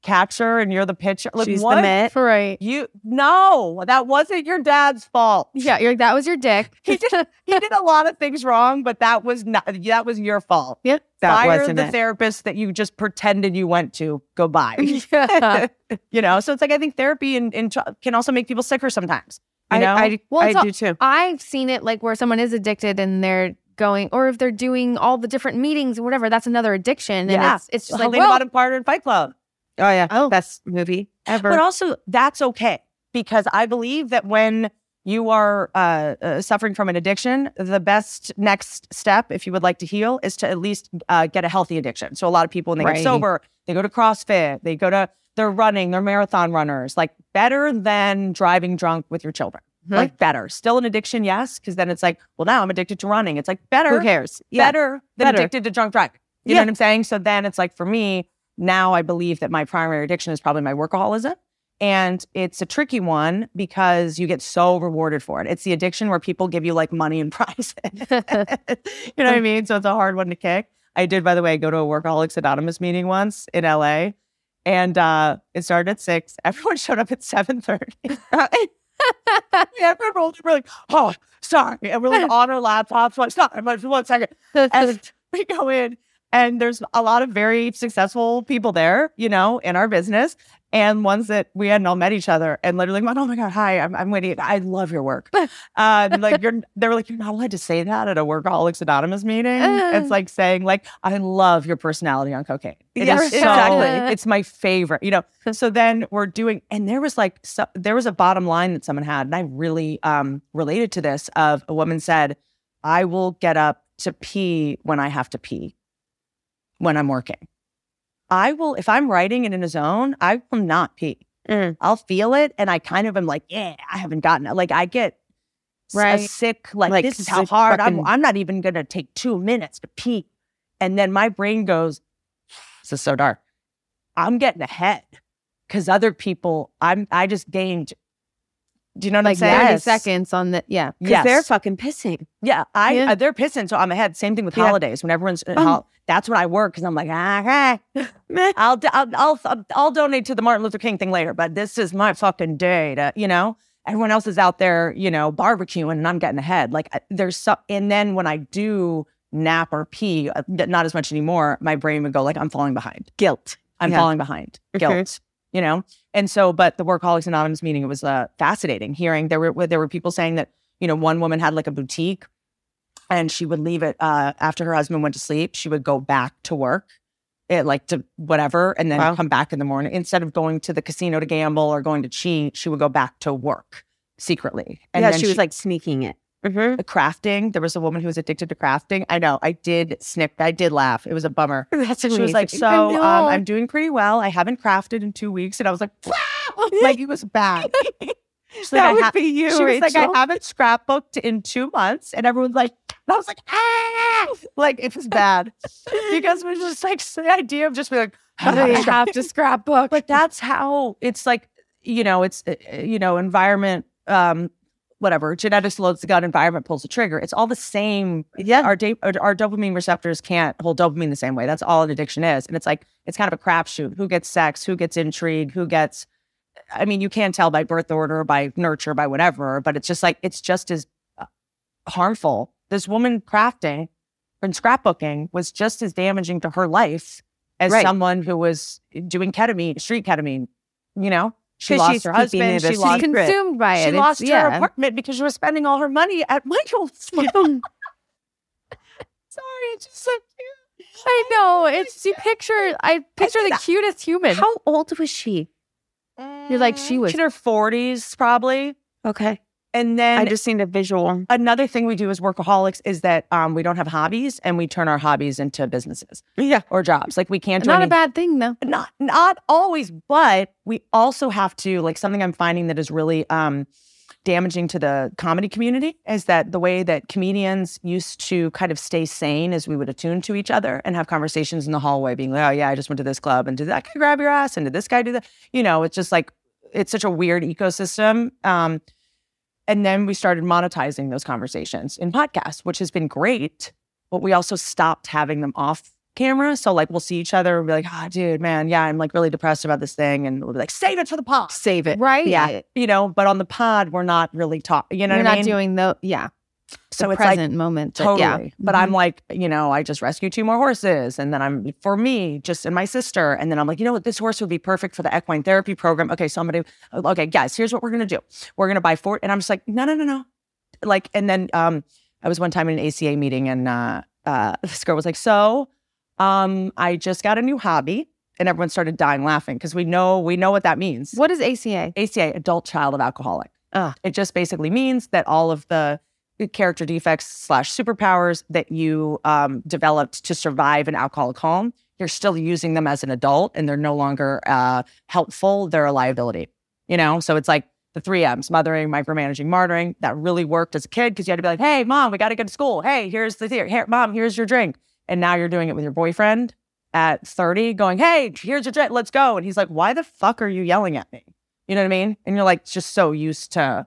catcher and you're the pitcher. Like, she's what? The mitt. Right. You, no, that wasn't your dad's fault. Yeah, you're, that was your dick. he, did, he did a lot of things wrong, but that was not. That was your fault. Yep. That Fire wasn't the it. Therapist that you just pretended you went to. Go bye. Yeah. You know, so it's like I think therapy and, and can also make people sicker sometimes. You know? I, I, well, I do too. I've seen it like where someone is addicted and they're going, or if they're doing all the different meetings or whatever, that's another addiction. Yeah. And it's, it's just Helena like, Bonham Carter and Fight Club. Oh yeah, oh. Best movie ever. But also that's okay because I believe that when you are uh, uh, suffering from an addiction, the best next step, if you would like to heal, is to at least uh, get a healthy addiction. So a lot of people when they right. get sober, they go to CrossFit, they go to They're running, they're marathon runners, like better than driving drunk with your children. Mm-hmm. Like better. Still an addiction, yes, because then it's like, well, now I'm addicted to running. It's like better. Who cares? Yeah. Better than better. Addicted to drunk driving. You yeah. know what I'm saying? So then it's like for me, now I believe that my primary addiction is probably my workaholism. And it's a tricky one because you get so rewarded for it. It's the addiction where people give you like money and prizes. You know what I mean? So it's a hard one to kick. I did, by the way, go to a Workaholics Anonymous meeting once in L A. And uh, it started at six. Everyone showed up at seven thirty. Yeah, we're like, oh, sorry. And we're like on our laptops. Like, stop. I'm like, one second. And we go in and there's a lot of very successful people there, you know, in our business. And ones that we hadn't all met each other. And literally went, oh my God, hi, I'm, I'm waiting. I love your work. Uh, like you're, They were like, you're not allowed to say that at a Workaholics Anonymous meeting. It's like saying like, I love your personality on cocaine. It yeah, is so, exactly. It's my favorite, you know. So then we're doing, and there was like, so, there was a bottom line that someone had. And I really um, related to this of a woman said, I will get up to pee when I have to pee when I'm working. I will, if I'm writing and in a zone, I will not pee. Mm. I'll feel it. And I kind of am like, yeah, I haven't gotten it. Like I get right. a sick, like, like this is how hard, fucking... I'm, I'm not even going to take two minutes to pee. And then my brain goes, this is so dark. I'm getting ahead because other people, I'm, I just gained, do you know what like I'm saying? thirty seconds on the, yeah. Because yes. they're fucking pissing. Yeah, I yeah. Uh, they're pissing, so I'm ahead. Same thing with yeah. holidays. When everyone's, um, hol that's when I work, because I'm like, ah, hey, I'll, I'll, I'll, I'll donate to the Martin Luther King thing later, but this is my fucking day to, you know? Everyone else is out there, you know, barbecuing, and I'm getting ahead. Like, there's so, and then when I do nap or pee, not as much anymore, my brain would go like, I'm falling behind. Guilt. I'm yeah. falling behind. Guilt. Mm-hmm. You know, and so, but the Workaholics Anonymous meeting, it was uh, fascinating hearing. There were there were people saying that, you know, one woman had like a boutique and she would leave it uh, after her husband went to sleep. She would go back to work, it, like to whatever, and then wow. come back in the morning. Instead of going to the casino to gamble or going to cheat, she would go back to work secretly. And yeah, then she was she, like sneaking it. Mm-hmm. The crafting. There was a woman who was addicted to crafting. I know. I did snick. I did laugh. It was a bummer. That's amazing. She was like, so um, I'm doing pretty well. I haven't crafted in two weeks. And I was like, wow. Like it was bad. She's that like, would I be you, She Rachel. Was like, I haven't scrapbooked in two months. And everyone's like, and I was like, ah. Like it was bad. Because it was just like the idea of just being like, oh, you have to scrapbook. But that's how it's like, you know, it's, you know, environment, um, whatever, genetics loads the gut, environment pulls the trigger. It's all the same. Yeah. Our, our dopamine receptors can't hold dopamine the same way. That's all an addiction is. And it's like, it's kind of a crapshoot. Who gets sex? Who gets intrigue? Who gets I mean, you can tell by birth order, by nurture, by whatever, but it's just like, it's just as harmful. This woman crafting and scrapbooking was just as damaging to her life as right. someone who was doing ketamine, street ketamine, you know? She lost her husband. She lost consumed by it. She lost her apartment because she was spending all her money at Michael's. Sorry, it's just so cute. I know. It's you picture. I picture the cutest human. How old was she? You're like she was in her forties, probably. Okay. And then I just seen a visual. Another thing we do as workaholics is that um, we don't have hobbies and we turn our hobbies into businesses, yeah, or jobs. Like we can't. Do not any, a bad thing though. Not not always, but we also have to like something I'm finding that is really um, damaging to the comedy community is that the way that comedians used to kind of stay sane is we would attune to each other and have conversations in the hallway, being like, oh yeah, I just went to this club and did that guy grab your ass and did this guy do that? You know, it's just like it's such a weird ecosystem. Um, And then we started monetizing those conversations in podcasts, which has been great. But we also stopped having them off camera. So like we'll see each other and be like, oh, dude, man, yeah, I'm like really depressed about this thing. And we'll be like, save it for the pod. Save it. Right. Yeah. You know, but on the pod, we're not really talking. You know what I mean? We're not doing the, yeah. So it's like present moment. Totally. Yeah. But mm-hmm. I'm like, you know, I just rescued two more horses. And then I'm, for me, just and my sister. And then I'm like, you know what? This horse would be perfect for the equine therapy program. Okay, so I'm going to, okay, guys, here's what we're going to do. We're going to buy four. And I'm just like, no, no, no, no. Like, and then um, I was one time in an A C A meeting and uh, uh, this girl was like, so um, I just got a new hobby. And everyone started dying laughing because we know, we know what that means. What is A C A? A C A, Adult Child of Alcoholic. Uh. It just basically means that all of the character defects slash superpowers that you um, developed to survive an alcoholic home, you're still using them as an adult and they're no longer uh, helpful. They're a liability, you know? So it's like the three M's, mothering, micromanaging, martyring. That really worked as a kid because you had to be like, hey, mom, we got to go to school. Hey, here's the theory. Here, mom, here's your drink. And now you're doing it with your boyfriend at thirty going, hey, here's your drink. Let's go. And he's like, why the fuck are you yelling at me? You know what I mean? And you're like just so used to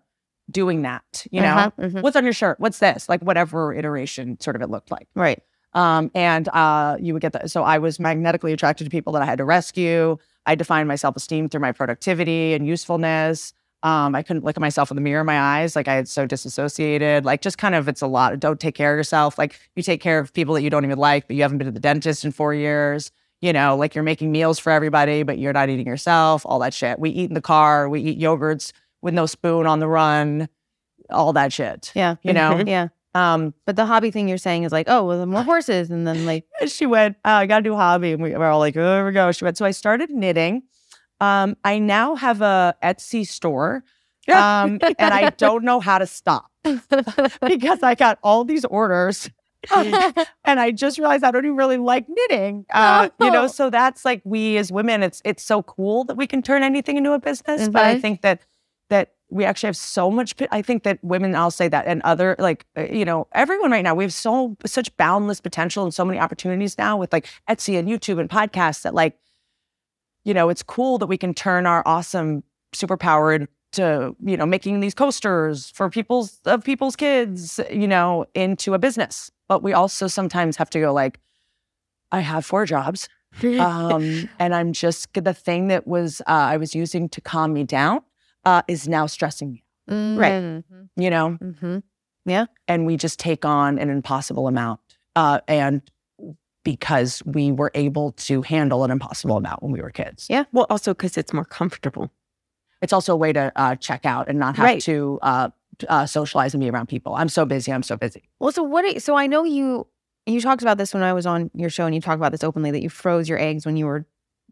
doing that, you know, uh-huh, uh-huh. What's on your shirt? What's this? Like whatever iteration sort of it looked like. Right. Um, and uh, you would get that. So I was magnetically attracted to people that I had to rescue. I defined my self-esteem through my productivity and usefulness. Um, I couldn't look at myself in the mirror in my eyes. Like I had so disassociated, like just kind of, it's a lot of don't take care of yourself. Like you take care of people that you don't even like, but you haven't been to the dentist in four years. You know, like you're making meals for everybody, but you're not eating yourself, all that shit. We eat in the car, we eat yogurts with no spoon, on the run, all that shit. Yeah. You know? Yeah. Um, but the hobby thing you're saying is like, oh, well, the more horses. And then like... She went, oh, I got to do a hobby. And we were all like, oh, here we go. She went, so I started knitting. Um, I now have a Etsy store. Um, and I don't know how to stop. Because I got all these orders. And I just realized I don't even really like knitting. Uh, no. You know, so that's like we as women, it's, it's so cool that we can turn anything into a business. Mm-hmm. But I think that that we actually have so much, I think that women, I'll say that, and other, like, you know, everyone right now, we have so such boundless potential and so many opportunities now with like Etsy and YouTube and podcasts that like, you know, it's cool that we can turn our awesome superpower to, you know, making these coasters for people's, of people's kids, you know, into a business. But we also sometimes have to go like, I have four jobs. um, and I'm just, the thing that was, uh, I was using to calm me down Uh, is now stressing me. Mm-hmm. Right. You know? Mm-hmm. Yeah. And we just take on an impossible amount. Uh, and because we were able to handle an impossible amount when we were kids. Yeah. Well, also because it's more comfortable. It's also a way to uh, check out and not have right. to uh, uh, socialize and be around people. I'm so busy. I'm so busy. Well, so what? You, so I know you, you talked about this when I was on your show and you talked about this openly, that you froze your eggs when you were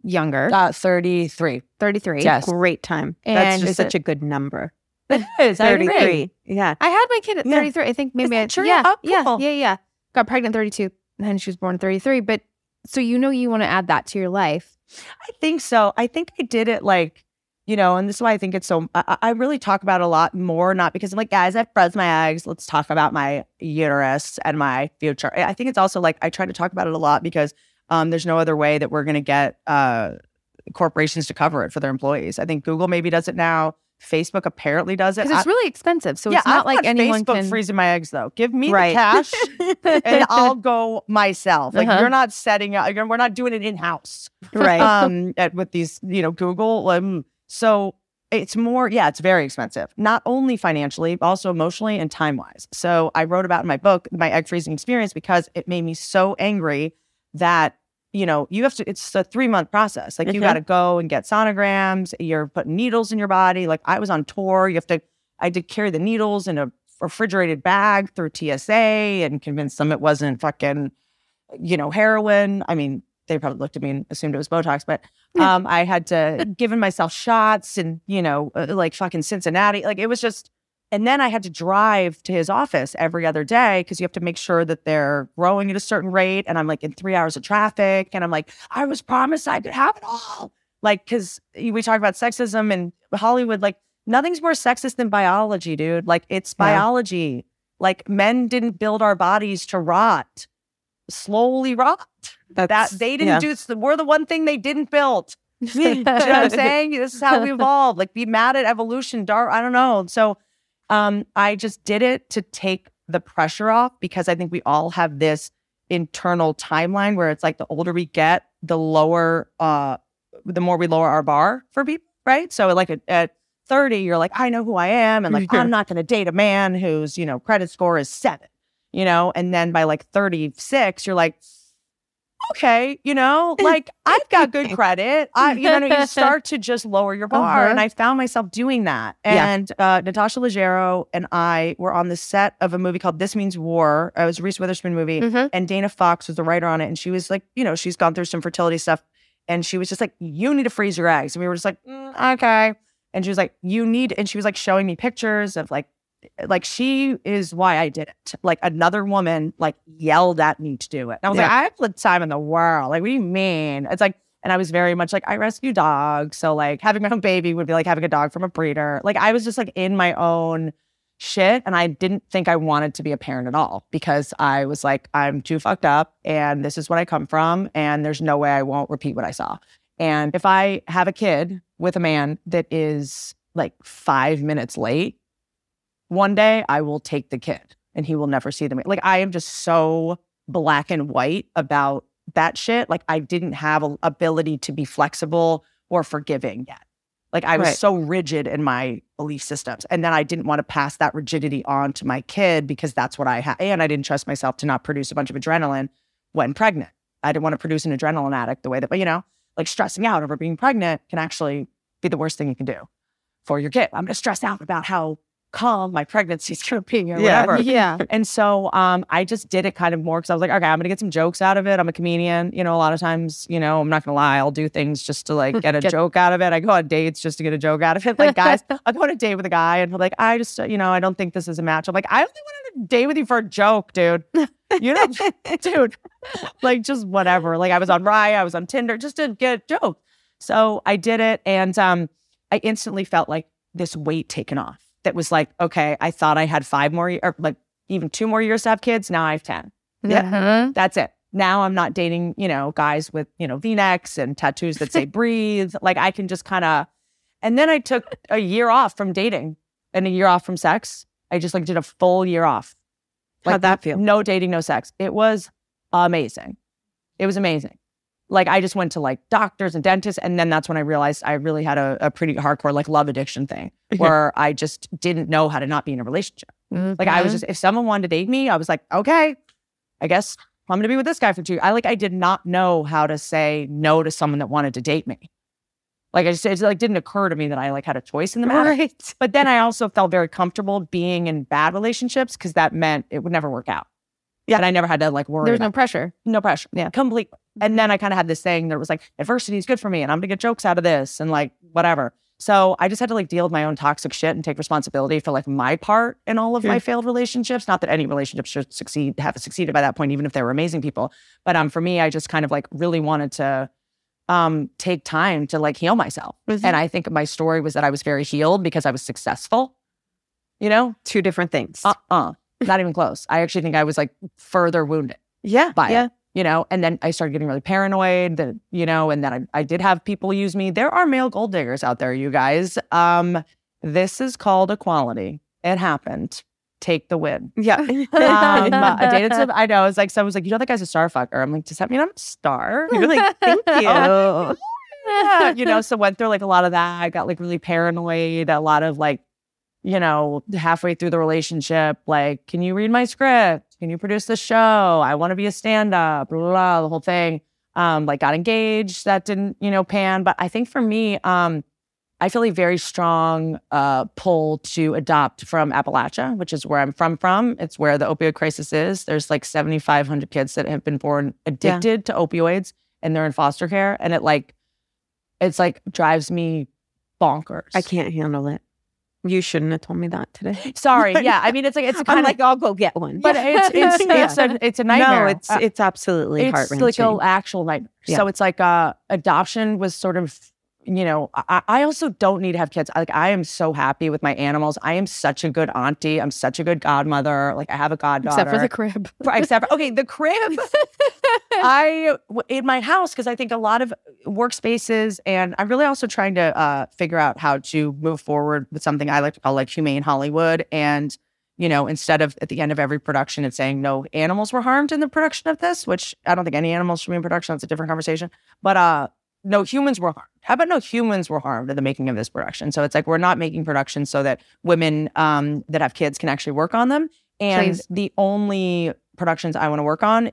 younger. Uh, thirty-three. thirty-three. Yes. Great time. And that's just such it, a good number. It is. thirty-three. Yeah. I had my kid at thirty-three. Yeah. I think maybe I... True? Yeah, oh, cool. yeah, yeah, yeah. Got pregnant at thirty-two and she was born at thirty-three. But so you know you want to add that to your life. I think so. I think I did it like, you know, and this is why I think it's so... I, I really talk about it a lot more, not because I'm like, guys, I froze my eggs. Let's talk about my uterus and my future. I think it's also like I try to talk about it a lot because Um, there's no other way that we're going to get uh, corporations to cover it for their employees. I think Google maybe does it now. Facebook apparently does it. Because it's I, really expensive. So yeah, it's not I'm like not anyone Facebook can... freezing my eggs, though. Give me right. the cash and I'll go myself. Like, uh-huh. you're not setting up. We're not doing it in-house. Right. Um, at, with these, you know, Google. Um, so It's more, yeah, it's very expensive, not only financially, but also emotionally and time-wise. So I wrote about in my book, my egg freezing experience, because it made me so angry that, you know, you have to, it's a three-month process. Like, mm-hmm. you got to go and get sonograms. You're putting needles in your body. Like, I was on tour. You have to, I did carry the needles in a refrigerated bag through T S A and convince them it wasn't fucking, you know, heroin. I mean, they probably looked at me and assumed it was Botox, but um, I had to given myself shots and, you know, like fucking Cincinnati. Like, it was just, and then I had to drive to his office every other day because you have to make sure that they're growing at a certain rate. And I'm like in three hours of traffic. And I'm like, I was promised I could have it all. Like, because we talk about sexism in Hollywood, like nothing's more sexist than biology, dude. Like, it's biology. Yeah. Like, men didn't build our bodies to rot. Slowly rot. That's, that they didn't yeah. do. We're the one thing they didn't build. You know what I'm saying? This is how we evolved. Like, be mad at evolution, Dar. I don't know. So, um, I just did it to take the pressure off, because I think we all have this internal timeline where it's like the older we get, the lower, uh, the more we lower our bar for people, right? So, like at, at thirty, you're like, I know who I am, and like, sure. I'm not going to date a man whose, you know, credit score is seven. You know, and then by like thirty-six, you're like, okay, you know, like I've got good credit. I, you know, you start to just lower your bar. Uh-huh. And I found myself doing that. And yeah. uh, Natasha Leggero and I were on the set of a movie called This Means War. It was a Reese Witherspoon movie. Mm-hmm. And Dana Fox was the writer on it. And she was like, you know, she's gone through some fertility stuff. And she was just like, you need to freeze your eggs. And we were just like, mm, okay. And she was like, you need, and she was like showing me pictures of like, like she is why I did it. Like another woman like yelled at me to do it. And I was yeah. like, I have the time in the world. Like, what do you mean? It's like, and I was very much like, I rescue dogs. So like having my own baby would be like having a dog from a breeder. Like I was just like in my own shit. And I didn't think I wanted to be a parent at all, because I was like, I'm too fucked up and this is what I come from. And there's no way I won't repeat what I saw. And if I have a kid with a man that is like five minutes late, one day I will take the kid and he will never see them. Like, I am just so black and white about that shit. Like, I didn't have an ability to be flexible or forgiving yet. Like, I was right. so rigid in my belief systems. And then I didn't want to pass that rigidity on to my kid, because that's what I had. And I didn't trust myself to not produce a bunch of adrenaline when pregnant. I didn't want to produce an adrenaline addict the way that, but you know, like stressing out over being pregnant can actually be the worst thing you can do for your kid. I'm going to stress out about how calm my pregnancy's gonna be or yeah, whatever. Yeah. And so um, I just did it kind of more because I was like, okay, I'm gonna get some jokes out of it. I'm a comedian. You know, a lot of times, you know, I'm not gonna lie, I'll do things just to like get a get- joke out of it. I go on dates just to get a joke out of it. Like, guys, I'll go on a date with a guy and he'll like, I just, you know, I don't think this is a match. I'm like, I only wanted to date with you for a joke, dude. You know, dude, like just whatever. Like I was on Rye, I was on Tinder just to get a joke. So I did it, and um, I instantly felt like this weight taken off. That was like, okay, I thought I had five more, or like even two more years to have kids. Now I have ten. Yeah, uh-huh. That's it. Now I'm not dating, you know, guys with, you know, V-necks and tattoos that say breathe. Like I can just kind of, and then I took a year off from dating and a year off from sex. I just like did a full year off. Like, how'd that feel? No dating, no sex. It was amazing. It was amazing. Like I just went to like doctors and dentists, and then that's when I realized I really had a, a pretty hardcore like love addiction thing where I just didn't know how to not be in a relationship. Mm-hmm. Like I was just, if someone wanted to date me, I was like, okay, I guess I'm gonna be with this guy for two. I like I did not know how to say no to someone that wanted to date me. Like I just, it like didn't occur to me that I like had a choice in the matter. Right. But then I also felt very comfortable being in bad relationships, because that meant it would never work out. Yeah. And I never had to like worry. There's no pressure. No pressure. Yeah. Completely. And then I kind of had this thing that was like, adversity is good for me and I'm going to get jokes out of this and like whatever. So I just had to like deal with my own toxic shit and take responsibility for like my part in all of yeah. my failed relationships. Not that any relationship should succeed, have succeeded by that point, even if they were amazing people. But um, for me, I just kind of like really wanted to um, take time to like heal myself. Mm-hmm. And I think my story was that I was very healed because I was successful. You know? Two different things. Uh-uh. Not even close. I actually think I was like further wounded. Yeah. By yeah. it. You know, and then I started getting really paranoid, that, you know, and then I, I did have people use me. There are male gold diggers out there, you guys. Um, this is called equality. It happened. Take the win. Yeah. um, I dated some, I know, it's like, someone's like, you know, that guy's a star fucker. I'm like, does that mean I'm a star? You're like, thank you. yeah, you know, so went through like a lot of that. I got like really paranoid, a lot of like, you know, halfway through the relationship, like, can you read my script? Can you produce the show? I want to be a stand-up, blah, blah, blah, the whole thing. Um, like got engaged, that didn't, you know, pan. But I think for me, um, I feel a very strong uh, pull to adopt from Appalachia, which is where I'm from from. It's where the opioid crisis is. There's like seventy-five hundred kids that have been born addicted yeah. to opioids, and they're in foster care. And it like, it's like drives me bonkers. I can't handle it. You shouldn't have told me that today. Sorry. Yeah. I mean, it's like, it's kind I'm of like, I'll go get one. But it's it's it's, a, it's a nightmare. No, it's uh, it's absolutely heart-wrenching. It's like an actual nightmare. Yeah. So it's like uh, adoption was sort of, you know, I, I also don't need to have kids. Like, I am so happy with my animals. I am such a good auntie. I'm such a good godmother. Like, I have a goddaughter. Except for the crib. Except for, okay, the crib. I, in my house, because I think a lot of workspaces, and I'm really also trying to uh, figure out how to move forward with something I like to call like humane Hollywood. And, you know, instead of at the end of every production, it's saying no animals were harmed in the production of this, which I don't think any animals should be in production. That's a different conversation. But, uh, no humans were harmed. How about no humans were harmed in the making of this production? So it's like, we're not making productions so that women um, that have kids can actually work on them. And Please. The only productions I want to work on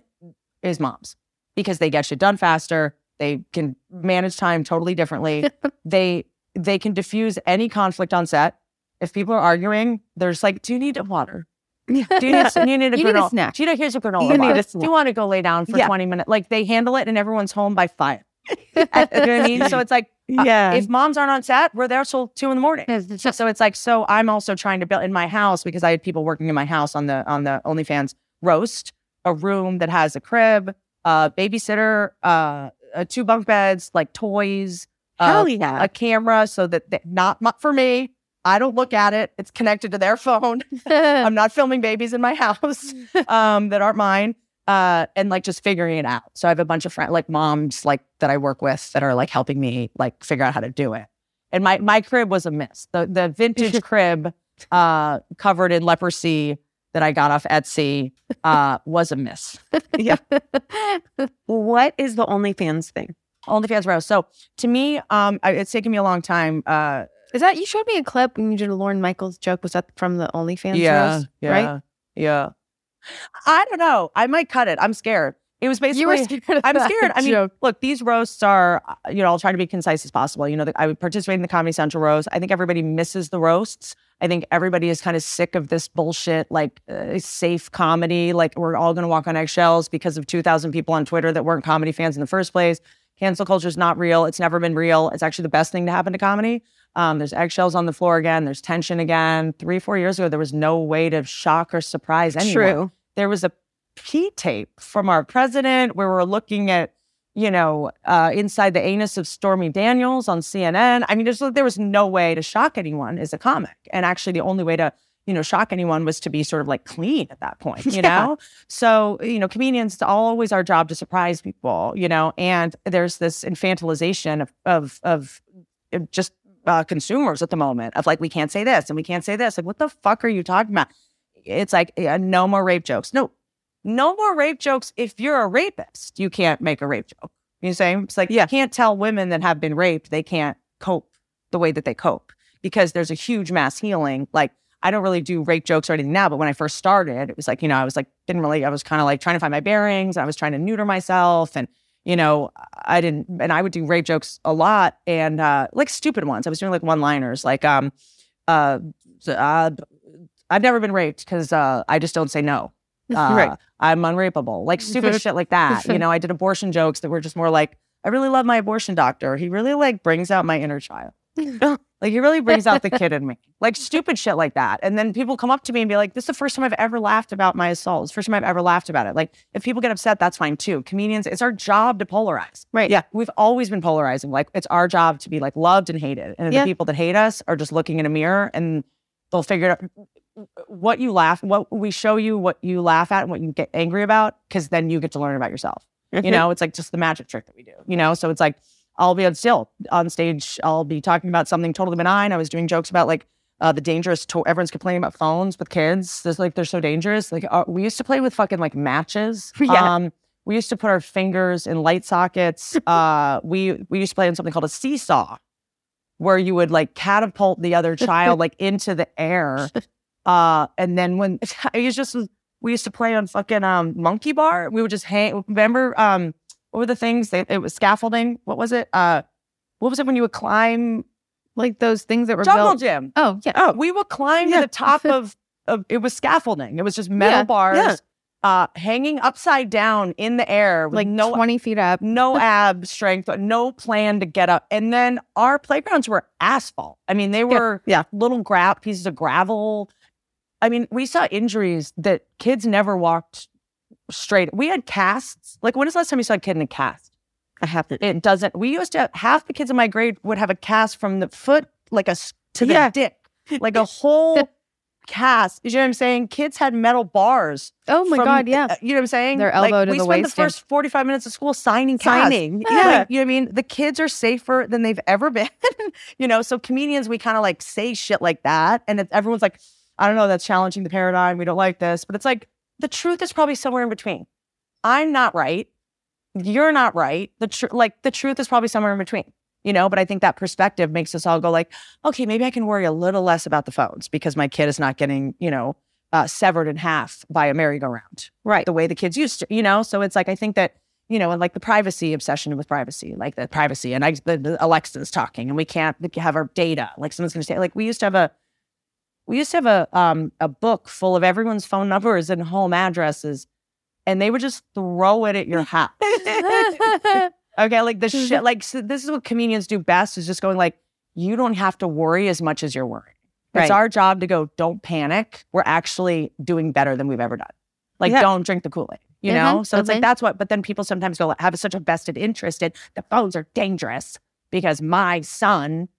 is moms, because they get shit done faster. They can manage time totally differently. they they can diffuse any conflict on set. If people are arguing, they're just like, do you need water? Do you need, you need a you granola? Need a snack. Do you know, here's a granola you bar. Need a snack. Do you want to go lay down for yeah. twenty minutes? Like, they handle it and everyone's home by five. You know what I mean? So it's like, yeah. uh, if moms aren't on set, we're there till two in the morning. It's just, so it's like, so I'm also trying to build in my house, because I had people working in my house on the on the OnlyFans roast, a room that has a crib, a babysitter, uh, uh, two bunk beds, like toys, uh, yeah. a camera, so that they, not for me. I don't look at it. It's connected to their phone. I'm not filming babies in my house um, that aren't mine. Uh, and like just figuring it out. So I have a bunch of friends, like moms, like that I work with that are like helping me like figure out how to do it. And my my crib was a mess. The the vintage crib uh, covered in leprosy that I got off Etsy uh, was a miss. Yeah. What is the OnlyFans thing? OnlyFans roast. So to me, um, I, it's taken me a long time. Uh, is that you showed me a clip when you did a Lauren Michaels joke? Was that from the OnlyFans yeah, roast? Yeah. Right? Yeah. I don't know. I might cut it. I'm scared. It was basically, you were scared I'm scared. I mean, joke. Look, these roasts are, you know, I'll try to be concise as possible. You know, the, I would participate in the Comedy Central roast. I think everybody misses the roasts. I think everybody is kind of sick of this bullshit, like uh, safe comedy. Like, we're all going to walk on eggshells because of two thousand people on Twitter that weren't comedy fans in the first place. Cancel culture is not real. It's never been real. It's actually the best thing to happen to comedy. Um, there's eggshells on the floor again. There's tension again. Three, four years ago, there was no way to shock or surprise anyone. True. There was a P-tape from our president where we're looking at, you know, uh, inside the anus of Stormy Daniels on C N N. I mean, there's, there was no way to shock anyone as a comic. And actually, the only way to, you know, shock anyone was to be sort of like clean at that point, you yeah. know? So, you know, comedians, it's always our job to surprise people, you know? And there's this infantilization of of, of, of just... Uh, consumers at the moment of like, we can't say this and we can't say this. Like, what the fuck are you talking about? It's like, yeah, no more rape jokes. No, no more rape jokes. If you're a rapist, you can't make a rape joke. You know what I'm saying? It's like, yeah. you can't tell women that have been raped, they can't cope the way that they cope, because there's a huge mass healing. Like, I don't really do rape jokes or anything now, but when I first started, it was like, you know, I was like, didn't really, I was kind of like trying to find my bearings. I was trying to neuter myself, and you know, I didn't, and I would do rape jokes a lot, and uh, like stupid ones. I was doing like one-liners, like, um, uh, uh I've never been raped because uh, I just don't say no. Uh, right. I'm unrapeable, like stupid shit like that. You know, I did abortion jokes that were just more like, I really love my abortion doctor. He really like brings out my inner child. Like, he really brings out the kid in me. Like stupid shit like that. And then people come up to me and be like, this is the first time I've ever laughed about my assault. It's the first time I've ever laughed about it. Like, if people get upset, that's fine too. Comedians, it's our job to polarize. Right. Yeah. We've always been polarizing. Like, it's our job to be like loved and hated. And yeah. the people that hate us are just looking in a mirror, and they'll figure it out what you laugh, what we show you, what you laugh at and what you get angry about, because then you get to learn about yourself. You know, it's like just the magic trick that we do, you know? So it's like, I'll be on still on stage. I'll be talking about something totally benign. I was doing jokes about like uh, the dangerous. To- everyone's complaining about phones with kids. There's like, they're so dangerous. Like uh, we used to play with fucking like matches. Yeah. Um, We used to put our fingers in light sockets. Uh, we, we used to play on something called a seesaw, where you would like catapult the other child like into the air. Uh, and then when it was just, we used to play on fucking um, monkey bar. We would just hang. Remember, um, what were the things? They, it was scaffolding. What was it? Uh, what was it when you would climb? Like those things that were jungle built? Gym. Oh, yeah. Oh, we would climb yeah. to the top of, of, it was scaffolding. It was just metal yeah. bars. Yeah. Uh, hanging upside down in the air. With like no, twenty feet up. No ab strength, no plan to get up. And then our playgrounds were asphalt. I mean, they were yeah. little gra- pieces of gravel. I mean, we saw injuries that kids never walked straight. We had casts. Like, when is the last time you saw a kid in a cast? I have to. It doesn't. We used to have, half the kids in my grade would have a cast from the foot, like a, to yeah. the dick. Like a whole... the cast, you know what I'm saying? Kids had metal bars. Oh my from, god, yeah. Uh, you know what I'm saying? Their elbow like, to the waist. We spent the first forty-five minutes of school signing, signing. Yeah, like, you know what I mean. The kids are safer than they've ever been. You know, so comedians, we kind of like say shit like that, and it, everyone's like, I don't know, that's challenging the paradigm. We don't like this, but it's like the truth is probably somewhere in between. I'm not right. You're not right. The tr- like the truth is probably somewhere in between. You know, but I think that perspective makes us all go like, okay, maybe I can worry a little less about the phones because my kid is not getting, you know, uh, severed in half by a merry-go-round. Right. The way the kids used to, you know? So it's like, I think that, you know, and like the privacy obsession with privacy, like the privacy and I, the, the Alexa's talking and we can't have our data. Like someone's going to say, like we used to have a, we used to have a, um, a book full of everyone's phone numbers and home addresses and they would just throw it at your house. Okay, like the shit, like so this is what comedians do best is just going like, you don't have to worry as much as you're worrying. Right. It's our job to go, don't panic. We're actually doing better than we've ever done. Like, yeah. don't drink the Kool-Aid, you mm-hmm. know? So okay. it's like, that's what, but then people sometimes go have such a vested interest in the phones are dangerous because my son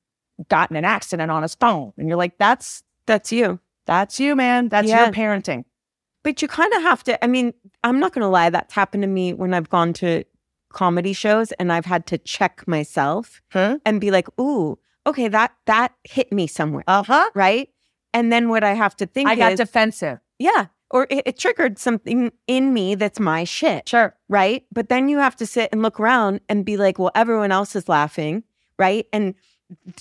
got in an accident on his phone. And you're like, that's, that's you. That's you, man. That's yeah. your parenting. But you kind of have to, I mean, I'm not going to lie. That's happened to me when I've gone to comedy shows and I've had to check myself huh? and be like, ooh, okay, that that hit me somewhere. Uh-huh. Right? And then what I have to think I is- I got defensive. Yeah. Or it, it triggered something in me that's my shit. Sure. Right? But then you have to sit and look around and be like, well, everyone else is laughing. Right? And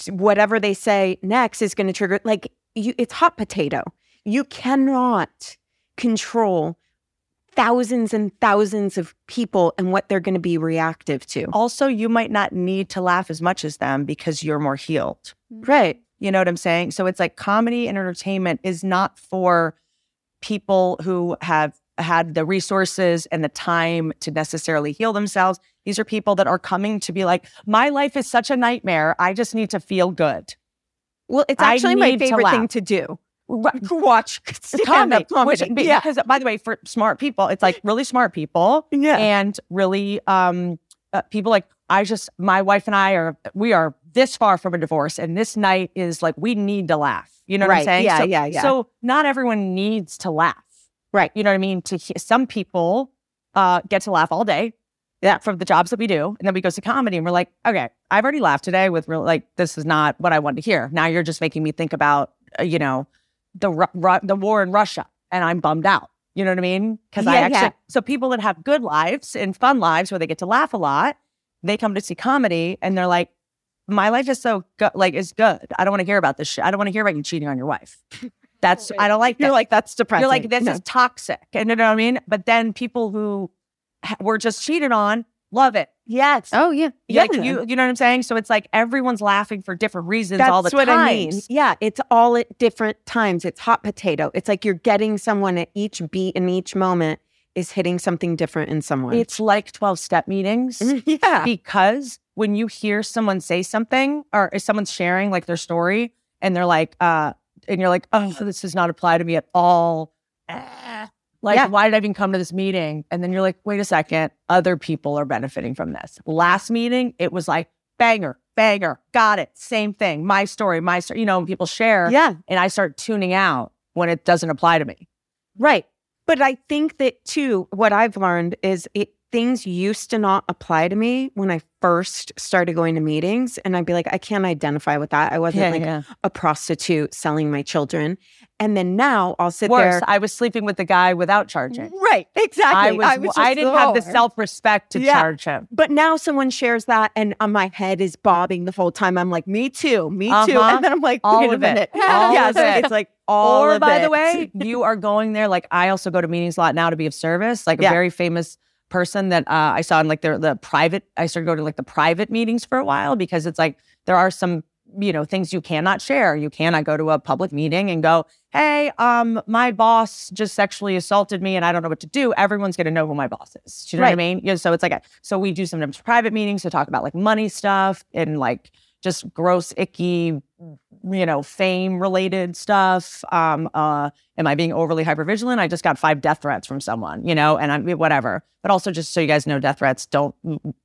whatever they say next is going to trigger, like, you, it's hot potato. You cannot control thousands and thousands of people and what they're going to be reactive to. Also, you might not need to laugh as much as them because you're more healed. Right. You know what I'm saying? So it's like comedy and entertainment is not for people who have had the resources and the time to necessarily heal themselves. These are people that are coming to be like, my life is such a nightmare. I just need to feel good. Well, it's actually my favorite thing to do. Watch stand-up comedy. Which, because, yeah. by the way, for smart people, it's like really smart people yeah. and really um, uh, people like, I just, my wife and I are, we are this far from a divorce and this night is like, we need to laugh. You know right. what I'm saying? Yeah, so, yeah, yeah. So not everyone needs to laugh. Right. You know what I mean? To Some people uh, get to laugh all day yeah. from the jobs that we do. And then we go to comedy and we're like, okay, I've already laughed today with real, like, this is not what I wanted to hear. Now you're just making me think about, uh, you know, the ru- the war in Russia, and I'm bummed out. You know what I mean? Because yeah, I actually, yeah. so people that have good lives and fun lives where they get to laugh a lot, they come to see comedy and they're like, my life is so good, like it's good. I don't want to hear about this shit. I don't want to hear about you cheating on your wife. That's, I don't like that. You're like, that's depressing. You're like, this no. is toxic. And you know what I mean? But then people who were just cheated on love it. Yes. Oh, yeah. Yeah. Like, you, you know what I'm saying? So it's like everyone's laughing for different reasons That's all the time. That's what I mean. Yeah. It's all at different times. It's hot potato. It's like you're getting someone at each beat and each moment is hitting something different in someone. It's like twelve-step meetings. Yeah. Because when you hear someone say something or if someone's sharing like their story and they're like, uh, and you're like, oh, this does not apply to me at all. Ah. Like, yeah. why did I even come to this meeting? And then you're like, wait a second, other people are benefiting from this. Last meeting, it was like, banger, banger, got it, same thing, my story, my story, you know, and people share. Yeah. And I start tuning out when it doesn't apply to me. Right. But I think that, too, what I've learned is it, things used to not apply to me when I first started going to meetings. And I'd be like, I can't identify with that. I wasn't yeah, like yeah. a prostitute selling my children. And then now I'll sit Worse, there. I was sleeping with the guy without charging. Right, exactly. I, was, I, was I didn't have the self-respect to yeah. charge him. But now someone shares that and uh, my head is bobbing the whole time. I'm like, me too, me uh-huh. too. And then I'm like, all wait a minute. It. All yeah, of so it. It's like all or, of by it. The way, you are going there. Like I also go to meetings a lot now to be of service. Like yeah. a very famous person that uh, I saw in like the, the private, I started going to like the private meetings for a while because it's like, there are some, you know, things you cannot share. You cannot go to a public meeting and go, hey, um, my boss just sexually assaulted me and I don't know what to do. Everyone's going to know who my boss is. Do you know right. what I mean? Yeah, so it's like, a, so we do sometimes private meetings to talk about like money stuff and like just gross, icky, you know, fame related stuff. Um, uh, am I being overly hypervigilant? I just got five death threats from someone, you know, and I'm whatever. But also just so you guys know, death threats, don't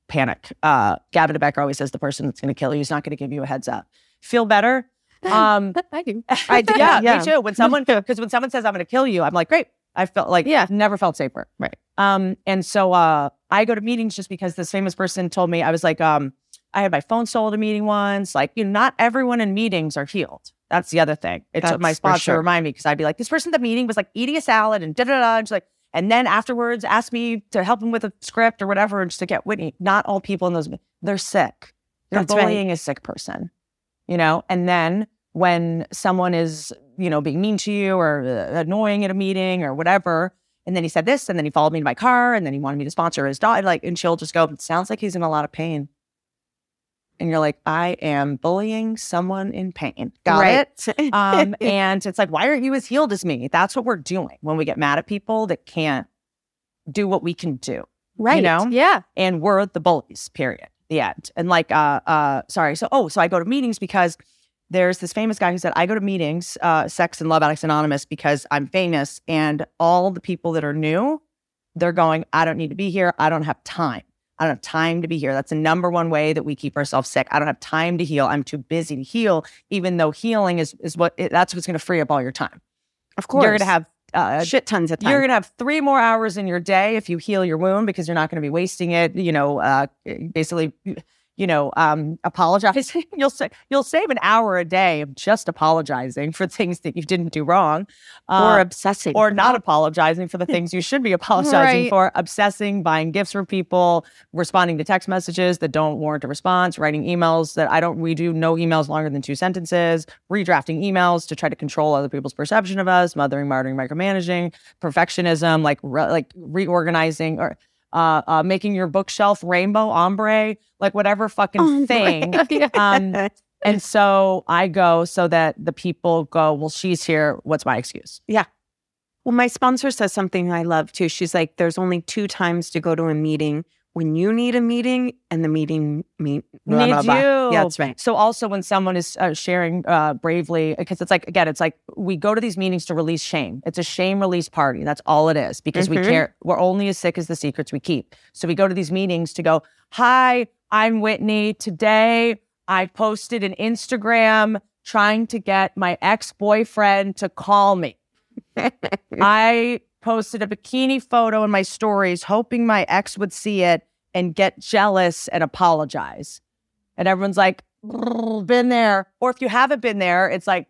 panic. Uh, Gavin DeBecker always says the person that's going to kill you is not going to give you a heads up. Feel better. Um, I do. I do. Yeah, yeah, me too. When someone, because when someone says I'm going to kill you, I'm like, great. I felt like, yeah, never felt safer. Right. Um, and so uh, I go to meetings just because this famous person told me, I was like, um, I had my phone stolen at a meeting once. Like, you know, not everyone in meetings are healed. That's the other thing. It That's took my sponsor sure. to remind me because I'd be like, this person at the meeting was like eating a salad and da da da. And, like, and then afterwards asked me to help him with a script or whatever and just to get Whitney. Not all people in those, they're sick. They're That's bullying right. a sick person, you know? And then when someone is, you know, being mean to you or uh, annoying at a meeting or whatever. And then he said this and then he followed me to my car and then he wanted me to sponsor his daughter. Like, and she'll just go, it sounds like he's in a lot of pain. And you're like, I am bullying someone in pain. Got right. it? Um, and it's like, why aren't you as healed as me? That's what we're doing when we get mad at people that can't do what we can do. Right. You know? Yeah. And we're the bullies, period. The end. And like, uh, uh, sorry. So, oh, so I go to meetings because there's this famous guy who said, I go to meetings, uh, Sex and Love Addicts Anonymous, because I'm famous. And all the people that are new, they're going, I don't need to be here. I don't have time. I don't have time to be here. That's the number one way that we keep ourselves sick. I don't have time to heal. I'm too busy to heal, even though healing is is what it, that's what's going to free up all your time. Of course. You're going to have uh, shit tons of time. You're going to have three more hours in your day if you heal your wound because you're not going to be wasting it, you know, uh, basically, you know, um, apologizing. you'll, sa you'll save an hour a day of just apologizing for things that you didn't do wrong. Uh, or obsessing. Or not apologizing for the things you should be apologizing right. for. Obsessing, buying gifts for people, responding to text messages that don't warrant a response, writing emails that I don't, we do no emails longer than two sentences, redrafting emails to try to control other people's perception of us, mothering, martyring, micromanaging, perfectionism, like, re like reorganizing or... Uh, uh, making your bookshelf rainbow, ombre, like whatever fucking ombre. thing. um, and so I go so that the people go, well, she's here. What's my excuse? Yeah. Well, my sponsor says something I love too. She's like, there's only two times to go to a meeting: when you need a meeting and the meeting meet blah, blah, blah. You. Yeah, that's right. So also when someone is uh, sharing uh, bravely, because it's like, again, it's like we go to these meetings to release shame. It's a shame release party. That's all it is because mm-hmm. we can't, we're only as sick as the secrets we keep. So we go to these meetings to go, hi, I'm Whitney. Today I posted an Instagram trying to get my ex-boyfriend to call me. I posted a bikini photo in my stories, hoping my ex would see it and get jealous and apologize. And everyone's like, been there. Or if you haven't been there, it's like,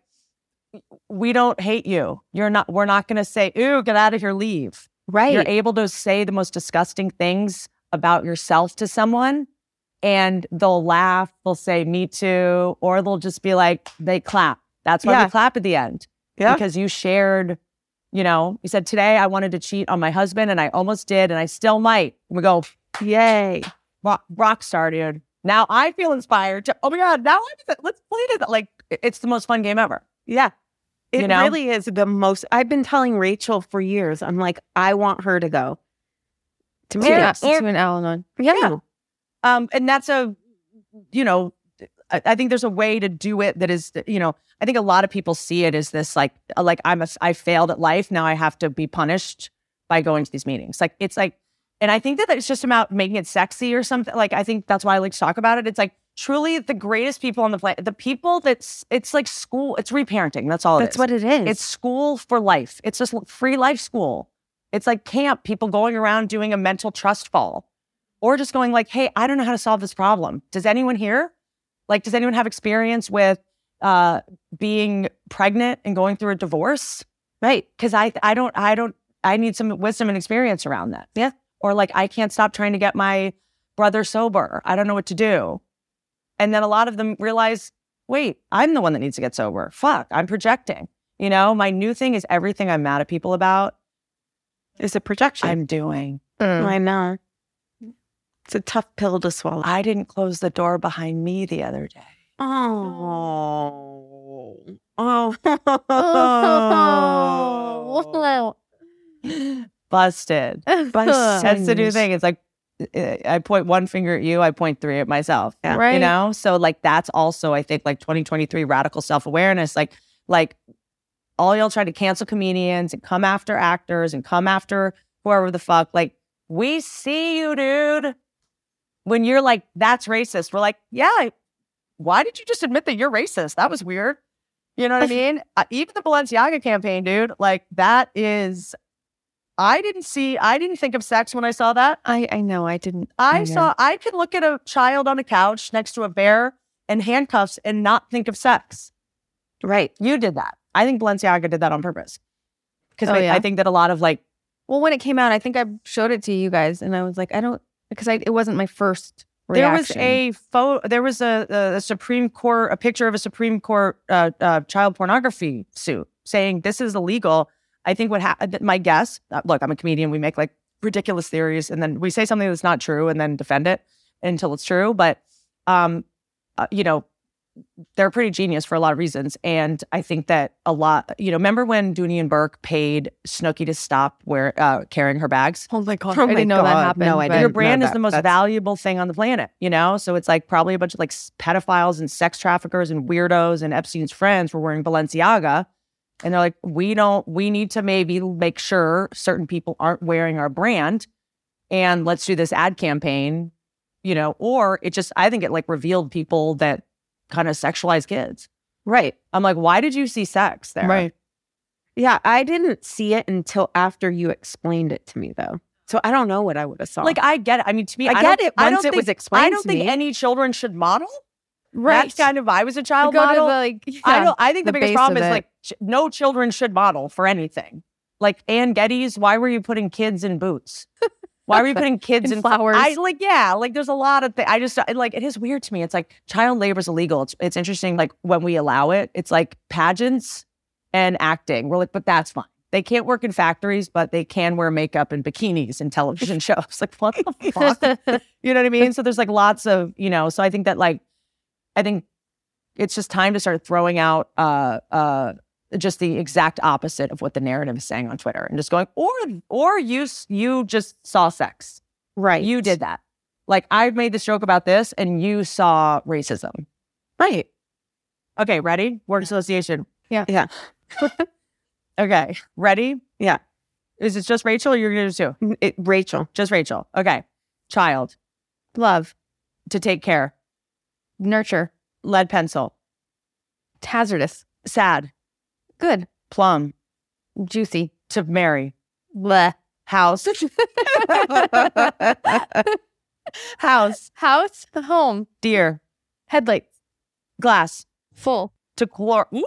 we don't hate you. You're not, we're not going to say, ooh, get out of here, leave. Right. You're able to say the most disgusting things about yourself to someone and they'll laugh, they'll say, me too. Or they'll just be like, they clap. That's why yeah. we clap at the end. Yeah. Because you shared, you know, you said, today I wanted to cheat on my husband and I almost did and I still might. And we go, yay, rock, rock star, dude. Now I feel inspired to, oh my God, now I'm, let's play it. Like, it's the most fun game ever. Yeah. It you know? really is the most, I've been telling Rachel for years, I'm like, I want her to go. To, yeah, to, and, to an Al-Anon. Yeah. yeah. Um, and that's a, you know, I, I think there's a way to do it that is, you know, I think a lot of people see it as this like, like I'm a, I failed at life. Now I have to be punished by going to these meetings. Like, it's like, and I think that it's just about making it sexy or something. Like, I think that's why I like to talk about it. It's like truly the greatest people on the planet, the people that's, it's like school, it's reparenting. That's all it that's is. That's what it is. It's school for life. It's just free life school. It's like camp, people going around doing a mental trust fall. or just going like, hey, I don't know how to solve this problem. Does anyone here? Like, does anyone have experience with uh, being pregnant and going through a divorce? Right. Because I, I don't, I don't, I need some wisdom and experience around that. Yeah. Or like, I can't stop trying to get my brother sober. I don't know what to do. And then a lot of them realize, wait, I'm the one that needs to get sober. Fuck, I'm projecting. You know, my new thing is everything I'm mad at people about is a projection I'm doing. Mm. I know. It's a tough pill to swallow. I didn't close the door behind me the other day. Oh. Oh. Oh. Oh. Busted. Busted. That's the new thing. It's like, I point one finger at you, I point three at myself. Yeah. Right. You know? So like, that's also, I think, like twenty twenty-three radical self-awareness. Like, like all y'all try to cancel comedians and come after actors and come after whoever the fuck. Like, we see you, dude. When you're like, that's racist. We're like, yeah, why did you just admit that you're racist? That was weird. You know what I mean? Uh, even the Balenciaga campaign, dude, like that is... I didn't see, I didn't think of sex when I saw that. I, I know, I didn't. I, I saw, I could look at a child on a couch next to a bear and handcuffs and not think of sex. Right. You did that. I think Balenciaga did that on purpose. Because oh, I, yeah? I think that a lot of like... Well, when it came out, I think I showed it to you guys and I was like, I don't, because I, it wasn't my first reaction. There was a photo, there was a, a, a Supreme Court, a picture of a Supreme Court uh, uh, child pornography suit saying this is illegal. I think what happened, my guess, look, I'm a comedian. We make like ridiculous theories and then we say something that's not true and then defend it until it's true. But, um, uh, you know, they're pretty genius for a lot of reasons. And I think that a lot, you know, remember when Dooney and Burke paid Snooki to stop where, uh, carrying her bags? Oh my God. Oh I my didn't know God. that happened. No, I didn't. Your brand no, that, is the most that's... valuable thing on the planet, you know? So it's like probably a bunch of like pedophiles and sex traffickers and weirdos and Epstein's friends were wearing Balenciaga. And they're like, we don't, we need to maybe make sure certain people aren't wearing our brand and let's do this ad campaign, you know, or it just, I think it like revealed people that kind of sexualize kids. Right. I'm like, why did you see sex there? Right. Yeah. I didn't see it until after you explained it to me though. So I don't know what I would have saw. Like I get it. I mean, to me, I, I get it. Once it was explained to me. I don't think any children should model. Right. That's kind of, I was a child model. The, like, yeah, I don't, I think the, the biggest problem is like, sh no children should model for anything. Like Ann Geddes, why were you putting kids in boots? Why were you putting kids in flowers? I like, yeah, like there's a lot of things. I just, like, it is weird to me. It's like child labor is illegal. It's, it's interesting. Like when we allow it, it's like pageants and acting. We're like, but that's fine. They can't work in factories, but they can wear makeup and bikinis in television shows. Like what the fuck? You know what I mean? So there's like lots of, you know, so I think that like, I think it's just time to start throwing out uh, uh, just the exact opposite of what the narrative is saying on Twitter and just going, or or you you just saw sex. Right. You did that. Like, I made this joke about this and you saw racism. Right. Okay, ready? Word association. Yeah. Yeah. Okay, ready? Yeah. Is it just Rachel or you're going to do two? It, Rachel. Just Rachel. Okay. Child. Love. To take care. Nurture. Lead pencil. Hazardous. Sad. Good. Plum. Juicy. To marry. Bleh. House. House. House. Home. Deer. Headlights. Glass. Full. To chlor. Ooh.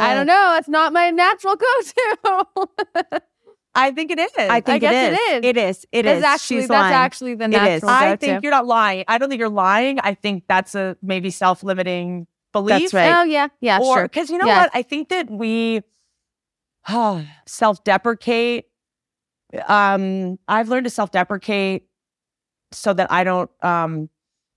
I don't know. It's not my natural go-to. I think it is. I think I guess it is. It is. It is. It is. Actually, She's that's lying. actually the natural. It is. I think too. You're not lying. I don't think you're lying. I think that's a maybe self-limiting belief. That's right. Oh yeah, yeah, or, sure. Because you know yes. what? I think that we oh, self-deprecate. Um, I've learned to self-deprecate so that I don't um,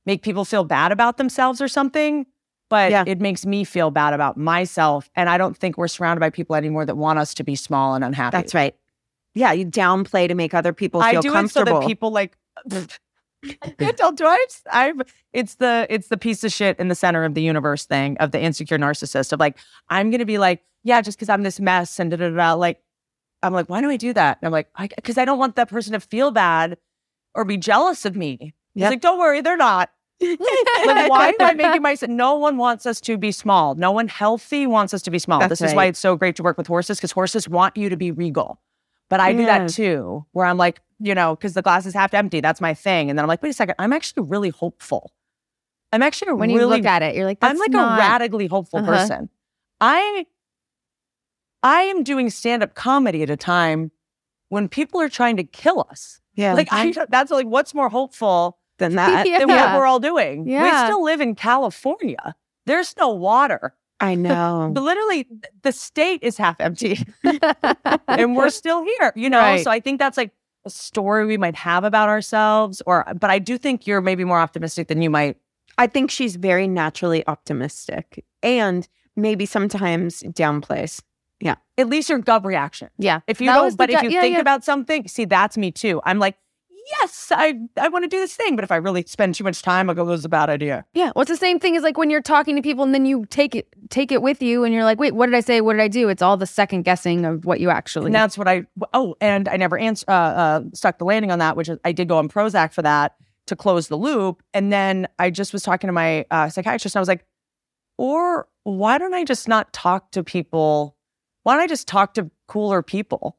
make people feel bad about themselves or something. But yeah. it makes me feel bad about myself, and I don't think we're surrounded by people anymore that want us to be small and unhappy. That's right. Yeah, you downplay to make other people feel comfortable. I do it so that people like, I can't tell twice. I'm, it's the it's the piece of shit in the center of the universe thing of the insecure narcissist of like, I'm going to be like, yeah, just because I'm this mess and da da da. Like, I'm like, why do I do that? And I'm like, because I, I don't want that person to feel bad or be jealous of me. Yep. It's like, don't worry, they're not. Like, why am I making myself? No one wants us to be small. No one healthy wants us to be small. That's this right. is why it's so great to work with horses because horses want you to be regal. But I yeah. do that too, where I'm like, you know, because the glass is half empty. That's my thing. And then I'm like, wait a second, I'm actually really hopeful. I'm actually when really, you look at it, you're like, that's I'm like not... a radically hopeful uh-huh. person. I, I am doing stand-up comedy at a time when people are trying to kill us. Yeah, like I, that's like, what's more hopeful than that? Yeah. Than what we're all doing. Yeah. We still live in California. There's no water. I know. But literally, the state is half empty, and we're still here. You know, right. So I think that's like a story we might have about ourselves. Or, but I do think you're maybe more optimistic than you might. I think she's very naturally optimistic, and maybe sometimes downplays. Yeah, at least your gut reaction. Yeah, if you know, but if you yeah, think yeah. about something, see, that's me too. I'm like, yes, I I want to do this thing, but if I really spend too much time, I'll go, this is a bad idea. Yeah, well, it's the same thing as like when you're talking to people and then you take it take it with you, and you're like, wait, what did I say? What did I do? It's all the second guessing of what you actually. And that's what I. Oh, and I never answer, uh, uh, stuck the landing on that, which is I did go on Prozac for that to close the loop, and then I just was talking to my uh, psychiatrist, and I was like, or why don't I just not talk to people? Why don't I just talk to cooler people?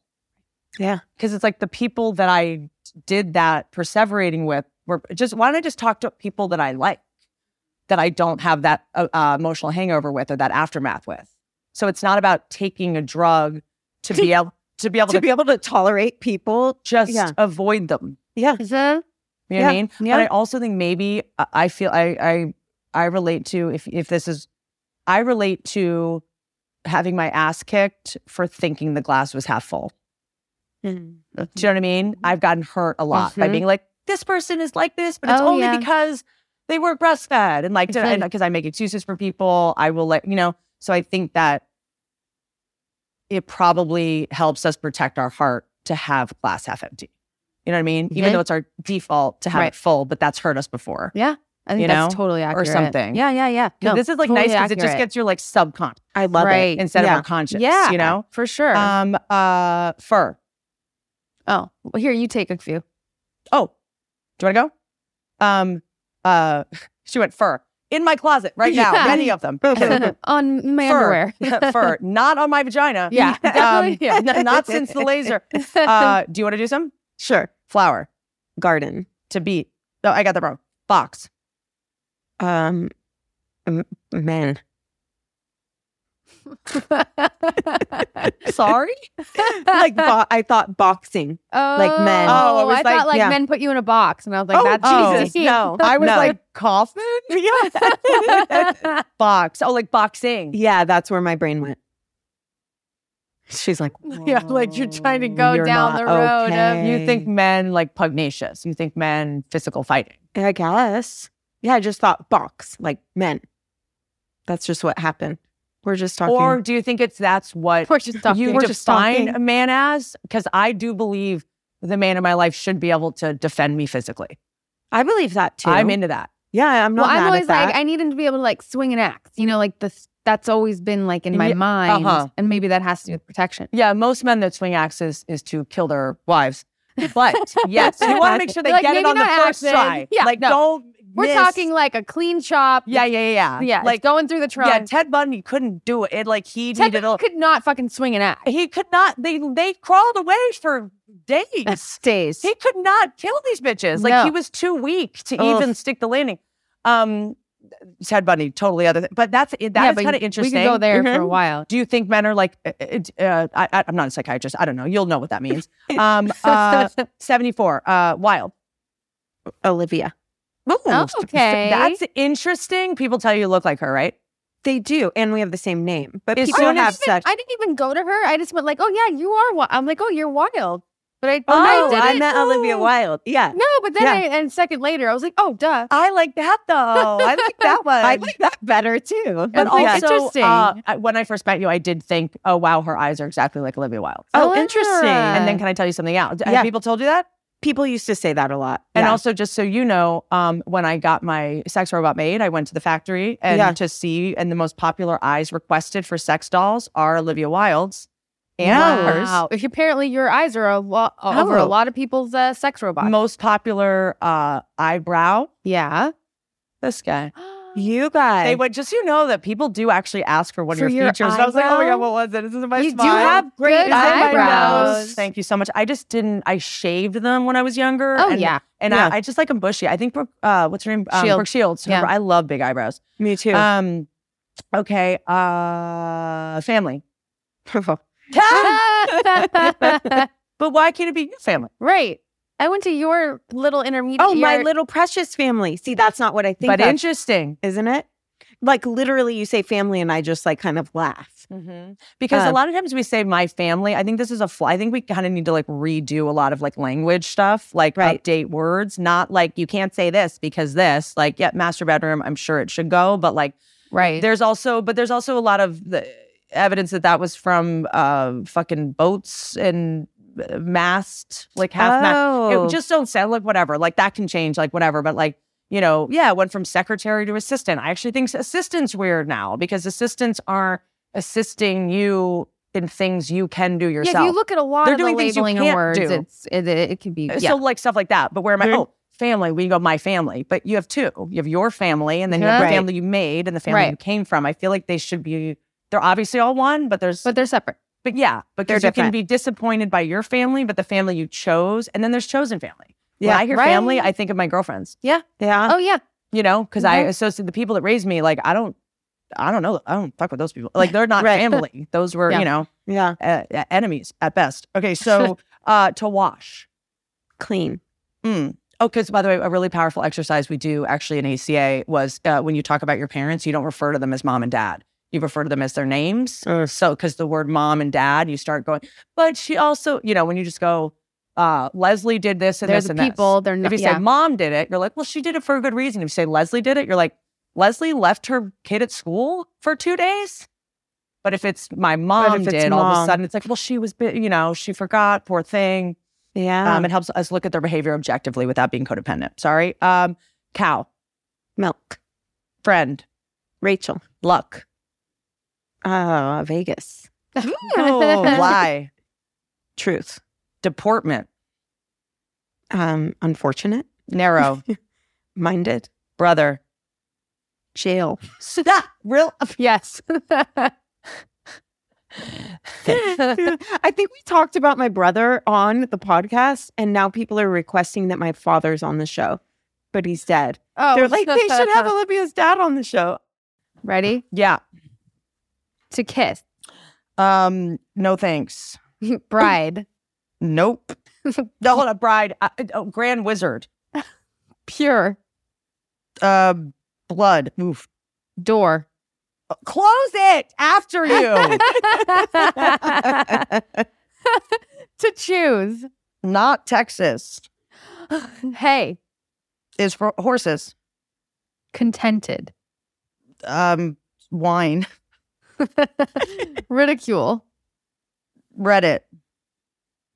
Yeah. Because it's like the people that I did that perseverating with were just, why don't I just talk to people that I like, that I don't have that uh, uh, emotional hangover with or that aftermath with. So it's not about taking a drug to be able to be able to, to be able to tolerate people. Just yeah. avoid them. Yeah. Is that, you know yeah. what I mean? Yeah. But I also think maybe I feel I I I relate to if if this is I relate to having my ass kicked for thinking the glass was half full. Mm-hmm. Do you know what I mean? I've gotten hurt a lot mm-hmm. by being like, this person is like this, but it's oh, only yeah. because they were breastfed. And like, because like, I make excuses for people, I will like, you know, so I think that it probably helps us protect our heart to have glass half empty. You know what I mean? Mm-hmm. Even though it's our default to have right. it full, but that's hurt us before. Yeah. I think you that's know? totally accurate. Or something. Yeah, yeah, yeah. No, this is like totally nice because it just gets your like subconscious. I love right. it instead yeah. of our conscious. Yeah, you know? For sure. Um, uh, fur. Oh, well, here, you take a few. Oh, do you want to go? Um, uh, she went fur. In my closet right now. Yeah. Many of them. On my fur. Underwear. Fur. Not on my vagina. Yeah. Um, yeah. Not since the laser. Uh, do you want to do some? Sure. Flower. Garden. To beat. No, I got that wrong. Box. Um, man. Sorry? Like, bo I thought boxing. Oh, like men. Oh, I, was I like, thought like yeah. men put you in a box. And I was like, oh, that's oh, Jesus. No. I was no. like, Kaufman? Yeah. Box. Oh, like boxing. Yeah, that's where my brain went. She's like, whoa, yeah, like you're trying to go down the road. Okay. Of you think men like pugnacious. You think men physical fighting. I guess. Yeah, I just thought box, like men. That's just what happened. We're just talking. Or do you think it's that's what we're just you we're define just a man as? Because I do believe the man in my life should be able to defend me physically. I believe that too. I'm into that. Yeah, I'm not. Well, mad I'm always at that. Like I need him to be able to like swing an axe. You know, like the that's always been like in my yeah, mind, uh-huh. and maybe that has to do with protection. Yeah, most men that swing axes is to kill their wives. But yes, you want to make sure they like, get it on the first axes. try. Yeah, like no. don't. We're this. talking like a clean chop. Yeah, yeah, yeah. Yeah, like going through the trunk. Yeah, Ted Bundy couldn't do it. it like he Ted needed a, could not fucking swing an axe. He could not. They they crawled away for days. Days. He could not kill these bitches. Like no. he was too weak to Ugh. even stick the landing. Um, Ted Bundy, totally other thing. But that's that yeah, is kind of interesting. We could go there mm-hmm. for a while. Do you think men are like? Uh, uh, I, I'm not a psychiatrist. I don't know. You'll know what that means. um, uh, seventy-four. Uh, Wilde. Olivia. Oh, okay. That's interesting. People tell you you look like her, right? They do. And we have the same name. But people don't have such. I didn't even go to her. I just went like, oh, yeah, you are wild. I'm like, oh, you're wild. But I, oh, I, I met oh. Olivia Wilde. Yeah. No, but then yeah. I, and a second later, I was like, oh, duh. I like that, though. I like that one. I like that better, too. But also, yeah. interesting. Uh, when I first met you, I did think, oh, wow, her eyes are exactly like Olivia Wilde. Oh, oh interesting. And then can I tell you something else? Yeah. Have people told you that? People used to say that a lot. And yeah. also, just so you know, um, when I got my sex robot made, I went to the factory and yeah. to see, and the most popular eyes requested for sex dolls are Olivia Wilde's and wow. hers. Apparently, your eyes are a lot oh. over a lot of people's uh, sex robots. Most popular uh, eyebrow. Yeah. This guy. You guys. They went, just so you know that people do actually ask for one for of your, your features. And I was like, oh my God, what was it? This is my you smile. You do have great eyebrows. Thank you so much. I just didn't, I shaved them when I was younger. Oh, and, yeah. And yeah. I, I just like them bushy. I think, Brooke, uh, what's her name? Um, Shields. Brooke Shields. Yeah. I love big eyebrows. Me too. Um, okay. Uh, family. But why can't it be your family? Right. I went to your little intermediate. Oh, my little precious family. See, that's not what I think. But of, interesting. Isn't it? Like literally you say family and I just like kind of laugh. Mm-hmm. Because um, a lot of times we say my family. I think this is a, fl I think we kind of need to like redo a lot of like language stuff, like right. update words, not like you can't say this because this, like yeah, master bedroom, I'm sure it should go. But like, right. there's also, but there's also a lot of the evidence that that was from uh, fucking boats and masked, like half oh. masked. It just don't sound like whatever. Like that can change, like whatever. But like, you know, yeah, it went from secretary to assistant. I actually think assistant's weird now because assistants are assisting you in things you can do yourself. Yeah, if you look at a lot They're of doing the labeling and words, do. it's, it, it can be, yeah. So like stuff like that. But where am I? Mm-hmm. Oh, family. We go my family. But you have two. You have your family and then yeah. you have the right. family you made and the family right. you came from. I feel like they should be, they're obviously all one, but there's- But they're separate. But yeah, because you can be disappointed by your family, but the family you chose, and then there's chosen family. Yeah, when I hear right. family, I think of my girlfriends. Yeah, yeah. Oh yeah, you know, because mm-hmm. I associate the people that raised me. Like I don't, I don't know, I don't fuck with those people. Like they're not right. family. Those were, yeah. you know, yeah, uh, enemies at best. Okay, so uh, to wash, clean. Mm. Oh, because by the way, a really powerful exercise we do actually in A C A was uh, when you talk about your parents, you don't refer to them as mom and dad. You refer to them as their names. Uh, so, because the word mom and dad, you start going, but she also, you know, when you just go, uh, Leslie did this and this and this. They're the people, they're not. If you yeah. say mom did it, you're like, well, she did it for a good reason. If you say Leslie did it, you're like, Leslie left her kid at school for two days. But if it's my mom if did, mom. all of a sudden it's like, well, she was, you know, she forgot, poor thing. Yeah. Um, it helps us look at their behavior objectively without being codependent. Sorry. Um, cow. Milk. Friend. Rachel. Luck. Uh, Vegas. Oh, lie. Truth. Deportment. Um, unfortunate. Narrow. Minded. Brother. Jail. Stop. Real? Yes. I think we talked about my brother on the podcast, and now people are requesting that my father's on the show, but he's dead. Oh, they're like, they should have Olivia's dad on the show. Ready? Yeah. To kiss. Um, no thanks. Bride. Nope. No, hold on, bride. Uh, oh, grand wizard. Pure. Uh, blood. Oof. Door. Uh, close it after you. To choose. Not Texas. Hey. Is for horses. Contented. Um, wine. Ridicule. Reddit.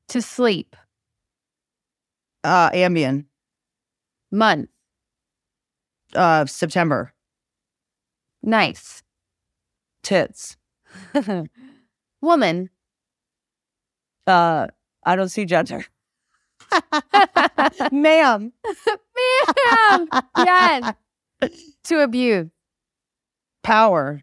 To sleep. Uh, Ambien. Month. Uh, September. Nice. Tits. Woman. Uh, I don't see gender. Ma'am. Ma'am. Yes. To abuse. Power.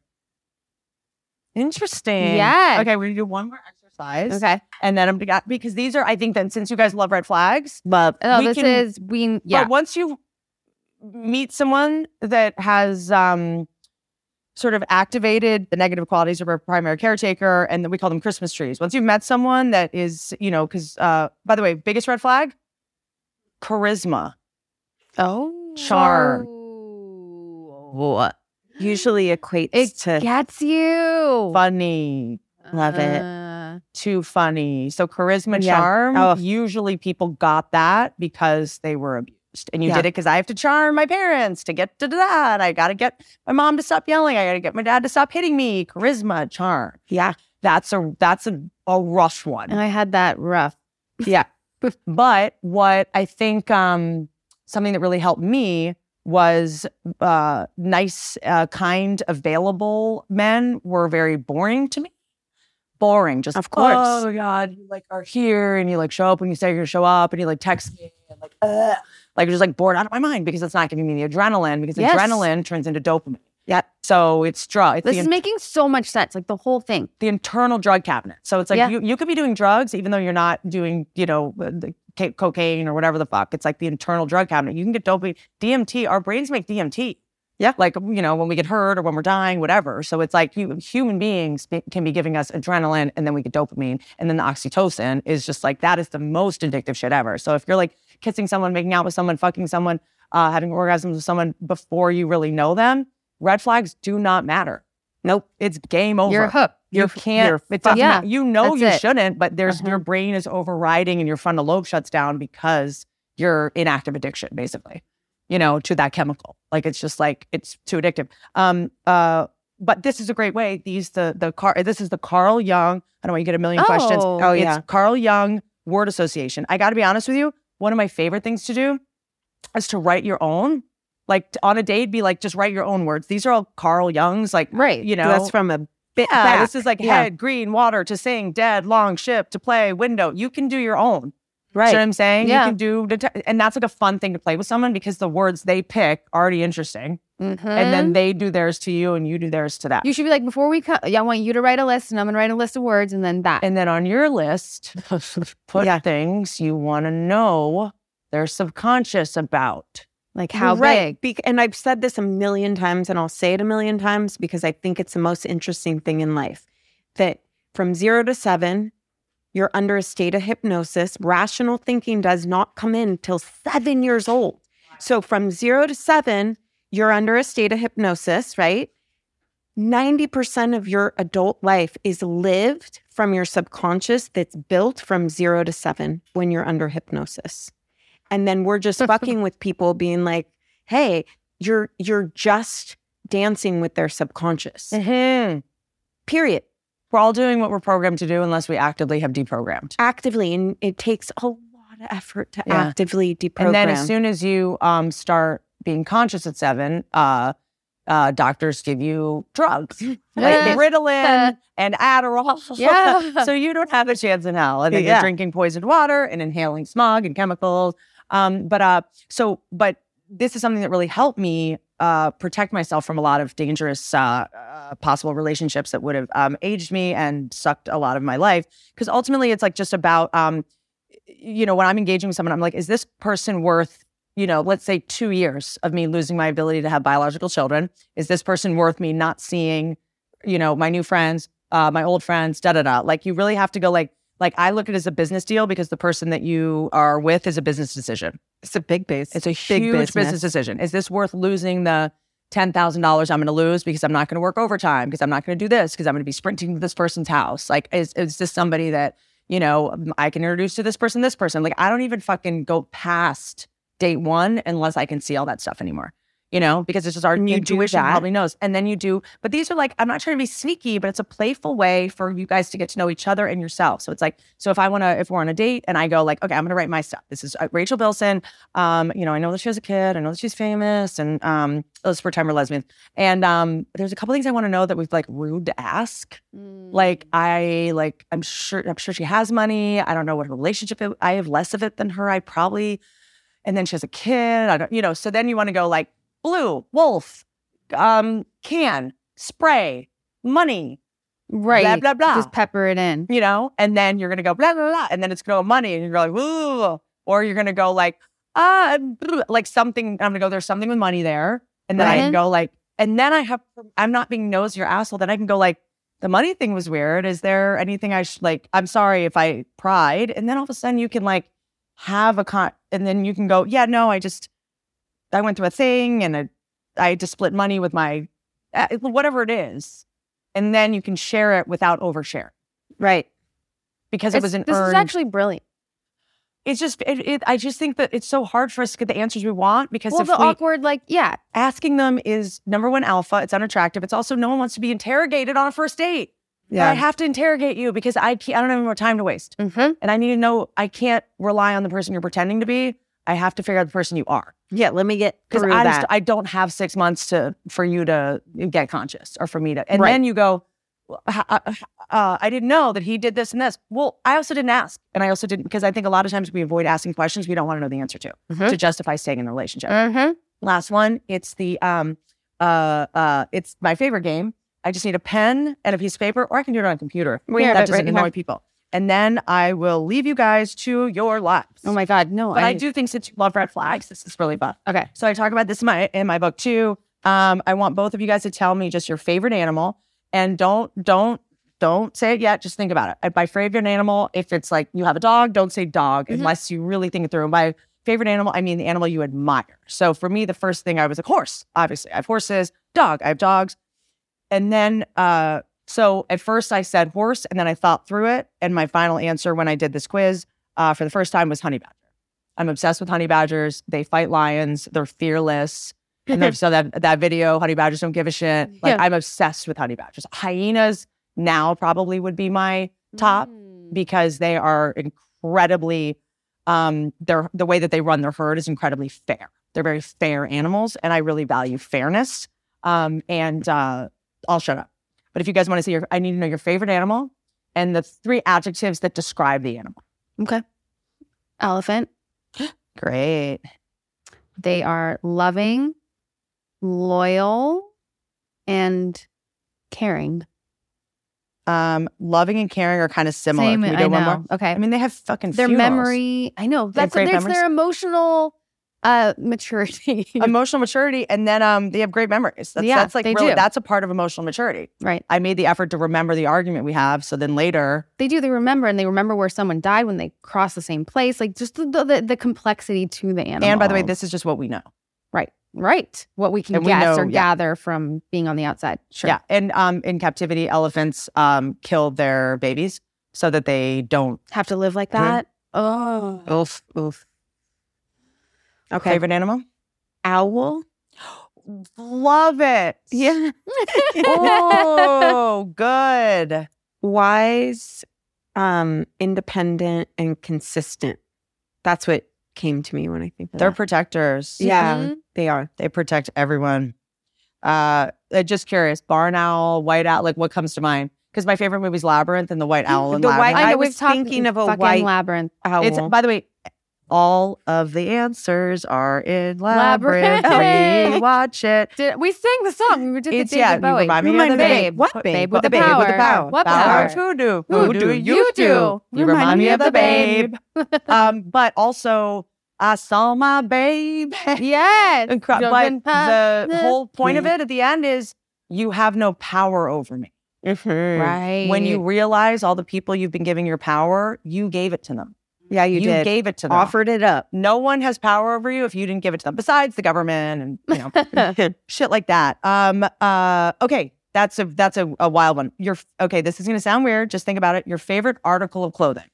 Interesting. Yeah. Okay, we're gonna do one more exercise. Okay. And then I'm gonna, because these are, I think then since you guys love red flags. Love. Oh, we this can, is, we, yeah. But once you meet someone that has um, sort of activated the negative qualities of our primary caretaker, and we call them Christmas trees. Once you've met someone that is, you know, because, uh, by the way, biggest red flag, charisma. Oh. Charm. What? Usually equates it to gets you funny. Love uh, it. Too funny. So charisma, yeah. charm. Oh. Usually people got that because they were abused. And you yeah. did it because I have to charm my parents to get to that. I got to get my mom to stop yelling. I got to get my dad to stop hitting me. Charisma, charm. Yeah. That's a that's a, a rough one. And I had that rough. Yeah. But what I think um, something that really helped me was uh, nice, uh, kind, available men were very boring to me. Boring, just of course. Oh God, you like are here and you like show up when you say you're gonna show up and you like text me and like, ugh. Like just like bored out of my mind because it's not giving me the adrenaline because yes. adrenaline turns into dopamine. Yeah. So it's drug. It's this is making so much sense. Like the whole thing. The internal drug cabinet. So it's like yeah. you, you could be doing drugs even though you're not doing, you know, the cocaine or whatever the fuck. It's like the internal drug cabinet. You can get dopamine. D M T, our brains make D M T. Yeah. Like, you know, when we get hurt or when we're dying, whatever. So it's like you, human beings can be giving us adrenaline and then we get dopamine. And then the oxytocin is just like, that is the most addictive shit ever. So if you're like kissing someone, making out with someone, fucking someone, uh, having orgasms with someone before you really know them, red flags do not matter. Nope. It's game over. You're hooked. You you're, can't. You're, it's a, yeah, you know you it. shouldn't, but there's uh-huh. your brain is overriding and your frontal lobe shuts down because you're in active addiction, basically, you know, to that chemical. Like, it's just like, it's too addictive. Um, uh, but this is a great way. These, the, the car, this is the Carl Jung. I don't want you to get a million oh, questions. Oh, it's yeah. Carl Jung word association. I got to be honest with you. One of my favorite things to do is to write your own. Like, to, on a date, be like, just write your own words. These are all Carl Jung's, like, right. you know. That's from a bit yeah, back. This is like yeah. head, green, water, to sing, dead, long, ship, to play, window. You can do your own. Right. You know what I'm saying? Yeah. You can do, det- and that's like a fun thing to play with someone because the words they pick are already interesting. Mm-hmm. And then they do theirs to you and you do theirs to that. You should be like, before we come, I want you to write a list and I'm going to write a list of words and then that. And then on your list, put yeah. things you want to know they're subconscious about. Like how right. big? Be- and I've said this a million times and I'll say it a million times because I think it's the most interesting thing in life. That from zero to seven, you're under a state of hypnosis. Rational thinking does not come in till seven years old. So from zero to seven, you're under a state of hypnosis, right? ninety percent of your adult life is lived from your subconscious that's built from zero to seven when you're under hypnosis. And then we're just fucking with people being like, hey, you're you're just dancing with their subconscious. Mm-hmm. Period. We're all doing what we're programmed to do unless we actively have deprogrammed. Actively. And it takes a lot of effort to yeah. actively deprogram. And then as soon as you um, start being conscious at seven, uh, uh, doctors give you drugs. Like yes. Ritalin and Adderall. Yeah. So you don't have a chance in hell. And then yeah. you're drinking poisoned water and inhaling smog and chemicals. Um, but uh, so, but this is something that really helped me Uh, protect myself from a lot of dangerous uh, uh, possible relationships that would have um, aged me and sucked a lot of my life. Because ultimately, it's like just about, um, you know, when I'm engaging with someone, I'm like, is this person worth, you know, let's say two years of me losing my ability to have biological children? Is this person worth me not seeing, you know, my new friends, uh, my old friends, da da da? Like, you really have to go like, Like, I look at it as a business deal because the person that you are with is a business decision. It's a big business. It's a big huge business. business decision. Is this worth losing the ten thousand dollars I'm going to lose because I'm not going to work overtime, because I'm not going to do this, because I'm going to be sprinting to this person's house? Like, is, is this somebody that, you know, I can introduce to this person, this person? Like, I don't even fucking go past date one unless I can see all that stuff anymore. You know, because it's just our intuition probably knows. And then you do, but these are like, I'm not trying to be sneaky, but it's a playful way for you guys to get to know each other and yourself. So it's like, so if I want to, if we're on a date and I go like, okay, I'm going to write my stuff. This is uh, Rachel Bilson. Um, you know, I know that she has a kid. I know that she's famous. And um, let's pretend we're lesbians. And um, there's a couple things I want to know that we've like rude to ask. Mm. Like I, like, I'm sure, I'm sure she has money. I don't know what her relationship is. I have less of it than her. I probably, and then she has a kid. I don't, you know, so then you want to go like, blue, wolf, um, can, spray, money. Right. Blah, blah, blah. Just pepper it in. You know? And then you're going to go blah, blah, blah. And then it's going to go money. And you're like, ooh. Or you're going to go like, ah, like something. I'm going to go, there's something with money there. And then right. I can go like, and then I have, I'm not being nosy or asshole. Then I can go like, the money thing was weird. Is there anything I should, like, I'm sorry if I pried. And then all of a sudden you can like have a con, and then you can go, yeah, no, I just, I went through a thing and a, I had to split money with my, uh, whatever it is. And then you can share it without overshare. Right. Because it's, it was an This earned, is actually brilliant. It's just, it, it, I just think that it's so hard for us to get the answers we want because well, if the we, awkward, like, yeah. Asking them is number one alpha. It's unattractive. It's also no one wants to be interrogated on a first date. Yeah. I have to interrogate you because I, can't, I don't have any more time to waste. Mm-hmm. And I need to know, I can't rely on the person you're pretending to be. I have to figure out the person you are. Yeah, let me get through I that. Just, I don't have six months to for you to get conscious or for me to. And right. then you go, uh, I didn't know that he did this and this. Well, I also didn't ask. And I also didn't, because I think a lot of times we avoid asking questions we don't want to know the answer to, mm-hmm. to justify staying in the relationship. Mm-hmm. Last one, it's the, um, uh, uh, it's my favorite game. I just need a pen and a piece of paper, or I can do it on a computer. We that doesn't right annoy here. people. And then I will leave you guys to your lives. Oh my God, no. But I, I do think since you love red flags, this is really fun. Okay. So I talk about this in my, in my book too. Um, I want both of you guys to tell me just your favorite animal, and don't, don't, don't say it yet. Just think about it. By favorite animal, if it's like you have a dog, don't say dog mm-hmm. unless you really think it through. And by favorite animal, I mean the animal you admire. So for me, the first thing I was like horse, obviously. I have horses, dog, I have dogs. And then, uh, so at first I said horse, and then I thought through it. And my final answer when I did this quiz uh, for the first time was honey badger. I'm obsessed with honey badgers. They fight lions. They're fearless. And then so that that video, honey badgers don't give a shit. Like yeah. I'm obsessed with honey badgers. Hyenas now probably would be my top mm. because they are incredibly, um, they're, the way that they run their herd is incredibly fair. They're very fair animals, and I really value fairness. Um, and uh, I'll shut up. But if you guys want to see your, I need to know your favorite animal and the three adjectives that describe the animal. Okay. Elephant. Great. They are loving, loyal, and caring. Um, loving and caring are kind of similar. Same, Can we do I one know. more? Okay. I mean, they have fucking their funerals. memory. I know. That's their, there's their emotional uh, maturity. Emotional maturity, and then um, they have great memories. That's, yeah, that's like they really, do. That's a part of emotional maturity, right? I made the effort to remember the argument we have, so then later they do. They remember, and they remember where someone died when they crossed the same place. Like just the the, the complexity to the animal. And by the way, this is just what we know, right? Right. What we can and guess we know, or yeah. gather from being on the outside. Sure. Yeah. And um, in captivity, elephants um, kill their babies so that they don't have to live like that. Oh. Oof. Oof. Okay. Favorite animal? Owl. Love it. Yeah. Oh, good. Wise, um, independent, and consistent. That's what came to me when I think of They're that. protectors. Yeah, mm-hmm. they are. They protect everyone. Uh, just curious, barn owl, white owl, like what comes to mind? Because my favorite movie is Labyrinth and the white owl. And the Labyrinth. White, I, I was thinking of a white Labyrinth owl. It's, by the way, all of the answers are in Labyrinth. Labyrinth. Watch it. Did, we sang the song. We did it's, the David yeah, Bowie. Remind me of the babe. babe. What babe? babe with the, the babe power. with the power. What power? Who do? Who do you do? You remind me of the babe. um, but also, I saw my babe. Yes. And cry, but the, the whole point of it at the end is you have no power over me. Mm-hmm. Right. When you realize all the people you've been giving your power, you gave it to them. Yeah, you, you did. You gave it to them. Offered it up. No one has power over you if you didn't give it to them, besides the government and, you know, shit like that. Um, uh, okay, that's a that's a, a wild one. Your Okay, this is going to sound weird. Just think about it. Your favorite article of clothing.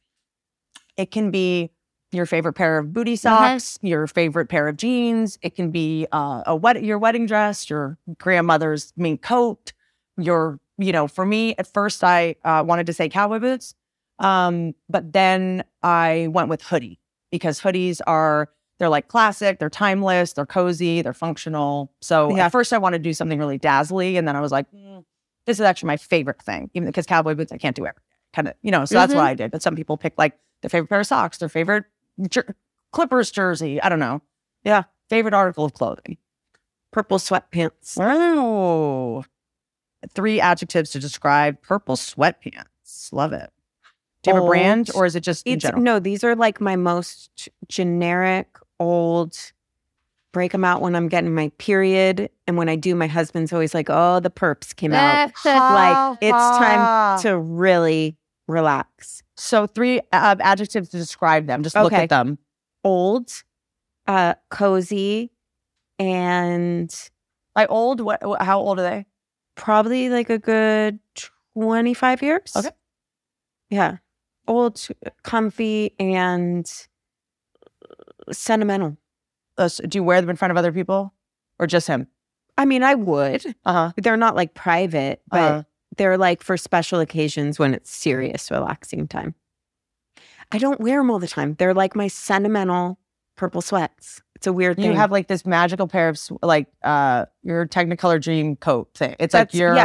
It can be your favorite pair of booty socks, mm-hmm. your favorite pair of jeans. It can be uh, a wed- your wedding dress, your grandmother's mink coat, your, you know, for me, at first I uh, wanted to say cowboy boots. Um, but then I went with hoodie because hoodies are, they're like classic, they're timeless, they're cozy, they're functional. So yeah. at first I wanted to do something really dazzly. And then I was like, mm, this is actually my favorite thing, even because cowboy boots, I can't do every kind of, you know, so mm-hmm. that's what I did. But some people pick like their favorite pair of socks, their favorite jer- Clippers jersey. I don't know. Yeah. Favorite article of clothing. Purple sweatpants. Wow. Three adjectives to describe purple sweatpants. Love it. Do you have old. a brand, or is it just in it's, general? No, these are like my most generic, old, break them out when I'm getting my period. And when I do, my husband's always like, oh, the perps came out. Like, it's time to really relax. So three uh, adjectives to describe them. Just okay. look at them. Old, uh, cozy, and... Like old? What? How old are they? Probably like a good twenty-five years. Okay. Yeah. Old, comfy, and sentimental. Uh, so do you wear them in front of other people, or just him? I mean, I would. Uh huh. They're not like private, but uh-huh. they're like for special occasions when it's serious, relaxing time. I don't wear them all the time. They're like my sentimental purple sweats. It's a weird thing. You have like this magical pair of like uh your Technicolor dream coat thing. It's That's, like your.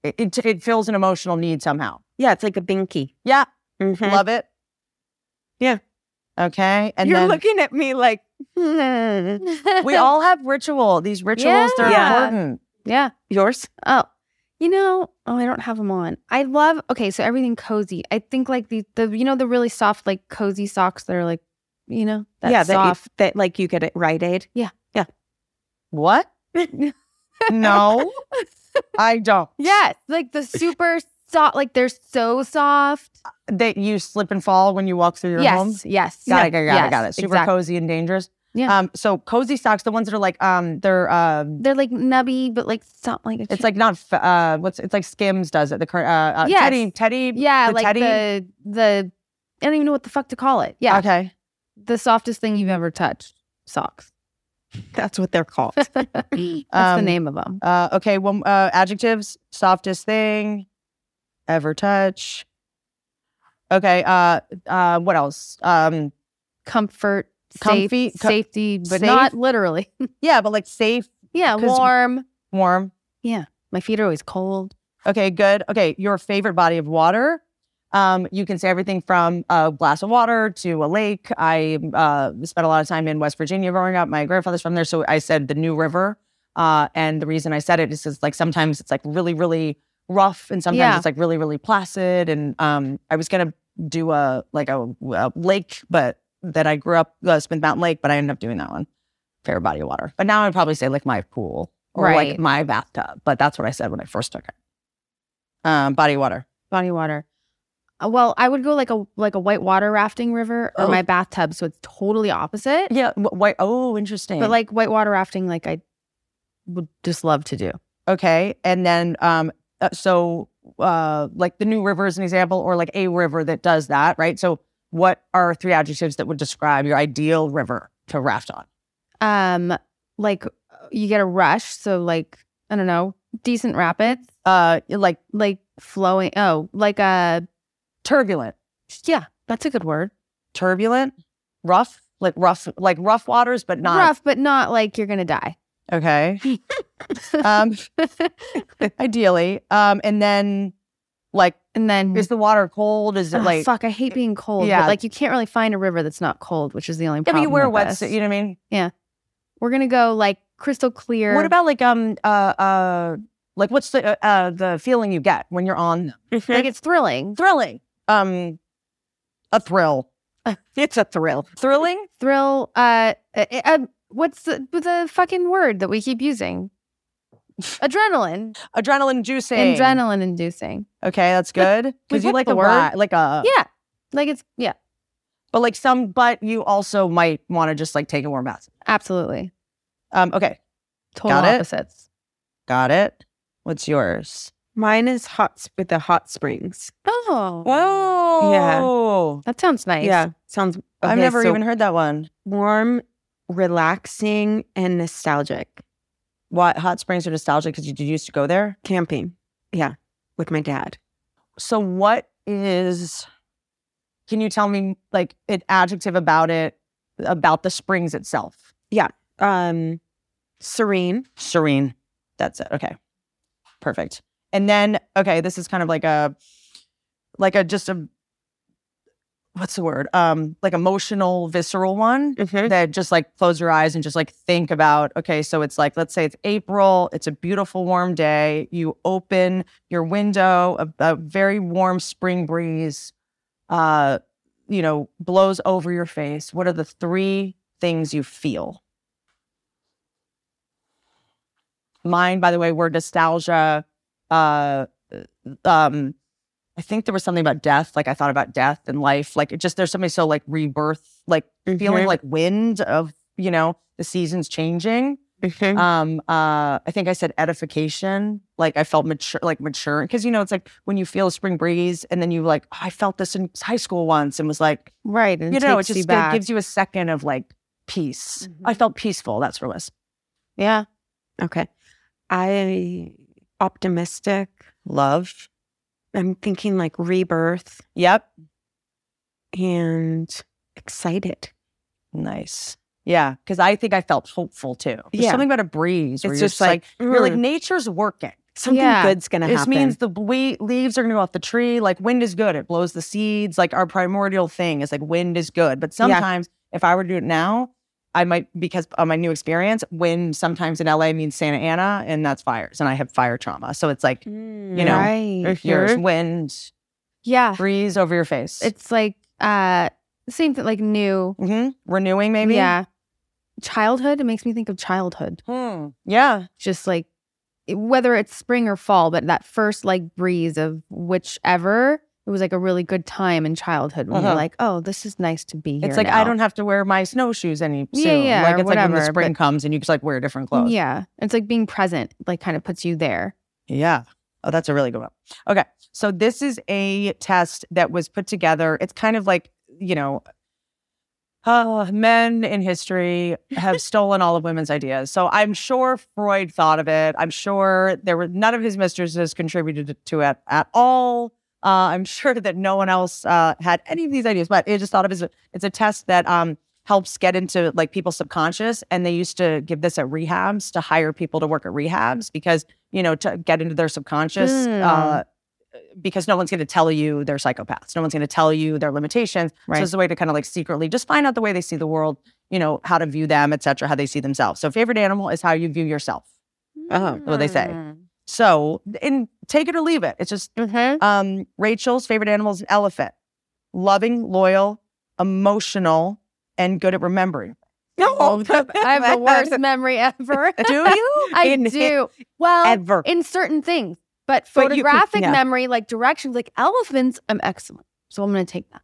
Yeah. It, it, it fills an emotional need somehow. Yeah, it's like a binky. Yeah. Mm-hmm. Love it. Yeah. Okay. And You're then, looking at me like... We all have ritual. These rituals, yeah. they're yeah. important. Yeah. Yours? Oh. You know, oh, I don't have them on. I love, okay, so everything cozy. I think like the, the you know, the really soft, like cozy socks that are like, you know, that yeah, soft. That, you, that like you get at Rite Aid. Yeah. Yeah. What? No, I don't. Yeah, like the super soft, like they're so soft. Uh, that you slip and fall when you walk through your yes, home? Yes, yes. Got it, got it, got yes, it, got it. Super exactly. cozy and dangerous. Yeah. Um, so cozy socks, the ones that are like um, they're um, they're like nubby, but like not like it's like not uh, what's it's like Skims does it the uh, uh yes. Teddy Teddy yeah the like teddy. the the I don't even know what the fuck to call it yeah okay the softest thing you've ever touched socks that's what they're called that's um, the name of them uh, okay well uh, adjectives softest thing ever touch okay uh uh what else um comfort. Comfy, safe, com safety, but safe? Not literally. Yeah, but like safe. Yeah, warm. Warm. Yeah. My feet are always cold. Okay, good. Okay, your favorite body of water. Um, you can say everything from a glass of water to a lake. I uh, spent a lot of time in West Virginia growing up. My grandfather's from there, so I said the New River. Uh, and the reason I said it is because like sometimes it's like really, really rough, and sometimes yeah. it's like really, really placid. And um, I was gonna do a like a, a lake, but that I grew up, uh, Smith Mountain Lake, but I ended up doing that one. Fair body of water. But now I'd probably say like my pool or right. like my bathtub. But that's what I said when I first took it. Um, body of water. Body of water. Uh, well, I would go like a like a white water rafting river or oh. my bathtub. So it's totally opposite. Yeah. White. Oh, interesting. But like white water rafting, like I would just love to do. Okay. And then, um, uh, so uh, like the New River is an example or like a river that does that, right? So what are three adjectives that would describe your ideal river to raft on? Um, like you get a rush, so like I don't know, decent rapids. Uh, like like flowing. Oh, like a turbulent. Yeah, that's a good word. Turbulent, rough, like rough, like rough waters, but not rough, but not like you're gonna die. Okay. um, ideally, um, and then. Like, and then is the water cold? Is it oh, like fuck? I hate being cold. Yeah, but like you can't really find a river that's not cold, which is the only yeah, problem. Yeah, but you wear a wetsuit. You know what I mean? Yeah, we're gonna go like crystal clear. What about like um uh uh like what's the uh, uh the feeling you get when you're on them? Mm-hmm. Like it's thrilling, thrilling. Um, a thrill. Uh, it's a thrill. Thrilling. Thrill. Uh, uh, uh what's the, the fucking word that we keep using? Adrenaline, adrenaline inducing, adrenaline inducing. Okay, that's good because you like the word, like a yeah, like it's yeah, but like some, but you also might want to just like take a warm bath. Absolutely. Um. Okay. Total opposites. Got it. What's yours? Mine is hot with the hot springs. Oh. Whoa. Yeah. That sounds nice. Yeah. Sounds. Okay, I've never so even heard that one. Warm, relaxing, and nostalgic. What hot springs are nostalgic because you used to go there? Camping. Yeah, with my dad. So what is, can you tell me like an adjective about it, about the springs itself? Yeah. Um, serene. Serene. That's it. Okay. Perfect. And then, okay, this is kind of like a, like a, just a, what's the word? Um, like emotional, visceral one mm-hmm. that just like close your eyes and just like think about, okay, so it's like, let's say it's April, it's a beautiful warm day. You open your window, a, a very warm spring breeze, uh, you know, blows over your face. What are the three things you feel? Mine, by the way, were nostalgia, uh, um, I think there was something about death. Like I thought about death and life. Like it just, there's something so like rebirth, like mm-hmm. feeling like wind of, you know, the seasons changing. Mm-hmm. Um, uh, I think I said edification. Like I felt mature, like mature. Cause you know, it's like when you feel a spring breeze and then you like, oh, I felt this in high school once and was like, right. And you know, it just you it gives you a second of like peace. Mm-hmm. I felt peaceful. That's for us. Yeah. Okay. I optimistic. Love. I'm thinking like rebirth. Yep. And excited. Nice. Yeah. Cause I think I felt hopeful too. There's yeah. something about a breeze. Where it's you're just, just like, like mm. you're like, nature's working. something yeah. good's going to happen. This means the we leaves are going to go off the tree. Like, wind is good. It blows the seeds. Like, our primordial thing is like, wind is good. But sometimes yeah. if I were to do it now, I might, because of my new experience, wind sometimes in L A means Santa Ana, and that's fires. And I have fire trauma. So it's like, mm, you know, right. if you're wind, yeah. breeze over your face. It's like uh, same thing, like new. Mm-hmm. Renewing maybe? Yeah. Childhood, it makes me think of childhood. Hmm. Yeah. Just like, whether it's spring or fall, but that first like breeze of whichever, it was like a really good time in childhood when uh-huh. you're like, oh, this is nice to be here. It's like, now. I don't have to wear my snowshoes any soon. Yeah, yeah, like, it's whatever, like when the spring but, comes and you just like wear different clothes. Yeah. It's like being present, like kind of puts you there. Yeah. Oh, that's a really good one. Okay. So this is a test that was put together. It's kind of like, you know, Uh, men in history have stolen all of women's ideas. So I'm sure Freud thought of it. I'm sure there were none of his mistresses contributed to it at all. Uh, I'm sure that no one else uh, had any of these ideas, but it just thought of as a, it's a test that um, helps get into like people's subconscious. And they used to give this at rehabs, to hire people to work at rehabs because, you know, to get into their subconscious. Mm. Uh, because no one's going to tell you they're psychopaths. No one's going to tell you their limitations. Right. So it's a way to kind of like secretly just find out the way they see the world, you know, how to view them, et cetera, how they see themselves. So favorite animal is how you view yourself. Uh-huh. What they say. So, and take it or leave it. It's just, mm-hmm. um, Rachel's favorite animal is an elephant. Loving, loyal, emotional, and good at remembering. No, I have the worst memory ever. Do you? I in, do. Well, ever. In certain things. But photographic but you, yeah. memory, like directions, like elephants, I'm excellent. So I'm going to take that.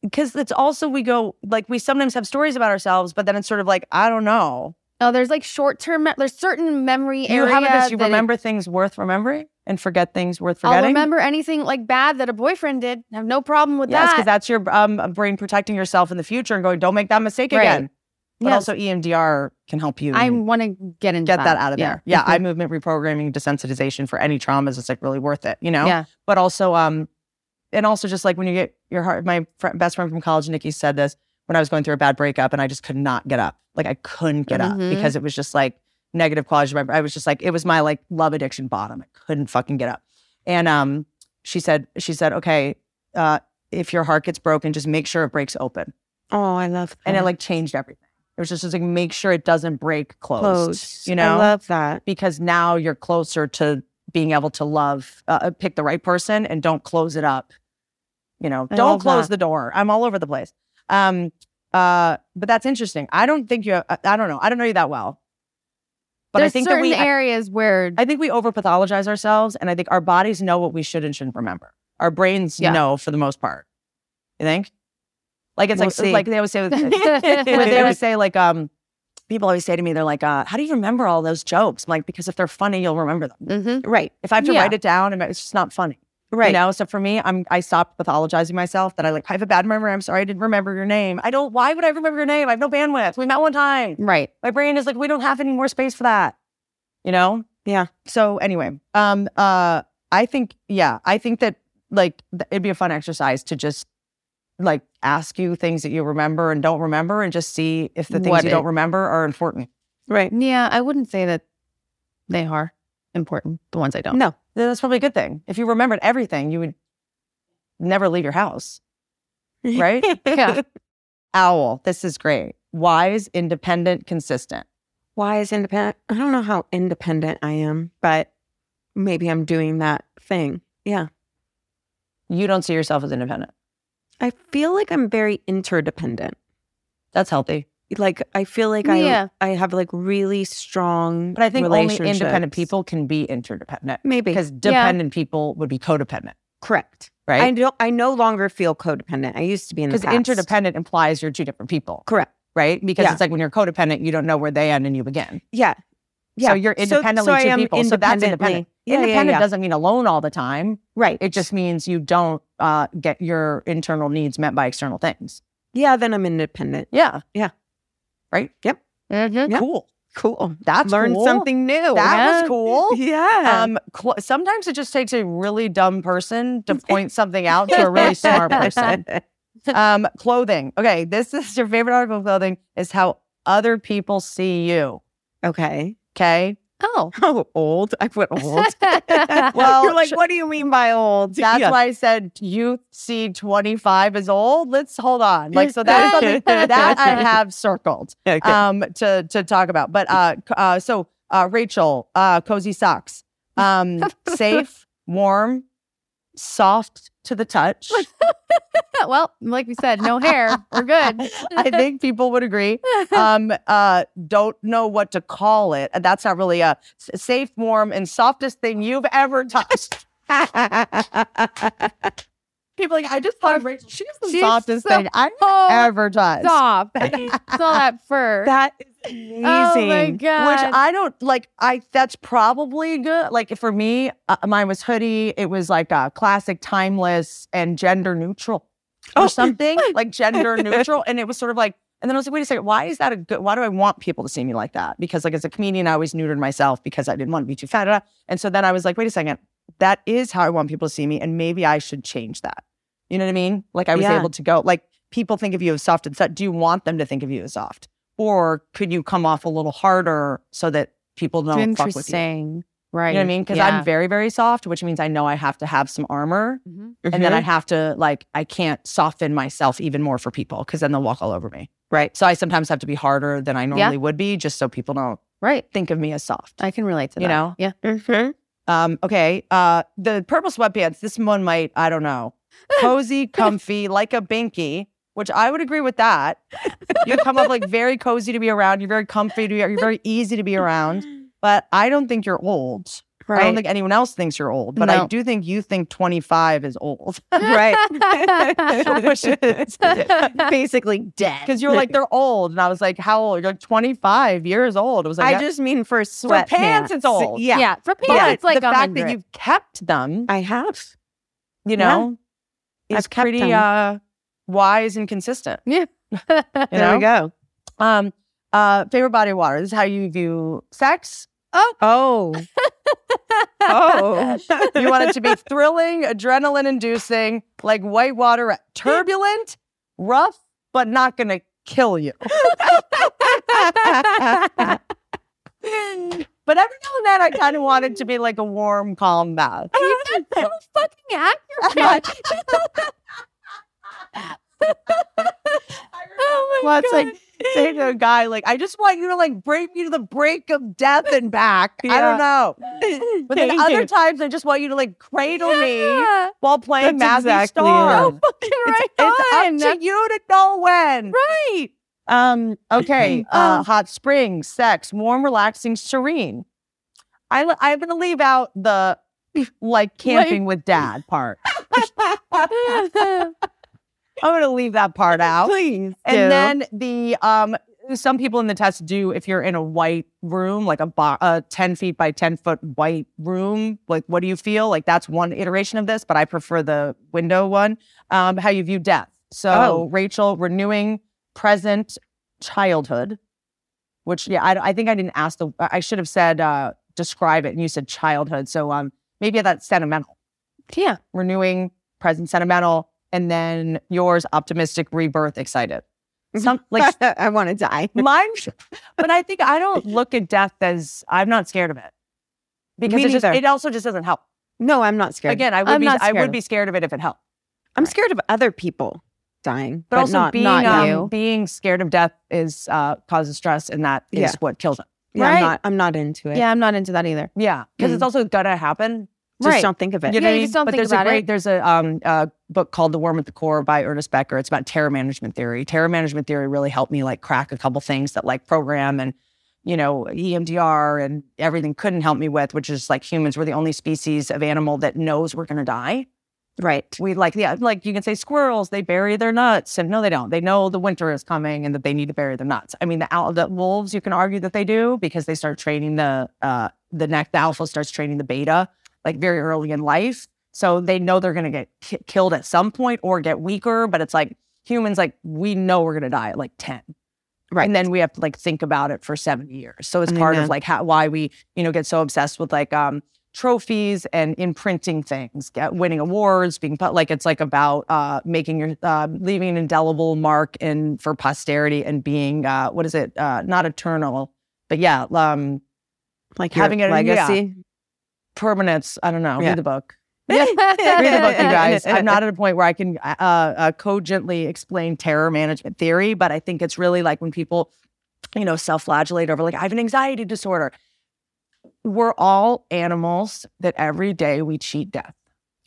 Because it's also, we go, like we sometimes have stories about ourselves, but then it's sort of like, I don't know. Oh, there's like short-term, there's certain memory you areas. You have this, you remember it, things worth remembering and forget things worth forgetting. I'll remember anything like bad that a boyfriend did. I have no problem with yes, that. Yes, because that's your um, brain protecting yourself in the future and going, don't make that mistake right. again. But yes. also E M D R can help you. I want to get into get that. that out of yeah. there. Yeah, eye movement reprogramming, desensitization for any traumas. It's like really worth it, you know? Yeah. But also, um, and also just like when you get your heart, my friend, best friend from college, Nikki, said this when I was going through a bad breakup and I just could not get up. Like I couldn't get mm-hmm. up because it was just like negative quality. I was just like, it was my like love addiction bottom. I couldn't fucking get up. And um, she said, she said, okay, uh, if your heart gets broken, just make sure it breaks open. Oh, I love that. And it like changed everything. It was just, just like, make sure it doesn't break closed, closed. You know? I love that. Because now you're closer to being able to love, uh, pick the right person and don't close it up. You know, I don't close that. the door. I'm all over the place. Um, uh, but that's interesting. I don't think you, I, I don't know. I don't know you that well. But There's I think certain that we, areas I, where. I think we over-pathologize ourselves, and I think our bodies know what we should and shouldn't remember. Our brains yeah. know for the most part. You think? Like it's we'll like see. like they always say with, they always say like um people always say to me, they're like, uh, how do you remember all those jokes? I'm like, because if they're funny, you'll remember them. Mm-hmm. Right. If I have to yeah. write it down, it's just not funny. Right. You know, so for me, I'm I stopped pathologizing myself that I like I have a bad memory. I'm sorry I didn't remember your name. I don't why would I remember your name? I have no bandwidth. We met one time. Right. My brain is like, we don't have any more space for that. You know? Yeah. So anyway, um uh I think, yeah, I think that like th- it'd be a fun exercise to just like ask you things that you remember and don't remember and just see if the things what you it, don't remember are important. Right. Yeah, I wouldn't say that they are important, the ones I don't. No, that's probably a good thing. If you remembered everything, you would never leave your house, right? yeah. Owl, this is great. Wise, independent, consistent. Wise, independent. I don't know how independent I am, but maybe I'm doing that thing. Yeah. You don't see yourself as independent. I feel like I'm very interdependent. That's healthy. Like, I feel like I yeah. I have like really strong But I think only independent people can be interdependent. Maybe. Because dependent yeah. people would be codependent. Correct. Right? I, don't, I no longer feel codependent. I used to be in the past. Because interdependent implies you're two different people. Correct. Right? Because yeah. it's like when you're codependent, you don't know where they end and you begin. Yeah. Yeah. So you're independently so, so two people. So that's independent. Yeah, independent yeah, yeah. doesn't mean alone all the time. Right. It just means you don't uh, get your internal needs met by external things. Yeah, then I'm independent. Yeah. Yeah. Right? Yep. Mm-hmm. Yep. Cool. Cool. That's Learned cool. something new. That yeah. was cool. Yeah. Um, cl- sometimes it just takes a really dumb person to point something out to a really smart person. Um, clothing. Okay. This is your favorite article of clothing is how other people see you. Okay. Okay. Oh. Oh, old. I put old. Well, you're like, what do you mean by old? That's yeah. why I said you see twenty-five as old. Let's hold on. Like, so that is something that I have circled okay. um, to, to talk about. But uh, uh, so uh, Rachel, uh, cozy socks, um, safe, warm, soft to the touch. Well, like we said, no hair. We're good. I think people would agree. Um, uh, don't know what to call it. That's not really a safe, warm, and softest thing you've ever touched. People are like, I just thought of Rachel. She's the She's softest so thing I've oh, ever touched. Stop. I saw that fur. That is amazing. Oh my God. Which I don't, like, I, that's probably good. Like, for me, uh, mine was hoodie. It was like a classic, timeless, and gender neutral or oh. something. Like, gender neutral. And it was sort of like, and then I was like, wait a second, why is that a good, why do I want people to see me like that? Because, like, as a comedian, I always neutered myself because I didn't want to be too fat. Blah, blah. And so then I was like, wait a second, that is how I want people to see me. And maybe I should change that. You know what I mean? Like, I was yeah. able to go, like, people think of you as soft and soft. Do you want them to think of you as soft? Or could you come off a little harder so that people don't fuck with you? Interesting. Right. You know what I mean? Because yeah. I'm very, very soft, which means I know I have to have some armor. Mm-hmm. And mm-hmm. then I have to, like, I can't soften myself even more for people because then they'll walk all over me. Right. So I sometimes have to be harder than I normally yeah. would be just so people don't right. think of me as soft. I can relate to you that. You know? Yeah. Mm-hmm. Um, okay. Uh, the purple sweatpants, this one might, I don't know. Cozy, comfy, like a binky, which I would agree with that. You come up like very cozy to be around. You're very comfy. To be, you're very easy to be around. But I don't think you're old. Right. I don't think anyone else thinks you're old. But no. I do think you think twenty-five is old. Right. Which is basically dead. Because you're like, they're old. And I was like, how old? You're like, twenty-five years old. It was like, I just mean for sweatpants. For pants, it's old. So, yeah. yeah. For pants, but it's like the fact that you've kept them. I have. You know? Yeah. It's pretty uh, wise and consistent. Yeah. You know? There we go. Um, uh, favorite body of water. This is how you view sex. Oh. Oh. oh. You want it to be thrilling, adrenaline-inducing, like white water, turbulent, rough, but not going to kill you. But every now and then, I kind of wanted to be like a warm, calm bath. You got so fucking accurate. Oh my well, God. It's like saying to a guy, like, I just want you to like break me to the brink of death and back. Yeah. I don't know. But then other times, I just want you to like cradle yeah. me while playing That's Mazzy exactly Star. It. Oh, fucking right it's, on. It's up to you to know when. Right. Um, okay, uh, hot springs, sex, warm, relaxing, serene. I, I'm going to leave out the, like, camping like, with dad part. I'm going to leave that part out. Please And do. Then the, um, some people in the test do, if you're in a white room, like a, bo- a ten feet by ten foot white room, like, what do you feel? Like, that's one iteration of this, but I prefer the window one. Um, how you view death. So, oh. Rachel, renewing... present childhood, which, yeah, I, I think I didn't ask the, I should have said, uh, describe it. And you said childhood. So um, maybe that's sentimental. Yeah. Renewing, present, sentimental. And then yours, optimistic, rebirth, excited. Some, like, I want to die. Mine, but I think I don't look at death as, I'm not scared of it. Because it, just, it also just doesn't help. No, I'm not scared. Again, I would, be, I would be scared of it if it helped. I'm right. scared of other people. Dying, but, but also not, being not um, you. being scared of death is uh, causes stress, and that is yeah. what kills it. Yeah, right? I'm not, I'm not into it. Yeah, I'm not into that either. Yeah, because mm. it's also gonna happen. Just right. don't think of it. You know yeah, what I mean? Just don't but think there's about a great it. There's a um uh, book called The Worm at the Core by Ernest Becker. It's about terror management theory. Terror management theory really helped me like crack a couple things that like program and you know E M D R and everything couldn't help me with, which is like humans were the only species of animal that knows we're gonna die. Right. We like, yeah, like you can say squirrels, they bury their nuts. And no, they don't. They know the winter is coming and that they need to bury their nuts. I mean, the, al- the wolves, you can argue that they do because they start training the, uh, the neck, the alpha starts training the beta, like very early in life. So they know they're going to get k- killed at some point or get weaker. But it's like humans, like we know we're going to die at like ten. Right. And then we have to like think about it for seventy years. So it's I part know. Of like how, why we, you know, get so obsessed with like, um, trophies and imprinting things, get, winning awards, being like it's like about uh, making your uh, leaving an indelible mark in for posterity and being uh, what is it? Uh, not eternal, but yeah, um, Like having your it legacy? Yeah. Permanence. I don't know. Yeah. Read the book. Read the book, you guys. I'm not at a point where I can uh, uh, cogently explain terror management theory, but I think it's really like when people, you know, self-flagellate over like, I have an anxiety disorder. We're all animals that every day we cheat death.